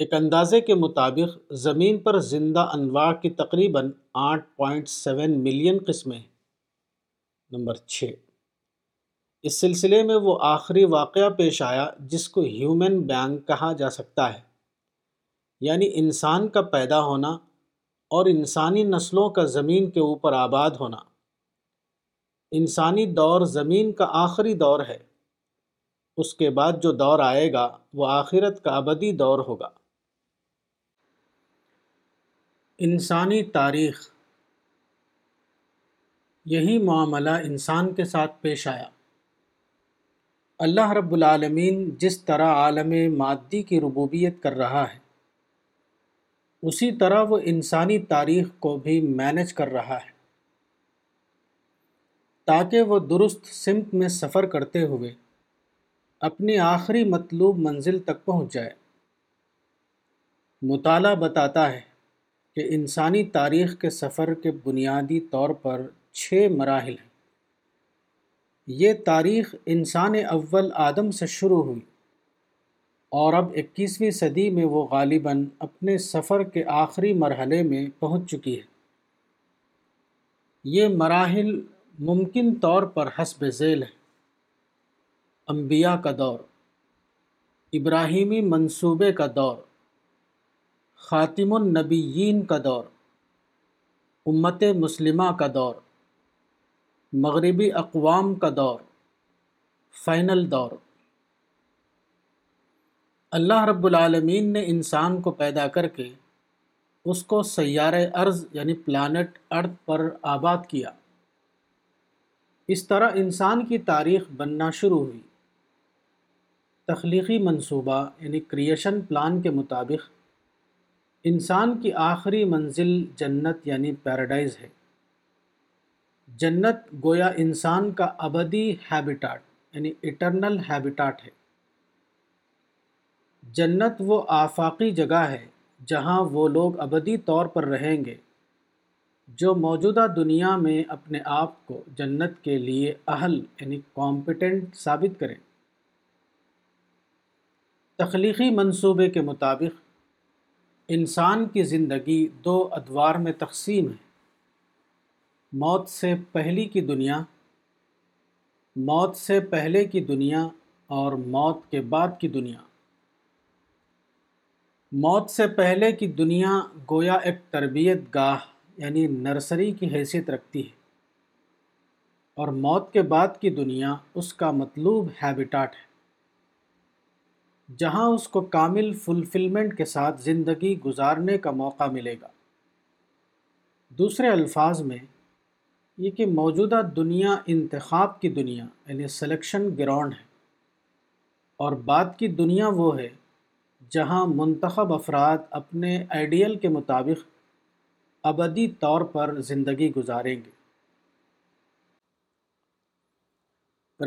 ایک اندازے کے مطابق زمین پر زندہ انواع کی تقریباً آٹھ پوائنٹ سیون ملین قسمیں ہیں۔ نمبر چھ، اس سلسلے میں وہ آخری واقعہ پیش آیا جس کو ہیومن بینک کہا جا سکتا ہے، یعنی انسان کا پیدا ہونا اور انسانی نسلوں کا زمین کے اوپر آباد ہونا۔ انسانی دور زمین کا آخری دور ہے، اس کے بعد جو دور آئے گا وہ آخرت کا ابدی دور ہوگا۔ انسانی تاریخ۔ یہی معاملہ انسان کے ساتھ پیش آیا۔ اللہ رب العالمین جس طرح عالم مادی کی ربوبیت کر رہا ہے، اسی طرح وہ انسانی تاریخ کو بھی مینج کر رہا ہے تاکہ وہ درست سمت میں سفر کرتے ہوئے اپنی آخری مطلوب منزل تک پہنچ جائے۔ مطالعہ بتاتا ہے کہ انسانی تاریخ کے سفر کے بنیادی طور پر چھ مراحل ہیں۔ یہ تاریخ انسان اول آدم سے شروع ہوئی اور اب اکیسویں صدی میں وہ غالباً اپنے سفر کے آخری مرحلے میں پہنچ چکی ہے۔ یہ مراحل ممکن طور پر حسب ذیل ہیں: انبیاء کا دور، ابراہیمی منصوبے کا دور، خاتم النبیین کا دور، امت مسلمہ کا دور، مغربی اقوام کا دور، فائنل دور۔ اللہ رب العالمین نے انسان کو پیدا کر کے اس کو سیارہ ارض یعنی پلانٹ ارتھ پر آباد کیا۔ اس طرح انسان کی تاریخ بننا شروع ہوئی۔ تخلیقی منصوبہ یعنی کریشن پلان کے مطابق انسان کی آخری منزل جنت یعنی پیراڈائز ہے۔ جنت گویا انسان کا ابدی ہیبیٹاٹ یعنی اٹرنل ہیبیٹاٹ ہے۔ جنت وہ آفاقی جگہ ہے جہاں وہ لوگ ابدی طور پر رہیں گے جو موجودہ دنیا میں اپنے آپ کو جنت کے لیے اہل یعنی کمپیٹنٹ ثابت کریں۔ تخلیقی منصوبے کے مطابق انسان کی زندگی دو ادوار میں تقسیم ہے: موت سے پہلی کی دنیا، موت سے پہلے کی دنیا اور موت کے بعد کی دنیا۔ موت سے پہلے کی دنیا گویا ایک تربیت گاہ یعنی نرسری کی حیثیت رکھتی ہے، اور موت کے بعد کی دنیا اس کا مطلوب ہیبیٹاٹ ہے جہاں اس کو کامل فلفلمنٹ کے ساتھ زندگی گزارنے کا موقع ملے گا۔ دوسرے الفاظ میں یہ کہ موجودہ دنیا انتخاب کی دنیا یعنی سلیکشن گراؤنڈ ہے، اور بعد کی دنیا وہ ہے جہاں منتخب افراد اپنے آئیڈیل کے مطابق ابدی طور پر زندگی گزاریں گے۔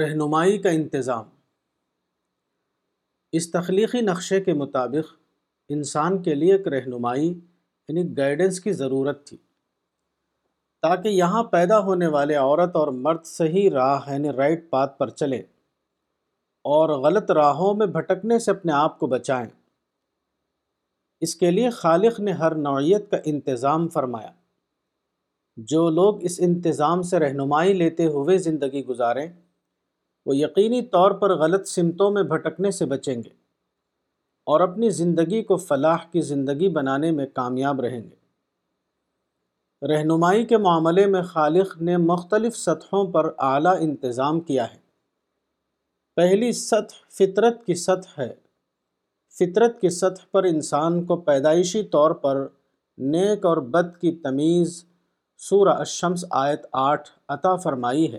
رہنمائی کا انتظام: اس تخلیقی نقشے کے مطابق انسان کے لیے ایک رہنمائی یعنی گائیڈنس کی ضرورت تھی تاکہ یہاں پیدا ہونے والے عورت اور مرد صحیح راہ یعنی رائٹ پاتھ پر چلے اور غلط راہوں میں بھٹکنے سے اپنے آپ کو بچائیں۔ اس کے لیے خالق نے ہر نوعیت کا انتظام فرمایا۔ جو لوگ اس انتظام سے رہنمائی لیتے ہوئے زندگی گزاریں وہ یقینی طور پر غلط سمتوں میں بھٹکنے سے بچیں گے اور اپنی زندگی کو فلاح کی زندگی بنانے میں کامیاب رہیں گے۔ رہنمائی کے معاملے میں خالق نے مختلف سطحوں پر اعلیٰ انتظام کیا ہے۔ پہلی سطح فطرت کی سطح ہے۔ فطرت کی سطح پر انسان کو پیدائشی طور پر نیک اور بد کی تمیز سورہ الشمس آیت آٹھ عطا فرمائی ہے۔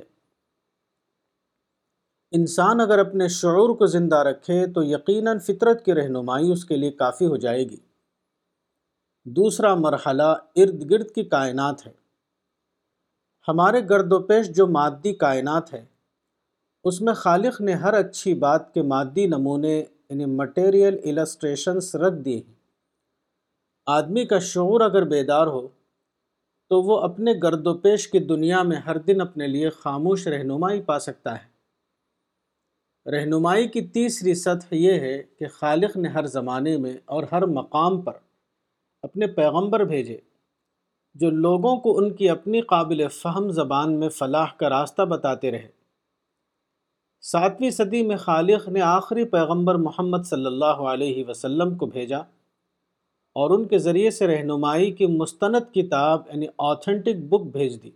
انسان اگر اپنے شعور کو زندہ رکھے تو یقیناً فطرت کی رہنمائی اس کے لیے کافی ہو جائے گی۔ دوسرا مرحلہ ارد گرد کی کائنات ہے۔ ہمارے گرد و پیش جو مادی کائنات ہے اس میں خالق نے ہر اچھی بات کے مادی نمونے یعنی مٹیریل السٹریشنس رکھ دی ہیں۔ آدمی کا شعور اگر بیدار ہو تو وہ اپنے گرد و پیش کی دنیا میں ہر دن اپنے لیے خاموش رہنمائی پا سکتا ہے۔ رہنمائی کی تیسری سطح یہ ہے کہ خالق نے ہر زمانے میں اور ہر مقام پر اپنے پیغمبر بھیجے جو لوگوں کو ان کی اپنی قابل فہم زبان میں فلاح کا راستہ بتاتے رہے۔ ساتویں صدی میں خالق نے آخری پیغمبر محمد صلی اللہ علیہ وسلم کو بھیجا اور ان کے ذریعے سے رہنمائی کی مستند کتاب یعنی آتھینٹک بک بھیج دی۔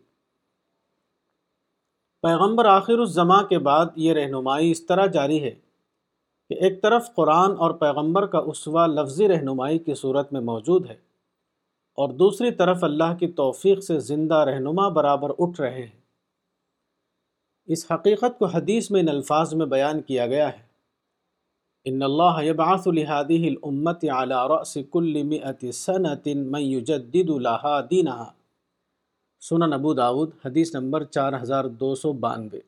پیغمبر آخر الزماں کے بعد یہ رہنمائی اس طرح جاری ہے کہ ایک طرف قرآن اور پیغمبر کا اسوہ لفظی رہنمائی کی صورت میں موجود ہے اور دوسری طرف اللہ کی توفیق سے زندہ رہنما برابر اٹھ رہے ہیں۔ اس حقیقت کو حدیث میں ان الفاظ میں بیان کیا گیا ہے: ان اللہ یبعث لہذه الامة على رأس كل مئة سنة من يجدد لها دینها۔ سنن ابو داود حدیث نمبر چار ہزار دو سو بانوے۔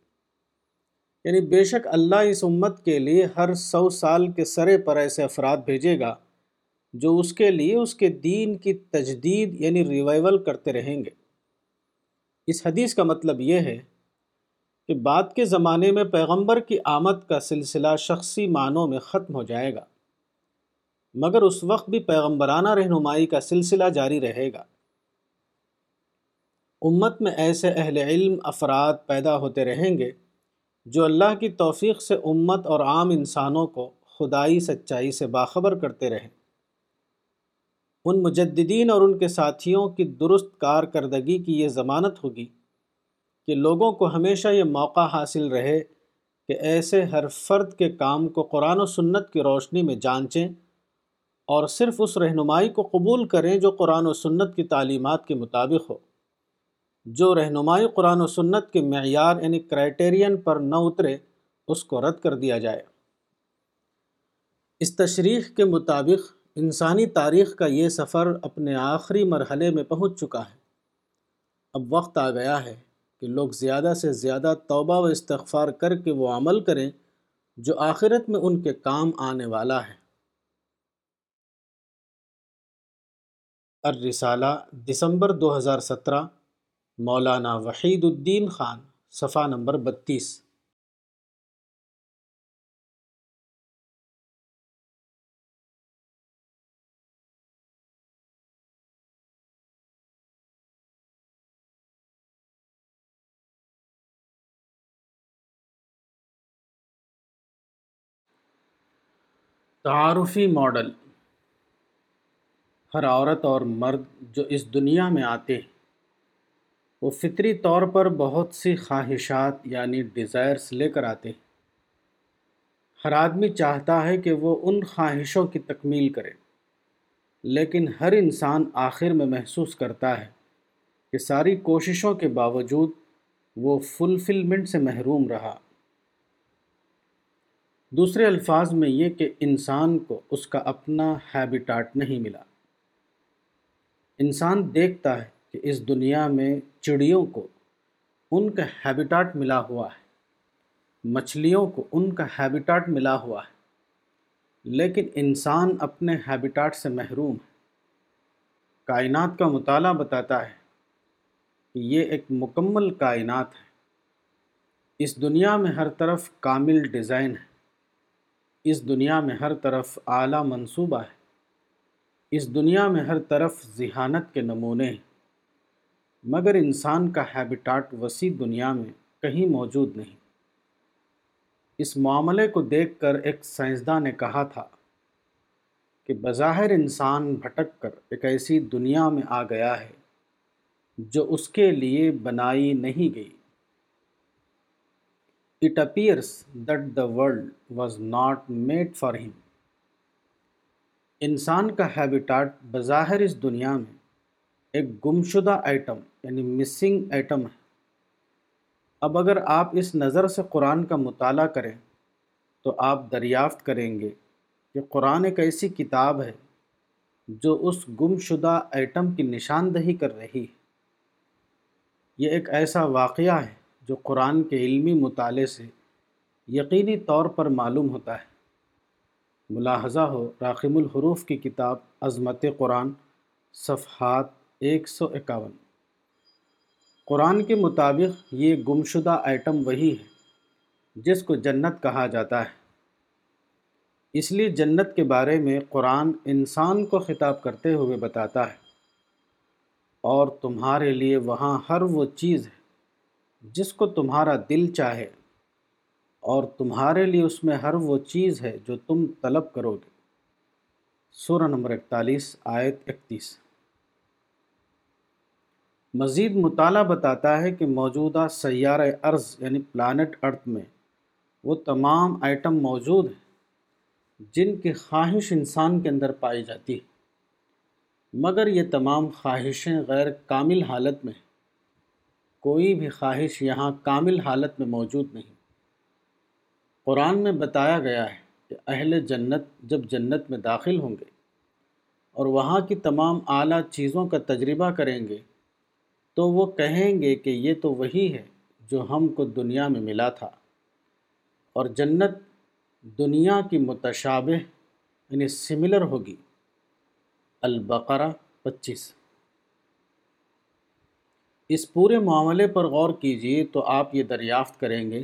یعنی بے شک اللہ اس امت کے لیے ہر سو سال کے سرے پر ایسے افراد بھیجے گا جو اس کے لیے اس کے دین کی تجدید یعنی ریوائیول کرتے رہیں گے۔ اس حدیث کا مطلب یہ ہے کہ بعد کے زمانے میں پیغمبر کی آمد کا سلسلہ شخصی معنوں میں ختم ہو جائے گا، مگر اس وقت بھی پیغمبرانہ رہنمائی کا سلسلہ جاری رہے گا۔ امت میں ایسے اہل علم افراد پیدا ہوتے رہیں گے جو اللہ کی توفیق سے امت اور عام انسانوں کو خدائی سچائی سے باخبر کرتے رہیں۔ ان مجددین اور ان کے ساتھیوں کی درست کارکردگی کی یہ ضمانت ہوگی کہ لوگوں کو ہمیشہ یہ موقع حاصل رہے کہ ایسے ہر فرد کے کام کو قرآن و سنت کی روشنی میں جانچیں اور صرف اس رہنمائی کو قبول کریں جو قرآن و سنت کی تعلیمات کے مطابق ہو۔ جو رہنمائی قرآن و سنت کے معیار یعنی کرائٹیرین پر نہ اترے اس کو رد کر دیا جائے۔ اس تشریح کے مطابق انسانی تاریخ کا یہ سفر اپنے آخری مرحلے میں پہنچ چکا ہے۔ اب وقت آ گیا ہے کہ لوگ زیادہ سے زیادہ توبہ و استغفار کر کے وہ عمل کریں جو آخرت میں ان کے کام آنے والا ہے۔ الرسالہ دسمبر دو ہزار سترہ، مولانا وحید الدین خان، صفحہ نمبر بتیس۔ تعارفی ماڈل۔ ہر عورت اور مرد جو اس دنیا میں آتے ہیں وہ فطری طور پر بہت سی خواہشات یعنی ڈیزائرس لے کر آتے ہیں۔ ہر آدمی چاہتا ہے کہ وہ ان خواہشوں کی تکمیل کرے، لیکن ہر انسان آخر میں محسوس کرتا ہے کہ ساری کوششوں کے باوجود وہ فلفلمنٹ سے محروم رہا۔ دوسرے الفاظ میں یہ کہ انسان کو اس کا اپنا ہیبیٹاٹ نہیں ملا۔ انسان دیکھتا ہے کہ اس دنیا میں چڑیوں کو ان کا ہیبیٹاٹ ملا ہوا ہے، مچھلیوں کو ان کا ہیبیٹاٹ ملا ہوا ہے، لیکن انسان اپنے ہیبیٹاٹ سے محروم ہے۔ کائنات کا مطالعہ بتاتا ہے کہ یہ ایک مکمل کائنات ہے۔ اس دنیا میں ہر طرف کامل ڈیزائن ہے، اس دنیا میں ہر طرف اعلیٰ منصوبہ ہے، اس دنیا میں ہر طرف ذہانت کے نمونے ہیں، مگر انسان کا ہیبیٹاٹ وسیع دنیا میں کہیں موجود نہیں۔ اس معاملے کو دیکھ کر ایک سائنسداں نے کہا تھا کہ بظاہر انسان بھٹک کر ایک ایسی دنیا میں آ گیا ہے جو اس کے لیے بنائی نہیں گئی۔ It appears that the world was not made for him. انسان کا ہیبیٹاٹ بظاہر اس دنیا میں ایک گمشدہ آئٹم یعنی مسنگ آئٹم ہے۔ اب اگر آپ اس نظر سے قرآن کا مطالعہ کریں تو آپ دریافت کریں گے کہ قرآن ایک ایسی کتاب ہے جو اس گمشدہ آئٹم کی نشاندہی کر رہی ہے۔ یہ ایک ایسا واقعہ ہے جو قرآن کے علمی مطالعے سے یقینی طور پر معلوم ہوتا ہے۔ ملاحظہ ہو راقم الحروف کی کتاب عظمت قرآن، صفحات ایک سو اکاون۔ قرآن کے مطابق یہ گمشدہ آئٹم وہی ہے جس کو جنت کہا جاتا ہے۔ اس لیے جنت کے بارے میں قرآن انسان کو خطاب کرتے ہوئے بتاتا ہے، اور تمہارے لیے وہاں ہر وہ چیز ہے جس کو تمہارا دل چاہے، اور تمہارے لیے اس میں ہر وہ چیز ہے جو تم طلب کرو گے۔ سورہ نمبر اکتالیس، آیت اکتیس۔ مزید مطالعہ بتاتا ہے کہ موجودہ سیارہ ارض یعنی پلانٹ ارتھ میں وہ تمام آئٹم موجود ہیں جن کی خواہش انسان کے اندر پائی جاتی ہے، مگر یہ تمام خواہشیں غیر کامل حالت میں ہیں۔ کوئی بھی خواہش یہاں کامل حالت میں موجود نہیں۔ قرآن میں بتایا گیا ہے کہ اہل جنت جب جنت میں داخل ہوں گے اور وہاں کی تمام اعلیٰ چیزوں کا تجربہ کریں گے تو وہ کہیں گے کہ یہ تو وہی ہے جو ہم کو دنیا میں ملا تھا، اور جنت دنیا کی متشابہ یعنی سملر ہوگی البقرہ پچیس۔ اس پورے معاملے پر غور کیجیے تو آپ یہ دریافت کریں گے،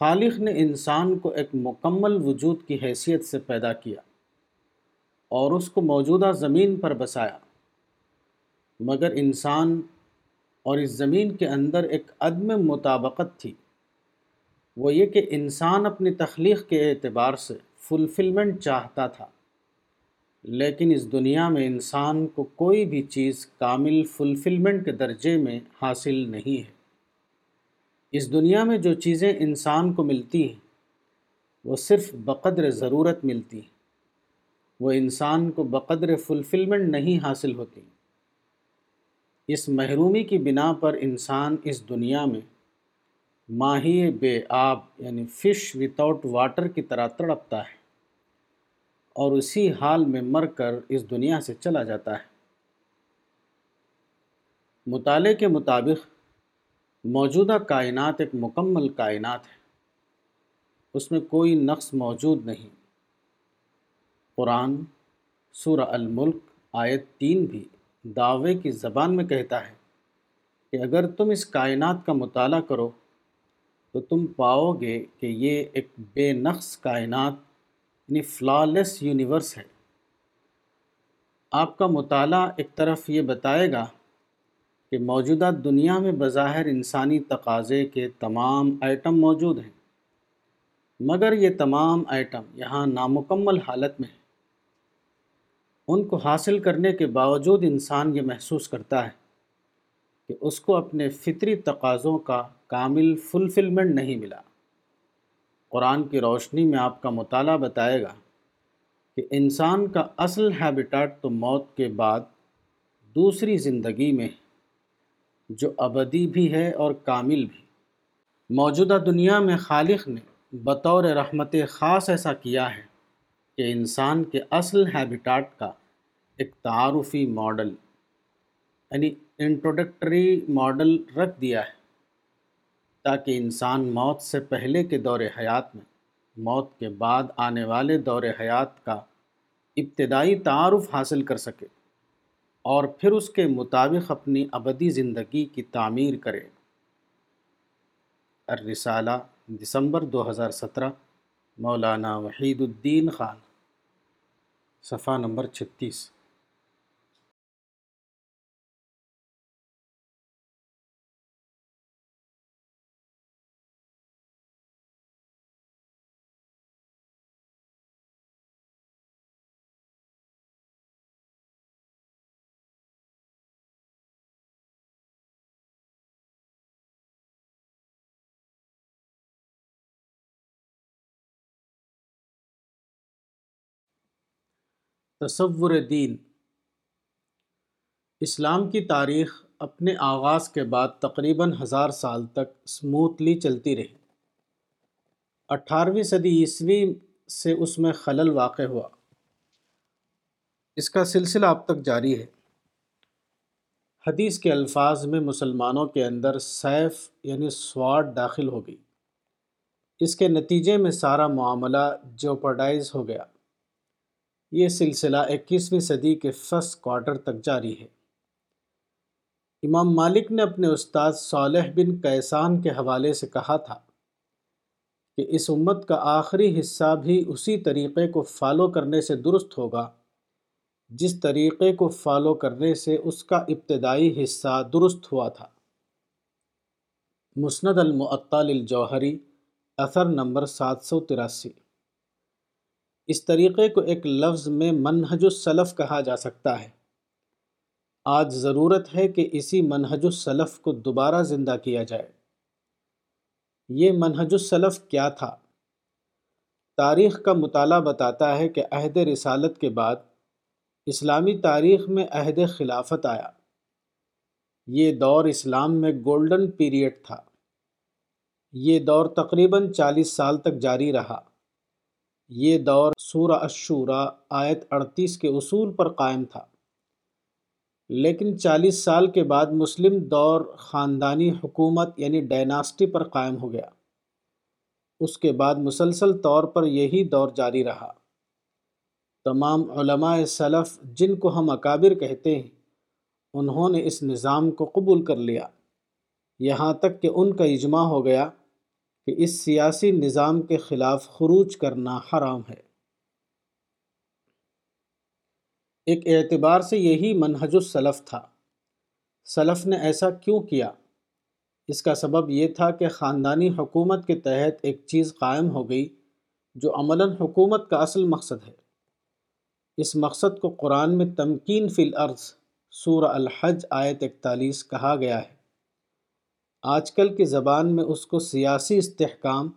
خالق نے انسان کو ایک مکمل وجود کی حیثیت سے پیدا کیا اور اس کو موجودہ زمین پر بسایا، مگر انسان اور اس زمین کے اندر ایک عدم مطابقت تھی، وہ یہ کہ انسان اپنی تخلیق کے اعتبار سے فلفلمنٹ چاہتا تھا، لیکن اس دنیا میں انسان کو کوئی بھی چیز کامل فلفلمنٹ کے درجے میں حاصل نہیں ہے۔ اس دنیا میں جو چیزیں انسان کو ملتی ہیں وہ صرف بقدر ضرورت ملتی ہیں، وہ انسان کو بقدر فلفلمنٹ نہیں حاصل ہوتی۔ اس محرومی کی بنا پر انسان اس دنیا میں ماہی بے آب یعنی فش وداؤٹ واٹر کی طرح تڑپتا ہے اور اسی حال میں مر کر اس دنیا سے چلا جاتا ہے۔ مطالعے کے مطابق موجودہ کائنات ایک مکمل کائنات ہے، اس میں کوئی نقص موجود نہیں۔ قرآن سورہ الملک آیت تین بھی دعوے کی زبان میں کہتا ہے کہ اگر تم اس کائنات کا مطالعہ کرو تو تم پاؤ گے کہ یہ ایک بے نقص کائنات یعنی فلالیس یونیورس ہے۔ آپ کا مطالعہ ایک طرف یہ بتائے گا کہ موجودہ دنیا میں بظاہر انسانی تقاضے کے تمام آئٹم موجود ہیں، مگر یہ تمام آئٹم یہاں نامکمل حالت میں ہیں۔ ان کو حاصل کرنے کے باوجود انسان یہ محسوس کرتا ہے کہ اس کو اپنے فطری تقاضوں کا کامل فلفلمنٹ نہیں ملا۔ قرآن کی روشنی میں آپ کا مطالعہ بتائے گا کہ انسان کا اصل ہیبیٹاٹ تو موت کے بعد دوسری زندگی میں جو ابدی بھی ہے اور کامل بھی۔ موجودہ دنیا میں خالق نے بطور رحمت خاص ایسا کیا ہے کہ انسان کے اصل ہیبیٹاٹ کا ایک تعارفی ماڈل یعنی انٹروڈکٹری ماڈل رکھ دیا ہے، تاکہ انسان موت سے پہلے کے دور حیات میں موت کے بعد آنے والے دور حیات کا ابتدائی تعارف حاصل کر سکے اور پھر اس کے مطابق اپنی ابدی زندگی کی تعمیر کرے۔ الرسالہ دسمبر دو ہزار سترہ، مولانا وحید الدین خان، صفحہ نمبر چھتیس۔ تصور دین۔ اسلام کی تاریخ اپنے آغاز کے بعد تقریباً ہزار سال تک سموتھلی چلتی رہی۔ اٹھارہویں صدی عیسوی سے اس میں خلل واقع ہوا، اس کا سلسلہ اب تک جاری ہے۔ حدیث کے الفاظ میں مسلمانوں کے اندر سیف یعنی سواڈ داخل ہو گئی، اس کے نتیجے میں سارا معاملہ جیوپرڈائز ہو گیا۔ یہ سلسلہ اکیسویں صدی کے فرسٹ کوارٹر تک جاری ہے۔ امام مالک نے اپنے استاد صالح بن کیسان کے حوالے سے کہا تھا کہ اس امت کا آخری حصہ بھی اسی طریقے کو فالو کرنے سے درست ہوگا جس طریقے کو فالو کرنے سے اس کا ابتدائی حصہ درست ہوا تھا۔ مسند المعطل الجوہری، اثر نمبر سات سو تراسی۔ اس طریقے کو ایک لفظ میں منہج السلف کہا جا سکتا ہے۔ آج ضرورت ہے کہ اسی منہج السلف کو دوبارہ زندہ کیا جائے۔ یہ منہج السلف کیا تھا؟ تاریخ کا مطالعہ بتاتا ہے کہ عہد رسالت کے بعد اسلامی تاریخ میں عہد خلافت آیا۔ یہ دور اسلام میں گولڈن پیریڈ تھا۔ یہ دور تقریباً چالیس سال تک جاری رہا۔ یہ دور سورہ الشورا آیت اڑتیس کے اصول پر قائم تھا، لیکن چالیس سال کے بعد مسلم دور خاندانی حکومت یعنی ڈائناسٹی پر قائم ہو گیا۔ اس کے بعد مسلسل طور پر یہی دور جاری رہا۔ تمام علماء سلف جن کو ہم اکابر کہتے ہیں انہوں نے اس نظام کو قبول کر لیا، یہاں تک کہ ان کا اجماع ہو گیا کہ اس سیاسی نظام کے خلاف خروج کرنا حرام ہے۔ ایک اعتبار سے یہی منہج السلف تھا۔ سلف نے ایسا کیوں کیا؟ اس کا سبب یہ تھا کہ خاندانی حکومت کے تحت ایک چیز قائم ہو گئی جو عملاً حکومت کا اصل مقصد ہے۔ اس مقصد کو قرآن میں تمکین فی الارض سورہ الحج آیت اکتالیس کہا گیا ہے۔ آج کل کی زبان میں اس کو سیاسی استحکام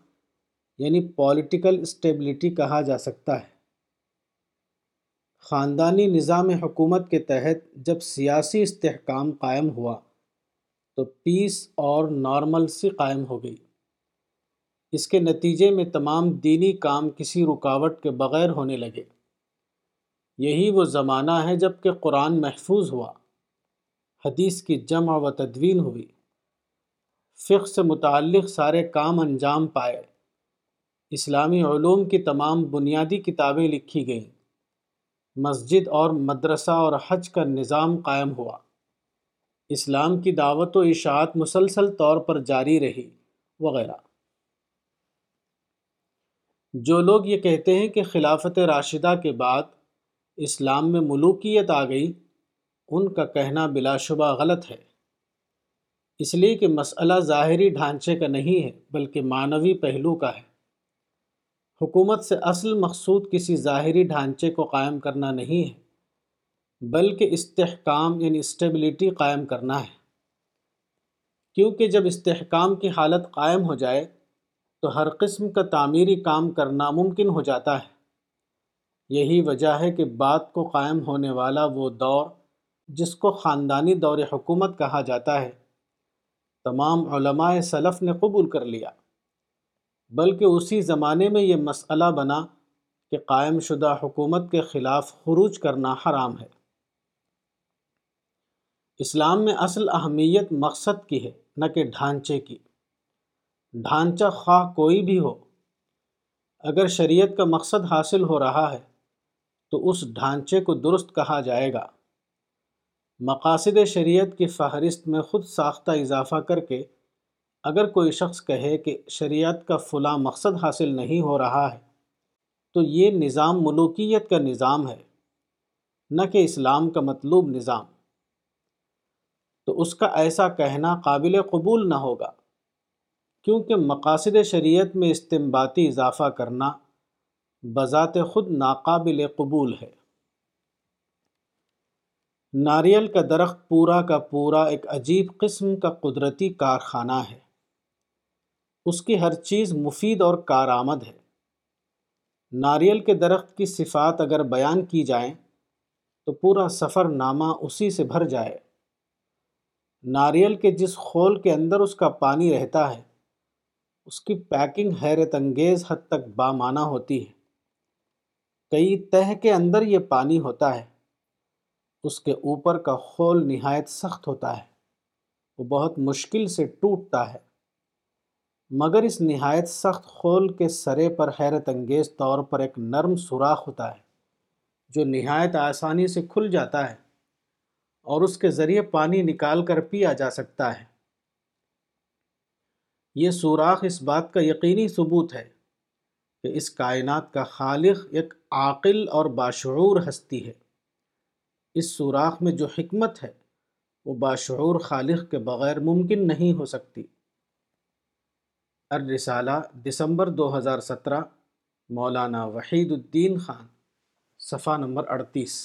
یعنی پولیٹیکل اسٹیبلٹی کہا جا سکتا ہے۔ خاندانی نظام حکومت کے تحت جب سیاسی استحکام قائم ہوا تو پیس اور نارملسی قائم ہو گئی۔ اس کے نتیجے میں تمام دینی کام کسی رکاوٹ کے بغیر ہونے لگے۔ یہی وہ زمانہ ہے جب کہ قرآن محفوظ ہوا، حدیث کی جمع و تدوین ہوئی، فقہ سے متعلق سارے کام انجام پائے، اسلامی علوم کی تمام بنیادی کتابیں لکھی گئیں، مسجد اور مدرسہ اور حج کا نظام قائم ہوا، اسلام کی دعوت و اشاعت مسلسل طور پر جاری رہی وغیرہ۔ جو لوگ یہ کہتے ہیں کہ خلافت راشدہ کے بعد اسلام میں ملوکیت آ گئی، ان کا کہنا بلا شبہ غلط ہے، اس لیے کہ مسئلہ ظاہری ڈھانچے کا نہیں ہے بلکہ معنوی پہلو کا ہے۔ حکومت سے اصل مقصود کسی ظاہری ڈھانچے کو قائم کرنا نہیں ہے بلکہ استحکام یعنی اسٹیبلٹی قائم کرنا ہے، کیونکہ جب استحکام کی حالت قائم ہو جائے تو ہر قسم کا تعمیری کام کرنا ممکن ہو جاتا ہے۔ یہی وجہ ہے کہ بات کو قائم ہونے والا وہ دور جس کو خاندانی دور حکومت کہا جاتا ہے تمام علماء سلف نے قبول کر لیا، بلکہ اسی زمانے میں یہ مسئلہ بنا کہ قائم شدہ حکومت کے خلاف خروج کرنا حرام ہے۔ اسلام میں اصل اہمیت مقصد کی ہے، نہ کہ ڈھانچے کی۔ ڈھانچہ خواہ کوئی بھی ہو، اگر شریعت کا مقصد حاصل ہو رہا ہے تو اس ڈھانچے کو درست کہا جائے گا۔ مقاصد شریعت کی فہرست میں خود ساختہ اضافہ کر کے اگر کوئی شخص کہے کہ شریعت کا فلاں مقصد حاصل نہیں ہو رہا ہے تو یہ نظام ملوکیت کا نظام ہے، نہ کہ اسلام کا مطلوب نظام، تو اس کا ایسا کہنا قابل قبول نہ ہوگا، کیونکہ مقاصد شریعت میں استنباطی اضافہ کرنا بذات خود ناقابل قبول ہے۔ ناریل کا درخت پورا کا پورا ایک عجیب قسم کا قدرتی کارخانہ ہے، اس کی ہر چیز مفید اور کارآمد ہے۔ ناریل کے درخت کی صفات اگر بیان کی جائیں تو پورا سفر نامہ اسی سے بھر جائے۔ ناریل کے جس خول کے اندر اس کا پانی رہتا ہے اس کی پیکنگ حیرت انگیز حد تک بامعنی ہوتی ہے۔ کئی تہہ کے اندر یہ پانی ہوتا ہے، اس کے اوپر کا خول نہایت سخت ہوتا ہے، وہ بہت مشکل سے ٹوٹتا ہے، مگر اس نہایت سخت خول کے سرے پر حیرت انگیز طور پر ایک نرم سوراخ ہوتا ہے جو نہایت آسانی سے کھل جاتا ہے اور اس کے ذریعے پانی نکال کر پیا جا سکتا ہے۔ یہ سوراخ اس بات کا یقینی ثبوت ہے کہ اس کائنات کا خالق ایک عاقل اور باشعور ہستی ہے۔ اس سوراخ میں جو حکمت ہے وہ باشعور خالق کے بغیر ممکن نہیں ہو سکتی۔ الرسالہ دسمبر دو ہزار سترہ، مولانا وحید الدین خان، صفحہ نمبر اڑتیس۔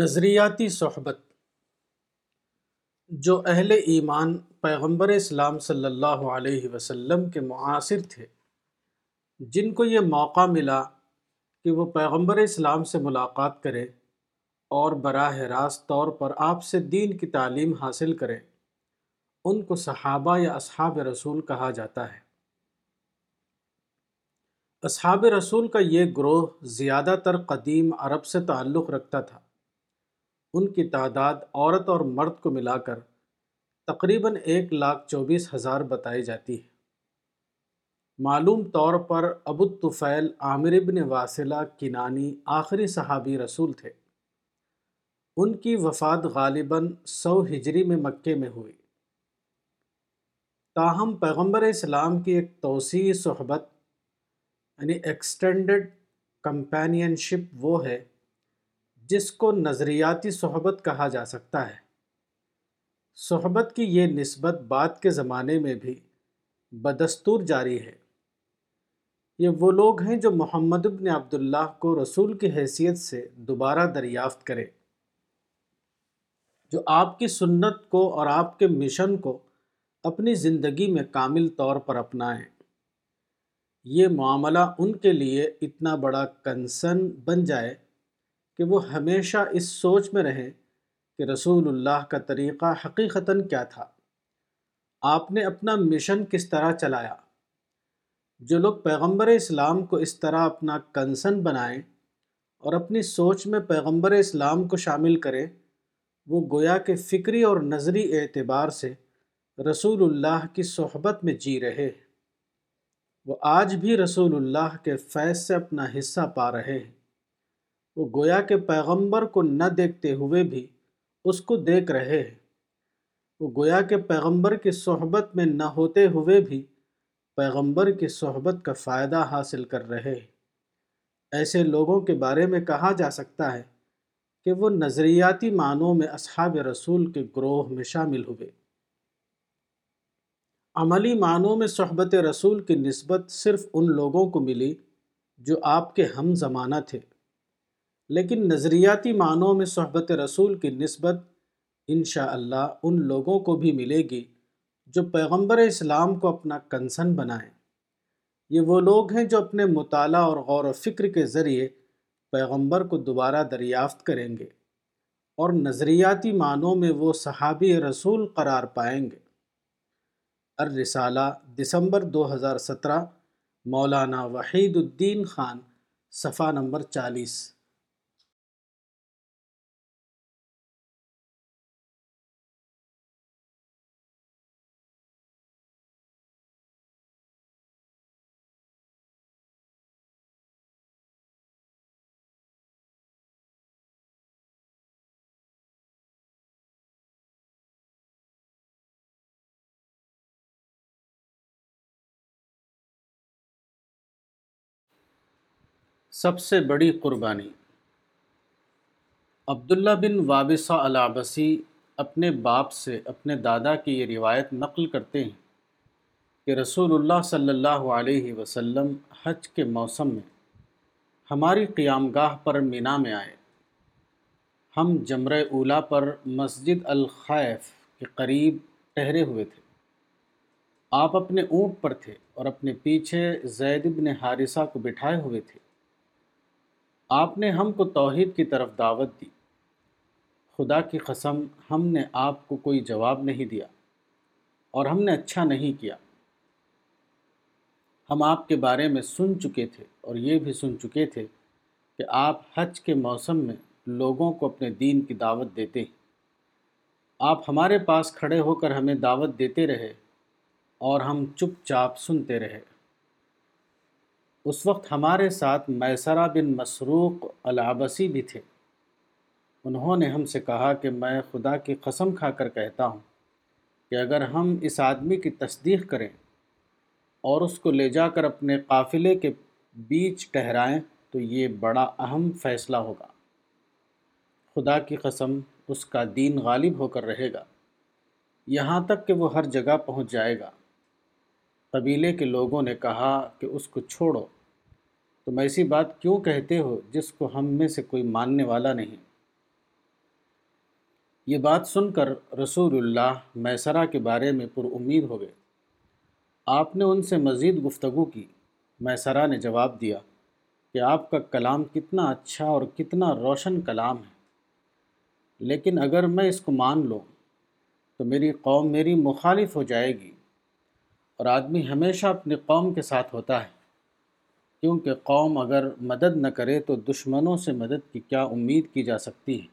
نظریاتی صحبت۔ جو اہل ایمان پیغمبر اسلام صلی اللہ علیہ وسلم کے معاصر تھے، جن کو یہ موقع ملا کہ وہ پیغمبر اسلام سے ملاقات کرے اور براہ راست طور پر آپ سے دین کی تعلیم حاصل کریں ان کو صحابہ یا اصحاب رسول کہا جاتا ہے۔ اصحاب رسول کا یہ گروہ زیادہ تر قدیم عرب سے تعلق رکھتا تھا۔ ان کی تعداد عورت اور مرد کو ملا کر تقریباً ایک لاکھ چوبیس ہزار بتائی جاتی ہے۔ معلوم طور پر ابو الطفیل عامر بن واصلہ کنانی آخری صحابی رسول تھے۔ ان کی وفات غالباً سو ہجری میں مکے میں ہوئی، تاہم پیغمبر اسلام کی ایک توسیع صحبت یعنی ایکسٹینڈڈ کمپینین شپ وہ ہے جس کو نظریاتی صحبت کہا جا سکتا ہے۔ صحبت کی یہ نسبت بعد کے زمانے میں بھی بدستور جاری ہے۔ یہ وہ لوگ ہیں جو محمد بن عبداللہ کو رسول کی حیثیت سے دوبارہ دریافت کرے، جو آپ کی سنت کو اور آپ کے مشن کو اپنی زندگی میں کامل طور پر اپنائیں۔ یہ معاملہ ان کے لیے اتنا بڑا کنسرن بن جائے کہ وہ ہمیشہ اس سوچ میں رہیں کہ رسول اللہ کا طریقہ حقیقتاً کیا تھا، آپ نے اپنا مشن کس طرح چلایا۔ جو لوگ پیغمبر اسلام کو اس طرح اپنا کنسرن بنائیں اور اپنی سوچ میں پیغمبر اسلام کو شامل کریں، وہ گویا کہ فکری اور نظری اعتبار سے رسول اللہ کی صحبت میں جی رہے ہیں۔ وہ آج بھی رسول اللہ کے فیض سے اپنا حصہ پا رہے ہیں۔ وہ گویا کہ پیغمبر کو نہ دیکھتے ہوئے بھی اس کو دیکھ رہے ہیں۔ وہ گویا کہ پیغمبر کی صحبت میں نہ ہوتے ہوئے بھی پیغمبر کی صحبت کا فائدہ حاصل کر رہے ہیں۔ ایسے لوگوں کے بارے میں کہا جا سکتا ہے کہ وہ نظریاتی معنوں میں اصحاب رسول کے گروہ میں شامل ہوئے۔ عملی معنوں میں صحبت رسول کی نسبت صرف ان لوگوں کو ملی جو آپ کے ہم زمانہ تھے، لیکن نظریاتی معنوں میں صحبت رسول کی نسبت انشاءاللہ ان لوگوں کو بھی ملے گی جو پیغمبر اسلام کو اپنا کنسرن بنائیں۔ یہ وہ لوگ ہیں جو اپنے مطالعہ اور غور و فکر کے ذریعے پیغمبر کو دوبارہ دریافت کریں گے اور نظریاتی معنوں میں وہ صحابی رسول قرار پائیں گے۔ الرسالہ دسمبر دو ہزار سترہ، مولانا وحید الدین خان، صفحہ نمبر چالیس۔ سب سے بڑی قربانی۔ عبداللہ بن وابصہ العابسی اپنے باپ سے اپنے دادا کی یہ روایت نقل کرتے ہیں کہ رسول اللہ صلی اللہ علیہ وسلم حج کے موسم میں ہماری قیام گاہ پر مینا میں آئے۔ ہم جمرہ اولیٰ پر مسجد الخائف کے قریب ٹھہرے ہوئے تھے۔ آپ اپنے اونٹ پر تھے اور اپنے پیچھے زید بن حارثہ کو بٹھائے ہوئے تھے۔ آپ نے ہم کو توحید کی طرف دعوت دی۔ خدا کی قسم ہم نے آپ کو کوئی جواب نہیں دیا اور ہم نے اچھا نہیں کیا۔ ہم آپ کے بارے میں سن چکے تھے اور یہ بھی سن چکے تھے کہ آپ حج کے موسم میں لوگوں کو اپنے دین کی دعوت دیتے ہیں۔ آپ ہمارے پاس کھڑے ہو کر ہمیں دعوت دیتے رہے اور ہم چپ چاپ سنتے رہے۔ اس وقت ہمارے ساتھ میسرہ بن مسروق العابسی بھی تھے۔ انہوں نے ہم سے کہا کہ میں خدا کی قسم کھا کر کہتا ہوں کہ اگر ہم اس آدمی کی تصدیق کریں اور اس کو لے جا کر اپنے قافلے کے بیچ ٹھہرائیں تو یہ بڑا اہم فیصلہ ہوگا۔ خدا کی قسم اس کا دین غالب ہو کر رہے گا، یہاں تک کہ وہ ہر جگہ پہنچ جائے گا۔ قبیلے کے لوگوں نے کہا کہ اس کو چھوڑو، تم ایسی بات کیوں کہتے ہو جس کو ہم میں سے کوئی ماننے والا نہیں۔ یہ بات سن کر رسول اللہ میسرہ کے بارے میں پر امید ہو گئے۔ آپ نے ان سے مزید گفتگو کی۔ میسرہ نے جواب دیا کہ آپ کا کلام کتنا اچھا اور کتنا روشن کلام ہے، لیکن اگر میں اس کو مان لوں تو میری قوم میری مخالف ہو جائے گی، اور آدمی ہمیشہ اپنی قوم کے ساتھ ہوتا ہے، کیونکہ قوم اگر مدد نہ کرے تو دشمنوں سے مدد کی کیا امید کی جا سکتی ہے۔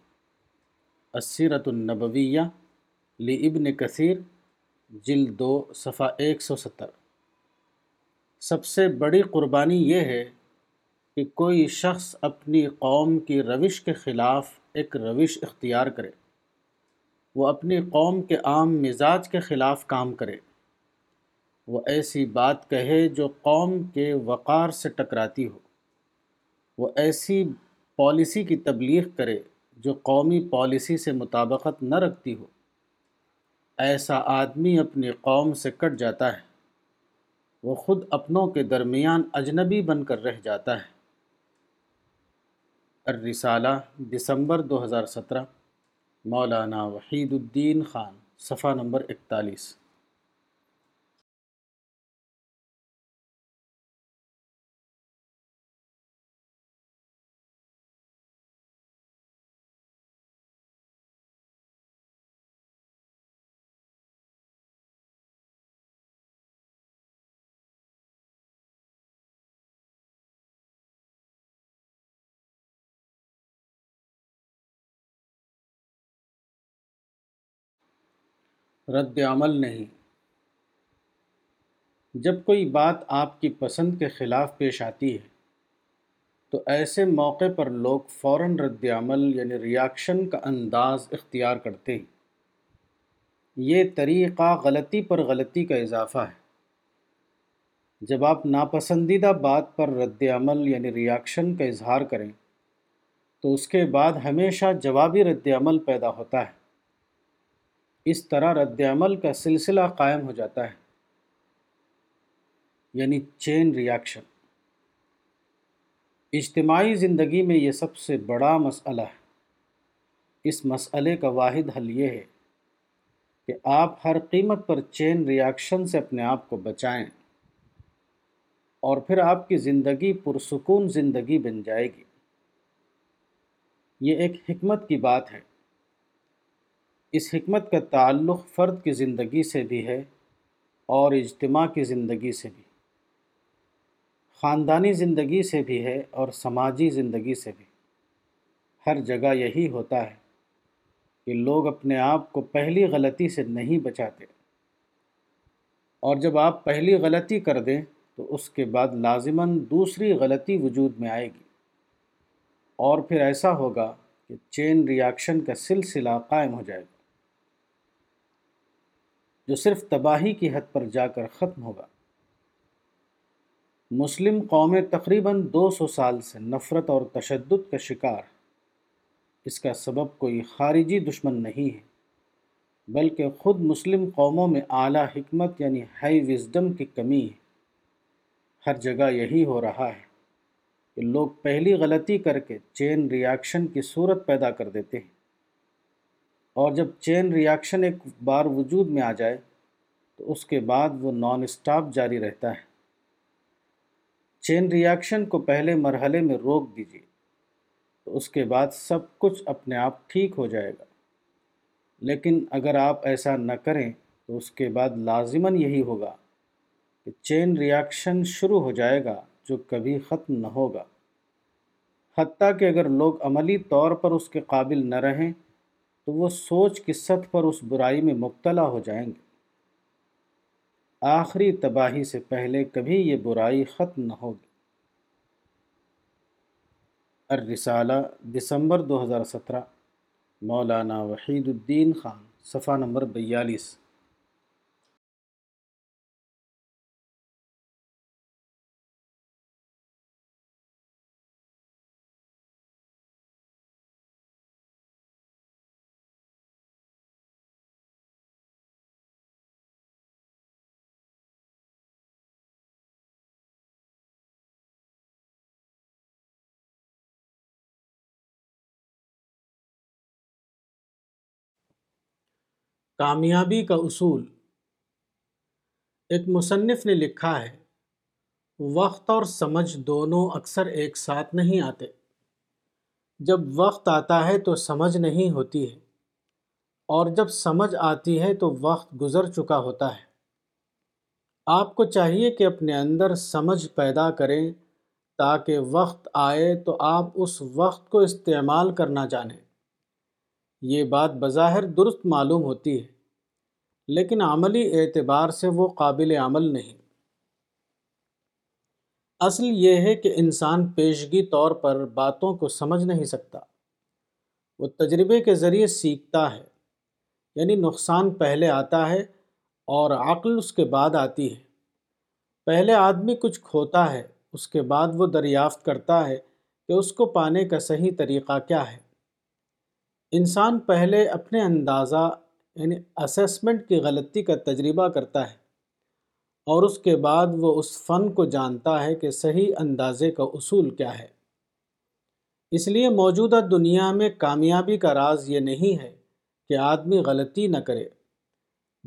السیرۃ النبویہ لابن کثیر جلد دو صفحہ ایک سو ستر۔ سب سے بڑی قربانی یہ ہے کہ کوئی شخص اپنی قوم کی روش کے خلاف ایک روش اختیار کرے، وہ اپنی قوم کے عام مزاج کے خلاف کام کرے، وہ ایسی بات کہے جو قوم کے وقار سے ٹکراتی ہو، وہ ایسی پالیسی کی تبلیغ کرے جو قومی پالیسی سے مطابقت نہ رکھتی ہو۔ ایسا آدمی اپنی قوم سے کٹ جاتا ہے، وہ خود اپنوں کے درمیان اجنبی بن کر رہ جاتا ہے۔ الرسالہ دسمبر دو ہزار سترہ، مولانا وحید الدین خان، صفحہ نمبر اکتالیس۔ رد عمل نہیں۔ جب کوئی بات آپ کی پسند کے خلاف پیش آتی ہے تو ایسے موقع پر لوگ فوراً رد عمل یعنی ریاکشن کا انداز اختیار کرتے ہیں۔ یہ طریقہ غلطی پر غلطی کا اضافہ ہے۔ جب آپ ناپسندیدہ بات پر رد عمل یعنی ریاکشن کا اظہار کریں تو اس کے بعد ہمیشہ جوابی رد عمل پیدا ہوتا ہے۔ اس طرح رد عمل کا سلسلہ قائم ہو جاتا ہے، یعنی چین ریاکشن۔ اجتماعی زندگی میں یہ سب سے بڑا مسئلہ ہے۔ اس مسئلے کا واحد حل یہ ہے کہ آپ ہر قیمت پر چین ریاکشن سے اپنے آپ کو بچائیں، اور پھر آپ کی زندگی پرسکون زندگی بن جائے گی۔ یہ ایک حکمت کی بات ہے۔ اس حکمت کا تعلق فرد کی زندگی سے بھی ہے اور اجتماع کی زندگی سے بھی، خاندانی زندگی سے بھی ہے اور سماجی زندگی سے بھی۔ ہر جگہ یہی ہوتا ہے کہ لوگ اپنے آپ کو پہلی غلطی سے نہیں بچاتے، اور جب آپ پہلی غلطی کر دیں تو اس کے بعد لازماً دوسری غلطی وجود میں آئے گی، اور پھر ایسا ہوگا کہ چین ریاکشن کا سلسلہ قائم ہو جائے گا جو صرف تباہی کی حد پر جا کر ختم ہوگا۔ مسلم قومیں تقریباً دو سو سال سے نفرت اور تشدد کا شکار۔ اس کا سبب کوئی خارجی دشمن نہیں ہے، بلکہ خود مسلم قوموں میں اعلیٰ حکمت یعنی ہائی وزڈم کی کمی ہے۔ ہر جگہ یہی ہو رہا ہے کہ لوگ پہلی غلطی کر کے چین ریاکشن کی صورت پیدا کر دیتے ہیں، اور جب چین ریاکشن ایک بار وجود میں آ جائے تو اس کے بعد وہ نان اسٹاپ جاری رہتا ہے۔ چین ریاکشن کو پہلے مرحلے میں روک دیجیے تو اس کے بعد سب کچھ اپنے آپ ٹھیک ہو جائے گا، لیکن اگر آپ ایسا نہ کریں تو اس کے بعد لازماً یہی ہوگا کہ چین ریاکشن شروع ہو جائے گا جو کبھی ختم نہ ہوگا، حتیٰ کہ اگر لوگ عملی طور پر اس کے قابل نہ رہیں تو وہ سوچ کی سطح پر اس برائی میں مبتلا ہو جائیں گے۔ آخری تباہی سے پہلے کبھی یہ برائی ختم نہ ہوگی۔ الرسالہ دسمبر دو ہزار سترہ، مولانا وحید الدین خان، صفحہ نمبر بیالیس۔ کامیابی کا اصول۔ ایک مصنف نے لکھا ہے، وقت اور سمجھ دونوں اکثر ایک ساتھ نہیں آتے، جب وقت آتا ہے تو سمجھ نہیں ہوتی ہے، اور جب سمجھ آتی ہے تو وقت گزر چکا ہوتا ہے۔ آپ کو چاہیے کہ اپنے اندر سمجھ پیدا کریں تاکہ وقت آئے تو آپ اس وقت کو استعمال کرنا جانیں۔ یہ بات بظاہر درست معلوم ہوتی ہے لیکن عملی اعتبار سے وہ قابل عمل نہیں۔ اصل یہ ہے کہ انسان پیشگی طور پر باتوں کو سمجھ نہیں سکتا، وہ تجربے کے ذریعے سیکھتا ہے، یعنی نقصان پہلے آتا ہے اور عقل اس کے بعد آتی ہے۔ پہلے آدمی کچھ کھوتا ہے، اس کے بعد وہ دریافت کرتا ہے کہ اس کو پانے کا صحیح طریقہ کیا ہے۔ انسان پہلے اپنے اندازہ یعنی اسیسمنٹ کی غلطی کا تجربہ کرتا ہے، اور اس کے بعد وہ اس فن کو جانتا ہے کہ صحیح اندازے کا اصول کیا ہے۔ اس لیے موجودہ دنیا میں کامیابی کا راز یہ نہیں ہے کہ آدمی غلطی نہ کرے،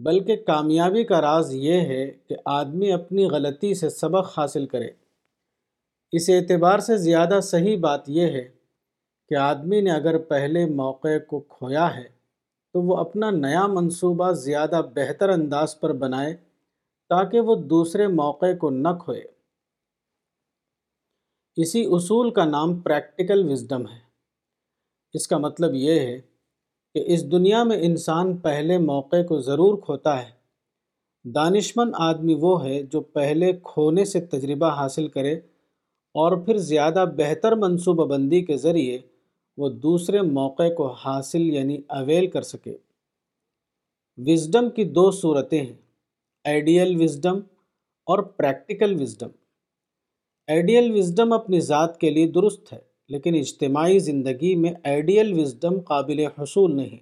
بلکہ کامیابی کا راز یہ ہے کہ آدمی اپنی غلطی سے سبق حاصل کرے۔ اس اعتبار سے زیادہ صحیح بات یہ ہے کہ آدمی نے اگر پہلے موقع کو کھویا ہے تو وہ اپنا نیا منصوبہ زیادہ بہتر انداز پر بنائے تاکہ وہ دوسرے موقع کو نہ کھوئے۔ اسی اصول کا نام پریکٹیکل وزڈم ہے۔ اس کا مطلب یہ ہے کہ اس دنیا میں انسان پہلے موقع کو ضرور کھوتا ہے۔ دانشمند آدمی وہ ہے جو پہلے کھونے سے تجربہ حاصل کرے اور پھر زیادہ بہتر منصوبہ بندی کے ذریعے وہ دوسرے موقع کو حاصل یعنی اویل کر سکے۔ وزڈم کی دو صورتیں ہیں، آئیڈیل وزڈم اور پریکٹیکل وزڈم۔ آئیڈیل وزڈم اپنی ذات کے لیے درست ہے، لیکن اجتماعی زندگی میں آئیڈیل وزڈم قابل حصول نہیں۔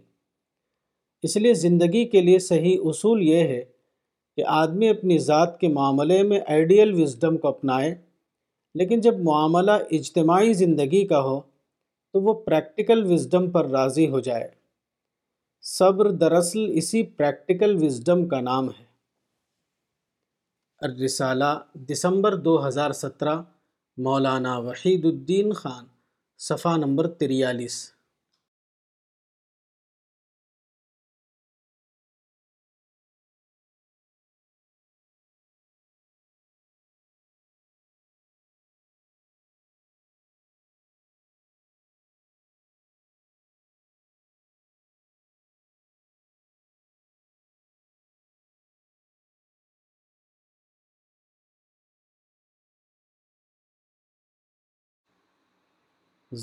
اس لیے زندگی کے لیے صحیح اصول یہ ہے کہ آدمی اپنی ذات کے معاملے میں آئیڈیل وزڈم کو اپنائے، لیکن جب معاملہ اجتماعی زندگی کا ہو تو وہ پریکٹیکل وزڈم پر راضی ہو جائے۔ صبر دراصل اسی پریکٹیکل وزڈم کا نام ہے۔ الرسالہ دسمبر دو ہزار سترہ، مولانا وحید الدین خان، صفحہ نمبر تریالیس۔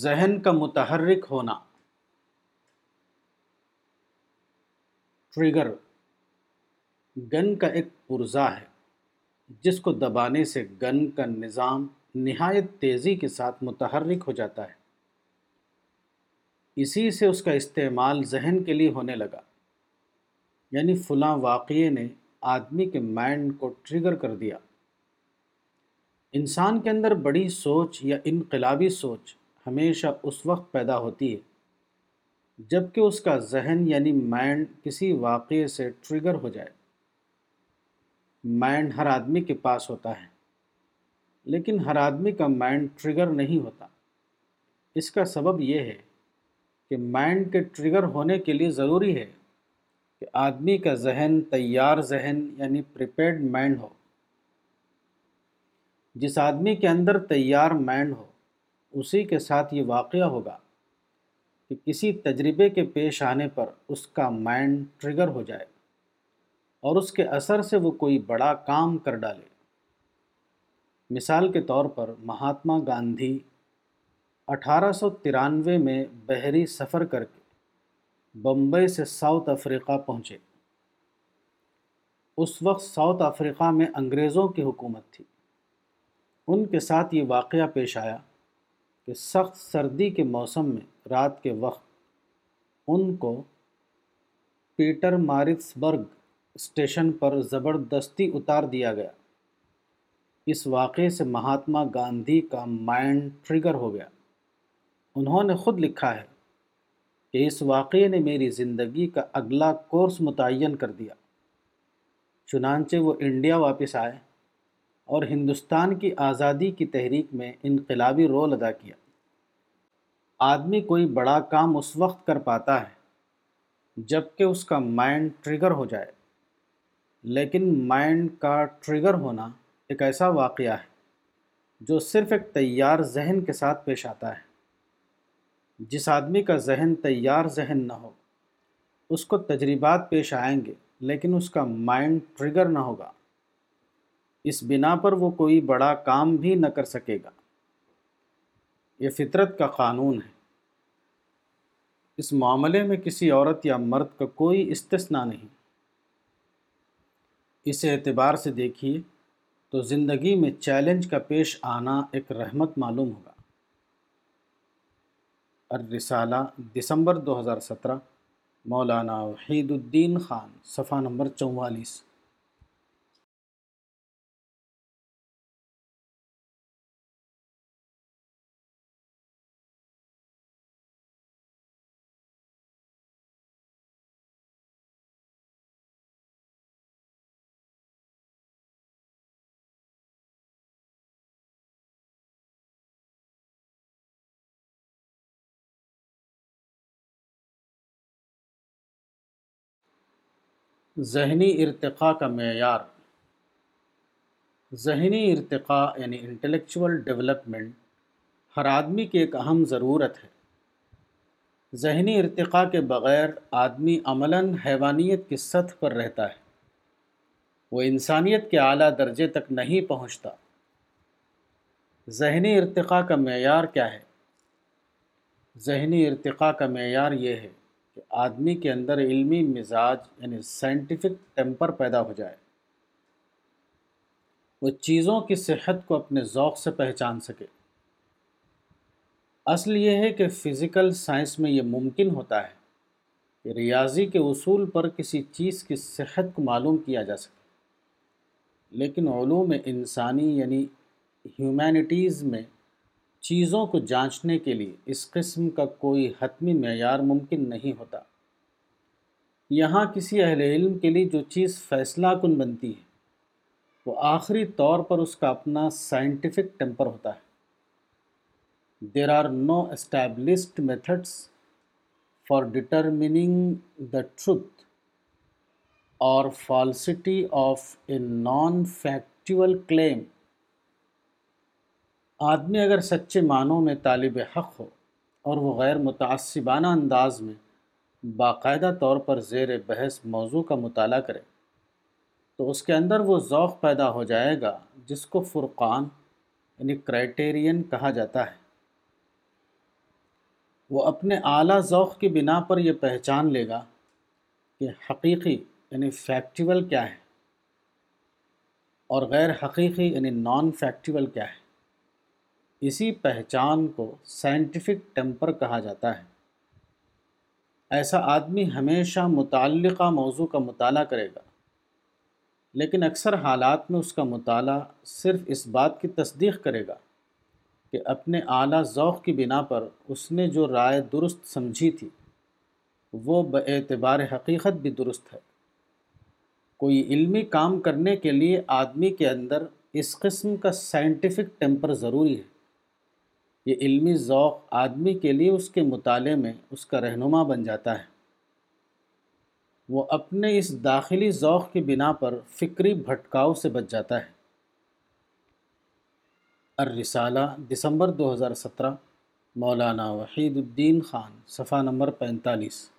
ذہن کا متحرک ہونا۔ ٹریگر گن کا ایک پرزہ ہے جس کو دبانے سے گن کا نظام نہایت تیزی کے ساتھ متحرک ہو جاتا ہے، اسی سے اس کا استعمال ذہن کے لیے ہونے لگا، یعنی فلاں واقعے نے آدمی کے مائنڈ کو ٹریگر کر دیا۔ انسان کے اندر بڑی سوچ یا انقلابی سوچ ہمیشہ اس وقت پیدا ہوتی ہے جب کہ اس کا ذہن یعنی مائنڈ کسی واقعے سے ٹریگر ہو جائے۔ مائنڈ ہر آدمی کے پاس ہوتا ہے، لیکن ہر آدمی کا مائنڈ ٹریگر نہیں ہوتا۔ اس کا سبب یہ ہے کہ مائنڈ کے ٹریگر ہونے کے لیے ضروری ہے کہ آدمی کا ذہن تیار ذہن یعنی پریپیئرڈ مائنڈ ہو۔ جس آدمی کے اندر تیار مائنڈ ہو اسی کے ساتھ یہ واقعہ ہوگا کہ کسی تجربے کے پیش آنے پر اس کا مائنڈ ٹریگر ہو جائے اور اس کے اثر سے وہ کوئی بڑا کام کر ڈالے۔ مثال کے طور پر مہاتما گاندھی اٹھارہ سو ترانوے میں بحری سفر کر کے بمبئی سے ساؤتھ افریقہ پہنچے۔ اس وقت ساؤتھ افریقہ میں انگریزوں کی حکومت تھی۔ ان کے ساتھ یہ واقعہ پیش آیا، سخت سردی کے موسم میں رات کے وقت ان کو پیٹر مارٹس برگ اسٹیشن پر زبردستی اتار دیا گیا۔ اس واقعے سے مہاتما گاندھی کا مائنڈ ٹریگر ہو گیا۔ انہوں نے خود لکھا ہے کہ اس واقعے نے میری زندگی کا اگلا کورس متعین کر دیا۔ چنانچہ وہ انڈیا واپس آئے اور ہندوستان کی آزادی کی تحریک میں انقلابی رول ادا کیا۔ آدمی کوئی بڑا کام اس وقت کر پاتا ہے جب کہ اس کا مائنڈ ٹریگر ہو جائے، لیکن مائنڈ کا ٹریگر ہونا ایک ایسا واقعہ ہے جو صرف ایک تیار ذہن کے ساتھ پیش آتا ہے۔ جس آدمی کا ذہن تیار ذہن نہ ہو اس کو تجربات پیش آئیں گے، لیکن اس کا مائنڈ ٹریگر نہ ہوگا، اس بنا پر وہ کوئی بڑا کام بھی نہ کر سکے گا۔ یہ فطرت کا قانون ہے، اس معاملے میں کسی عورت یا مرد کا کوئی استثنا نہیں۔ اس اعتبار سے دیکھیے تو زندگی میں چیلنج کا پیش آنا ایک رحمت معلوم ہوگا۔ الرسالہ دسمبر دو ہزار سترہ، مولانا وحید الدین خان، صفحہ نمبر چوالیس۔ ذہنی ارتقاء کا معیار۔ ذہنی ارتقاء یعنی انٹلیکچول ڈیولپمنٹ ہر آدمی کی ایک اہم ضرورت ہے۔ ذہنی ارتقاء کے بغیر آدمی عملاً حیوانیت کی سطح پر رہتا ہے، وہ انسانیت کے اعلیٰ درجے تک نہیں پہنچتا۔ ذہنی ارتقاء کا معیار کیا ہے؟ ذہنی ارتقاء کا معیار یہ ہے آدمی کے اندر علمی مزاج یعنی سائنٹیفک ٹیمپر پیدا ہو جائے، وہ چیزوں کی صحت کو اپنے ذوق سے پہچان سکے۔ اصل یہ ہے کہ فزیکل سائنس میں یہ ممکن ہوتا ہے کہ ریاضی کے اصول پر کسی چیز کی صحت کو معلوم کیا جا سکے، لیکن علوم انسانی یعنی ہیومینٹیز میں چیزوں کو جانچنے کے لیے اس قسم کا کوئی حتمی معیار ممکن نہیں ہوتا۔ یہاں کسی اہل علم کے لیے جو چیز فیصلہ کن بنتی ہے وہ آخری طور پر اس کا اپنا سائنٹیفک ٹیمپر ہوتا ہے۔ There are no established methods for determining the truth اور falsity of a non factual claim. آدمی اگر سچے معنوں میں طالب حق ہو اور وہ غیر متعصبانہ انداز میں باقاعدہ طور پر زیر بحث موضوع کا مطالعہ کرے تو اس کے اندر وہ ذوق پیدا ہو جائے گا جس کو فرقان یعنی کرائٹیرین کہا جاتا ہے۔ وہ اپنے اعلیٰ ذوق کی بنا پر یہ پہچان لے گا کہ حقیقی یعنی فیکچول کیا ہے اور غیر حقیقی یعنی نان فیکچول کیا ہے۔ اسی پہچان کو سائنٹیفک ٹیمپر کہا جاتا ہے۔ ایسا آدمی ہمیشہ متعلقہ موضوع کا مطالعہ کرے گا، لیکن اکثر حالات میں اس کا مطالعہ صرف اس بات کی تصدیق کرے گا کہ اپنے اعلیٰ ذوق کی بنا پر اس نے جو رائے درست سمجھی تھی وہ باعتبار حقیقت بھی درست ہے۔ کوئی علمی کام کرنے کے لیے آدمی کے اندر اس قسم کا سائنٹیفک ٹیمپر ضروری ہے۔ یہ علمی ذوق آدمی کے لیے اس کے مطالعے میں اس کا رہنما بن جاتا ہے۔ وہ اپنے اس داخلی ذوق کی بنا پر فکری بھٹکاؤ سے بچ جاتا ہے۔ الرسالہ دسمبر دو ہزار سترہ، مولانا وحید الدین خان، صفحہ نمبر پینتالیس۔